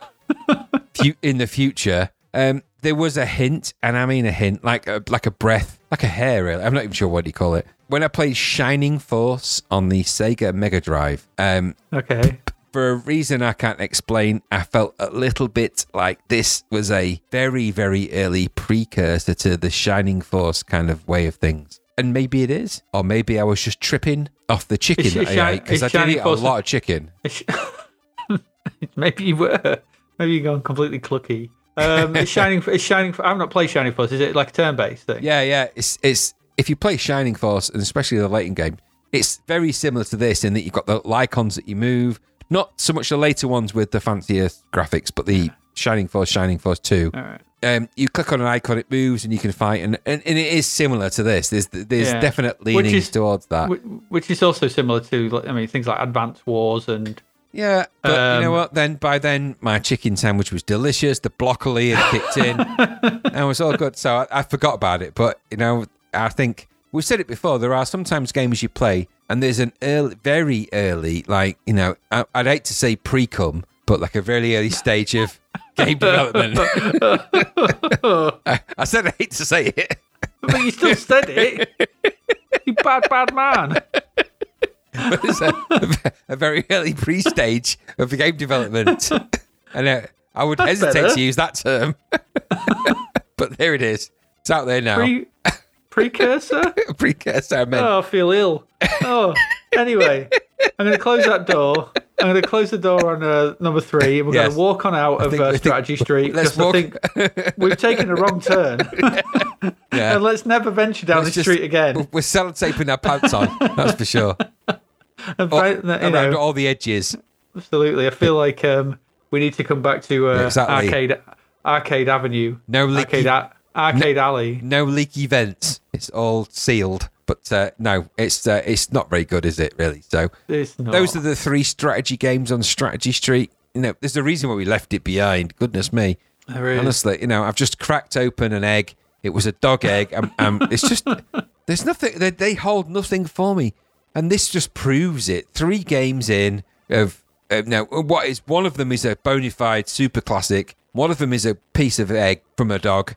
fu- in the future. Um, There was a hint, and I mean a hint, like a, like a breath, like a hair, really. I'm not even sure what you call it. When I played Shining Force on the Sega Mega Drive, um, okay, for a reason I can't explain, I felt a little bit like this was a very, very early precursor to the Shining Force kind of way of things. And maybe it is, or maybe I was just tripping off the chicken it's, that it's I shi- ate, because I did eat a lot of chicken. Sh- maybe you were. Maybe you're going completely clucky. um, it's Shining. It's Shining. I've not played Shining Force. Is it like a turn-based thing? Yeah, yeah. It's it's if you play Shining Force, and especially the late game, it's very similar to this in that you've got the icons that you move. Not so much the later ones with the fancier graphics, but the Shining Force, Shining Force Two. All right. Um, you click on an icon, it moves, and you can fight, and and, and it is similar to this. There's there's yeah. definite leanings is, towards that, which is also similar to. I mean, things like Advance Wars and. Yeah, but um, you know what? Then by then, my chicken sandwich was delicious. The broccoli had kicked in, and it was all good. So I, I forgot about it. But you know, I think we've said it before. There are sometimes games you play, and there's an early, very early, like you know, I, I'd hate to say pre-cum, but like a very early stage of game development. I, I said I hate to say it, but you still said it. You bad, bad man. But it's a, a very early pre-stage of the game development. And uh, I would That's hesitate better. to use that term. But there it is. It's out there now. Pre- precursor? Precursor, I meant. Oh, I feel ill. Oh, anyway, I'm going to close that door. I'm going to close the door on uh, number three, and we're yes. going to walk on out I of uh, Strategy think, Street because I think we've taken a wrong turn. Yeah. And let's never venture down let's this just, street again. We're sellotaping our pants on, that's for sure. And all, you know, around all the edges. Absolutely. I feel like um, we need to come back to uh, exactly. Arcade Arcade Avenue. No leaky, Arcade, a- Arcade no, Alley. No leaky vents. It's all sealed. But uh, no, it's uh, it's not very good, is it, really? So those are the three strategy games on Strategy Street. You know, there's a reason why we left it behind. Goodness me. There is. Honestly, you know, I've just cracked open an egg. It was a dog egg. I'm, I'm, it's just, there's nothing, they, they hold nothing for me. And this just proves it. Three games in of, uh, now, what is, one of them is a bona fide super classic. One of them is a piece of egg from a dog.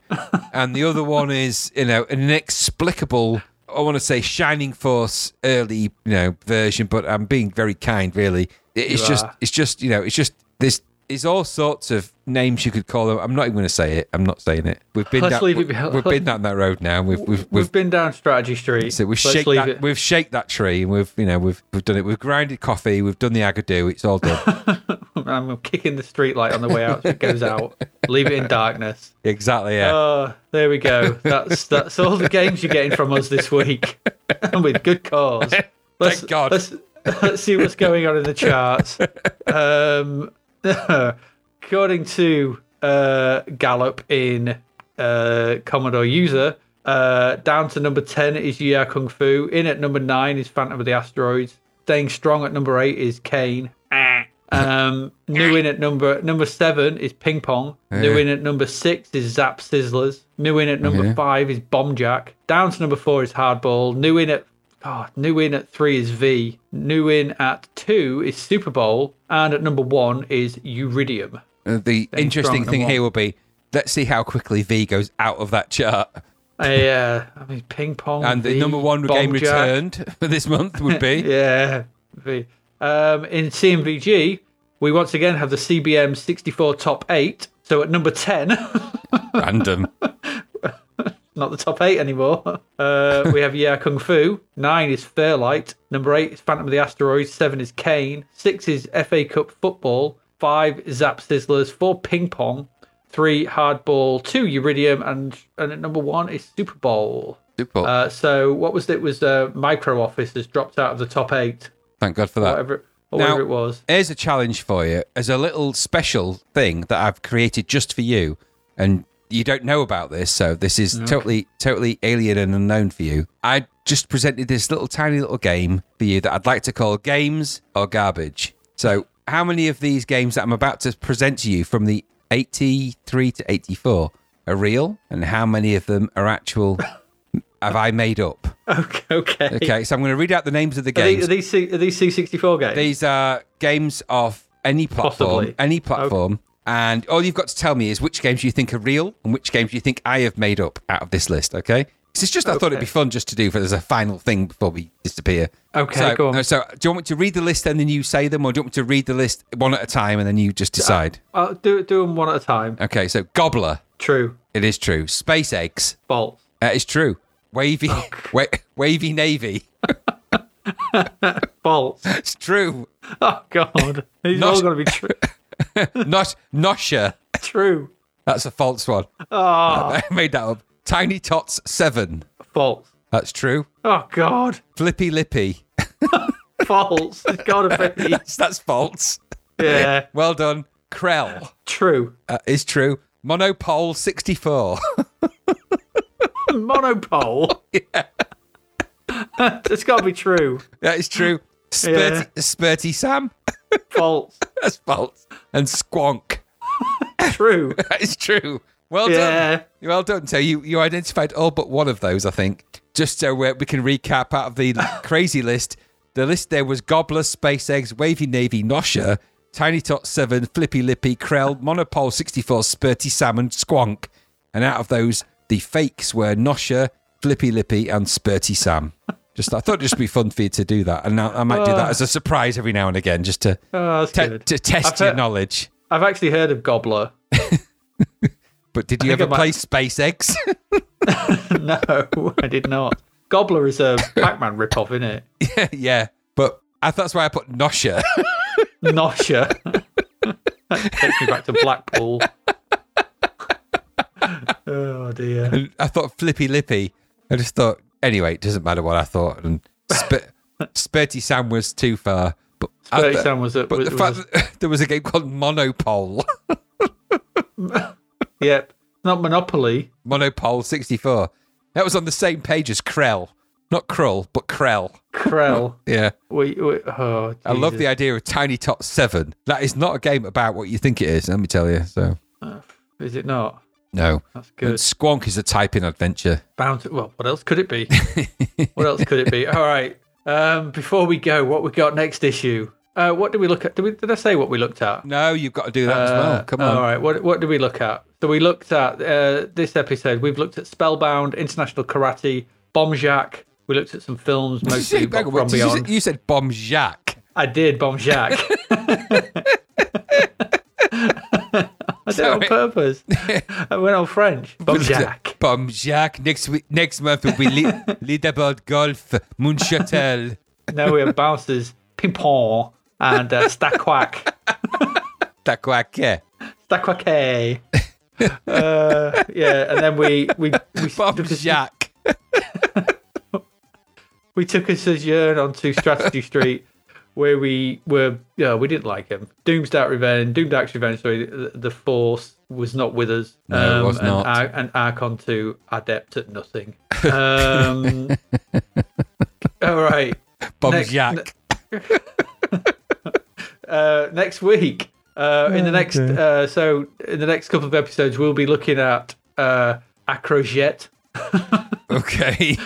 And the other one is, you know, an inexplicable, I want to say Shining Force early, you know, version, but I'm being very kind, really. It, it's you just, are. it's just, you know, it's just, there's, there's all sorts of names you could call them. I'm not even going to say it. I'm not saying it. We've been down, we've, we've been down that road now. We've we've we've, we've been down Strategy Street. So we've shake that it. we've shaked that tree. And we've you know we've we've done it. We've grounded coffee. We've done the agadoo. It's all done. I'm kicking the street light on the way out. So it goes out. Leave it in darkness. Exactly. Yeah. Oh, there we go. That's that's all the games you're getting from us this week, and with good cause. Let's, Thank God. Let's, let's see what's going on in the charts. Um. According to uh, Gallup in uh, Commodore User, uh, down to number ten is Yu Ya Kung Fu. In at number nine is Phantom of the Asteroids. Staying strong at number eight is Kane. Um, new in at number number seven is Ping Pong. Yeah. New in at number six is Zzap! Sizzlers. New in at number yeah. five is Bomb Jack. Down to number four is Hardball. New in at Oh, new in at three is V. New in at two is Super Bowl. And at number one is Uridium. Uh, the Staying interesting thing here will be, let's see how quickly V goes out of that chart. Yeah, uh, I mean, Ping Pong. And v, the number one game Jack. returned for this month would be. yeah, V. Um, in C M V G, we once again have the C B M sixty-four top eight. So at number ten. Random. Not the top eight anymore. Uh, we have Yeah Kung Fu. Nine is Fairlight. Number eight is Phantom of the Asteroids. Seven is Kane. Six is F A Cup Football. Five, Zzap! Sizzlers. Four, Ping Pong. Three, Hardball. Two, Uridium. And, and at number one is Super Bowl. Super Bowl. Uh, so what was it? Was uh, Micro Office has dropped out of the top eight. Thank God for that. Whatever, whatever now, it was. Here's a challenge for you. As a little special thing that I've created just for you. And you don't know about this, so this is okay. totally, totally alien and unknown for you. I just presented this little tiny little game for you that I'd like to call Games or Garbage. So how many of these games that I'm about to present to you from the eighty-three to eighty-four are real, and how many of them are actual have I made up? Okay. Okay, okay so I'm going to read out the names of the games. Are these, are these, C, are these C sixty-four games? These are games of any platform. Possibly. Any platform. Okay. And all you've got to tell me is which games you think are real and which games you think I have made up out of this list, okay? So it's just, I okay. thought it'd be fun just to do for as a final thing before we disappear. Okay, so, go on. So do you want me to read the list and then you say them, or do you want me to read the list one at a time and then you just decide? I'll do, do them one at a time. Okay, so Gobbler. True. It is true. Space Eggs. Bolt. That is true. Wavy, oh. wa- wavy Navy. Bolt. It's true. Oh, God. These Not- are all going to be true. Not Nosher. True. That's a false one. Oh. I made that up. Tiny Tots seven. False. That's true. Oh, God. Flippy Lippy. False. Gotta be. That's, that's false. Yeah. Well done. Krell. True. Uh, is true. Monopole sixty-four. Monopole? Yeah. It's got to be true. That is true. Spurty, yeah. Spurty Sam. False. That's false. And Squonk. True. That is true. Well yeah. done. Well done. So you, you identified all but one of those, I think. Just so we can recap out of the crazy list. The list there was Gobbler, Space Eggs, Wavy Navy, Nosher, Tiny Tot seven, Flippy Lippy, Krell, Monopole sixty-four, Spurty Salmon, Squonk. And out of those, the fakes were Nosher, Flippy Lippy, and Spurty Sam. Just I thought it'd just be fun for you to do that, and I, I might uh, do that as a surprise every now and again, just to oh, te- to test I've your heard, knowledge. I've actually heard of Gobbler, but did you ever play might... Space Eggs? No, I did not. Gobbler is a Pac-Man ripoff, isn't it? Yeah, yeah. But I, that's why I put Nosher. Nosher. That takes me back to Blackpool. Oh dear. And I thought Flippy Lippy. I just thought. Anyway, it doesn't matter what I thought. And Sp- Spurty Sam was too far. But Spurty th- Sam was... A, but was, the fact was... that there was a game called Monopole. Yep. Not Monopoly. Monopole sixty-four. That was on the same page as Krell. Not Krull, but Krell. Krell. Yeah. We, we, oh, I love the idea of Tiny Tot seven. That is not a game about what you think it is, let me tell you. So, uh, is it not? No. That's good. And Squonk is a type-in adventure. Bound to, well, what else could it be? What else could it be? All right. Um, before we go, what we got next issue? Uh, what did we look at? Did, we, did I say what we looked at? No, you've got to do that uh, as well. Come on. All right. What What did we look at? So we looked at uh, this episode. We've looked at Spellbound, International Karate, Bomb Jack. We looked at some films, mostly you, from wait, beyond. You, you said Bomb Jack. I did, Bomb Jack. I did it on purpose. I went on French. Bomb Jack. Bomb Jack. Next week, next month will be Leaderboard Golf, Moonshuttle. Now we have Bounces, Ping Pong, and uh, Starquake. Starquake. Starquake. Uh, yeah, and then we... we, we Bomb Jack. We took a sojourn onto Strategy Street, where we were, yeah, we didn't like him. Doomsday Revenge, Doomsday Revenge, sorry, the, the Force was not with us. No, um, it was and not. Ar- and Archon two, adept at nothing. Um, all right. Bob's Yak. Ne- uh, next week, uh, in the next, uh, so in the next couple of episodes, we'll be looking at uh, Acrojet. Okay.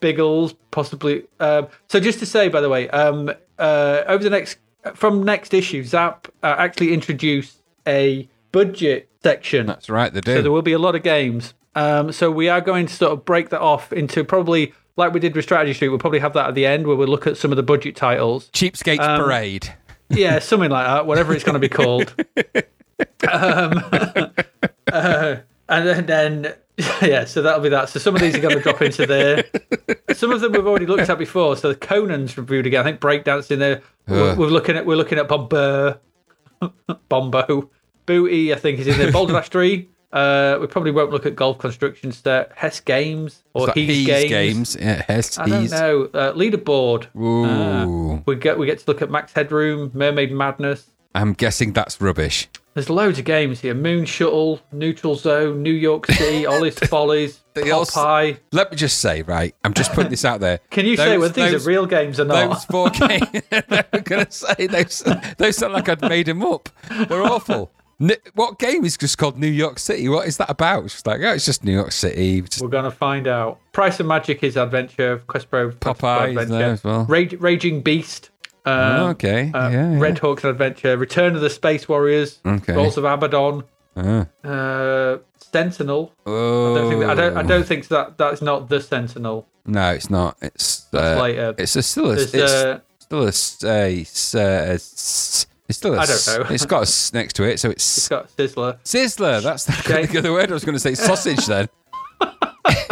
Biggles, possibly. Um, so just to say, by the way, um, uh, over the next, from next issue, Zzap! Uh, actually introduced a budget section. That's right, they do. So there will be a lot of games. Um, so we are going to sort of break that off into probably, like we did with Strategy Street, we'll probably have that at the end where we'll look at some of the budget titles. Cheapskates um, Parade. Yeah, something like that, whatever it's going to be called. um, uh, and then... then yeah, so that'll be that. So some of these are going to drop into there. Some of them we've already looked at before. So Conan's reviewed again. I think breakdance in there. We're, we're looking at we're looking at Bombo, Bombo, Booty. I think is in there. Boulder Dash Three. Uh, we probably won't look at Golf Construction Set. Hess Games or like He's Games. Games. Yeah, Hess. I don't he's... know. Uh, leaderboard. Ooh. Uh, we get we get to look at Max Headroom, Mermaid Madness. I'm guessing that's rubbish. There's loads of games here. Moon Shuttle, Neutral Zone, New York City, Ollie's Follies, Popeye. Let me just say, right, I'm just putting this out there. Can you those, say whether these those, are real games or not? Those four games, I'm going to say, those, those sound like I'd made them up. They're awful. What game is just called New York City? What is that about? It's just like, oh, it's just New York City. Just... We're going to find out. Price of Magic is Adventure. Quest Pro Popeye is there as well. Rage, Raging Beast. Um, oh, okay. Uh, yeah, yeah. Red Hawks and Adventure, Return of the Space Warriors, okay. Rolls of Abaddon, uh. Uh, Sentinel. Oh. I don't think that, I don't. I don't think that that's not the Sentinel. No, it's not. It's uh, later. It's a still a. It's, it's uh, still a. It's, uh, it's, it's still a. I don't know. It's got a S next to it, so it's. It's got Sizzler. Sizzler. That's the James. Other word I was going to say. Sausage. Then.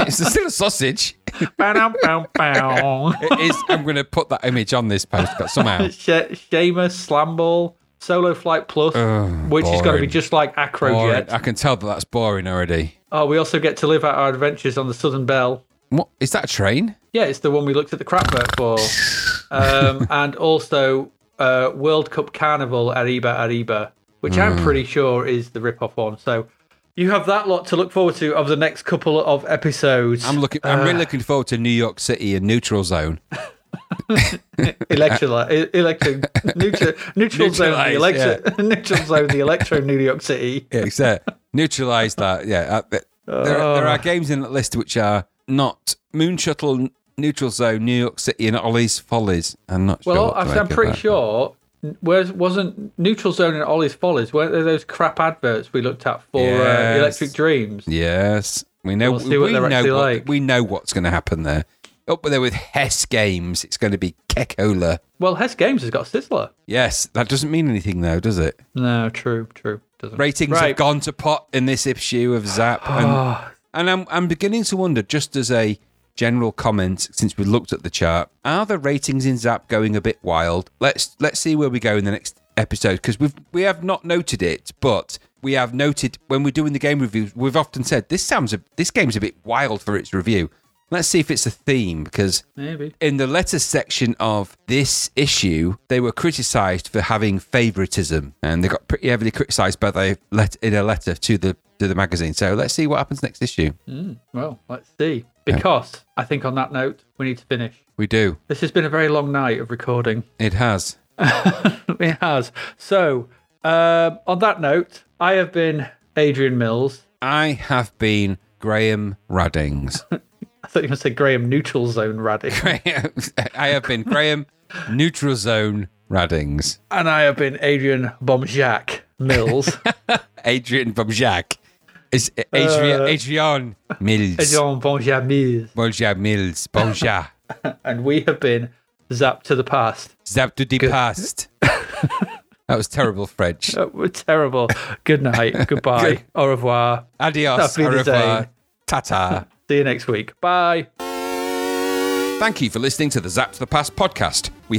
It's still a sausage. Bow, bow, bow. It is. I'm going to put that image on this post somehow. She- Sheamus, Slamball, Solo Flight Plus, oh, which boring. Is going to be just like Acrojet. I can tell that that's boring already. Oh, we also get to live out our adventures on the Southern Belle. What? Is that a train? Yeah, it's the one we looked at the crapbook for. um, and also uh, World Cup Carnival, Arriba, Arriba, which mm. I'm pretty sure is the rip-off one. So... You have that lot to look forward to over the next couple of episodes. I'm looking. I'm uh, really looking forward to New York City and Neutral Zone. Electro, electro, neutral, neutral zone, the electro, yeah. Neutral zone, the electro New York City. Yeah, exactly. Neutralise that. Yeah, there, oh. there are games in that list which are not Moon Shuttle, Neutral Zone, New York City, and Ollie's Follies. I'm not sure. Well, what to I'm pretty that, sure. But. Where's, wasn't Neutral Zone and Ollie's Follies, weren't there those crap adverts we looked at for yes. uh, Electric Dreams? Yes. We know, we'll see what we, they're know actually what, like. We know what's going to happen there. up there with Hess Games, it's going to be Kekola. Well, Hess Games has got Sizzler. Yes, that doesn't mean anything though, does it? No, true, true. Doesn't. Ratings right. have gone to pot in this issue of Zzap!, and, and I'm I'm beginning to wonder, just as a general comment, since we looked at the chart, are the ratings in Zzap! Going a bit wild? Let's let's see where we go in the next episode, because we've we have not noted it, but we have noted when we're doing the game reviews, we've often said this sounds a, this game's a bit wild for its review. Let's see if it's a theme, because maybe in the letters section of this issue, they were criticised for having favouritism, and they got pretty heavily criticised by the let in a letter to the to the magazine. So let's see what happens next issue. Mm, well, let's see. Because I think on that note, we need to finish. We do. This has been a very long night of recording. It has. It has. So, um, on that note, I have been Adrian Mills. I have been Graham Raddings. I thought you were going to say Graham Neutral Zone Raddings. I have been Graham Neutral Zone Raddings. And I have been Adrian Bomb Jack Mills. Adrian Bomb Jack. It's Adrian, uh, Adrian Mills. Adrian Bonjour Mills. Bonjour Mills. Bonjour. And we have been Zzap! To the Past. Zzap! To the Good. Past. That was terrible French. That was terrible. Good night. Goodbye. Good. Au revoir. Adios. Au revoir. Ta-ta. See you next week. Bye. Thank you for listening to the Zzap! To the Past podcast. We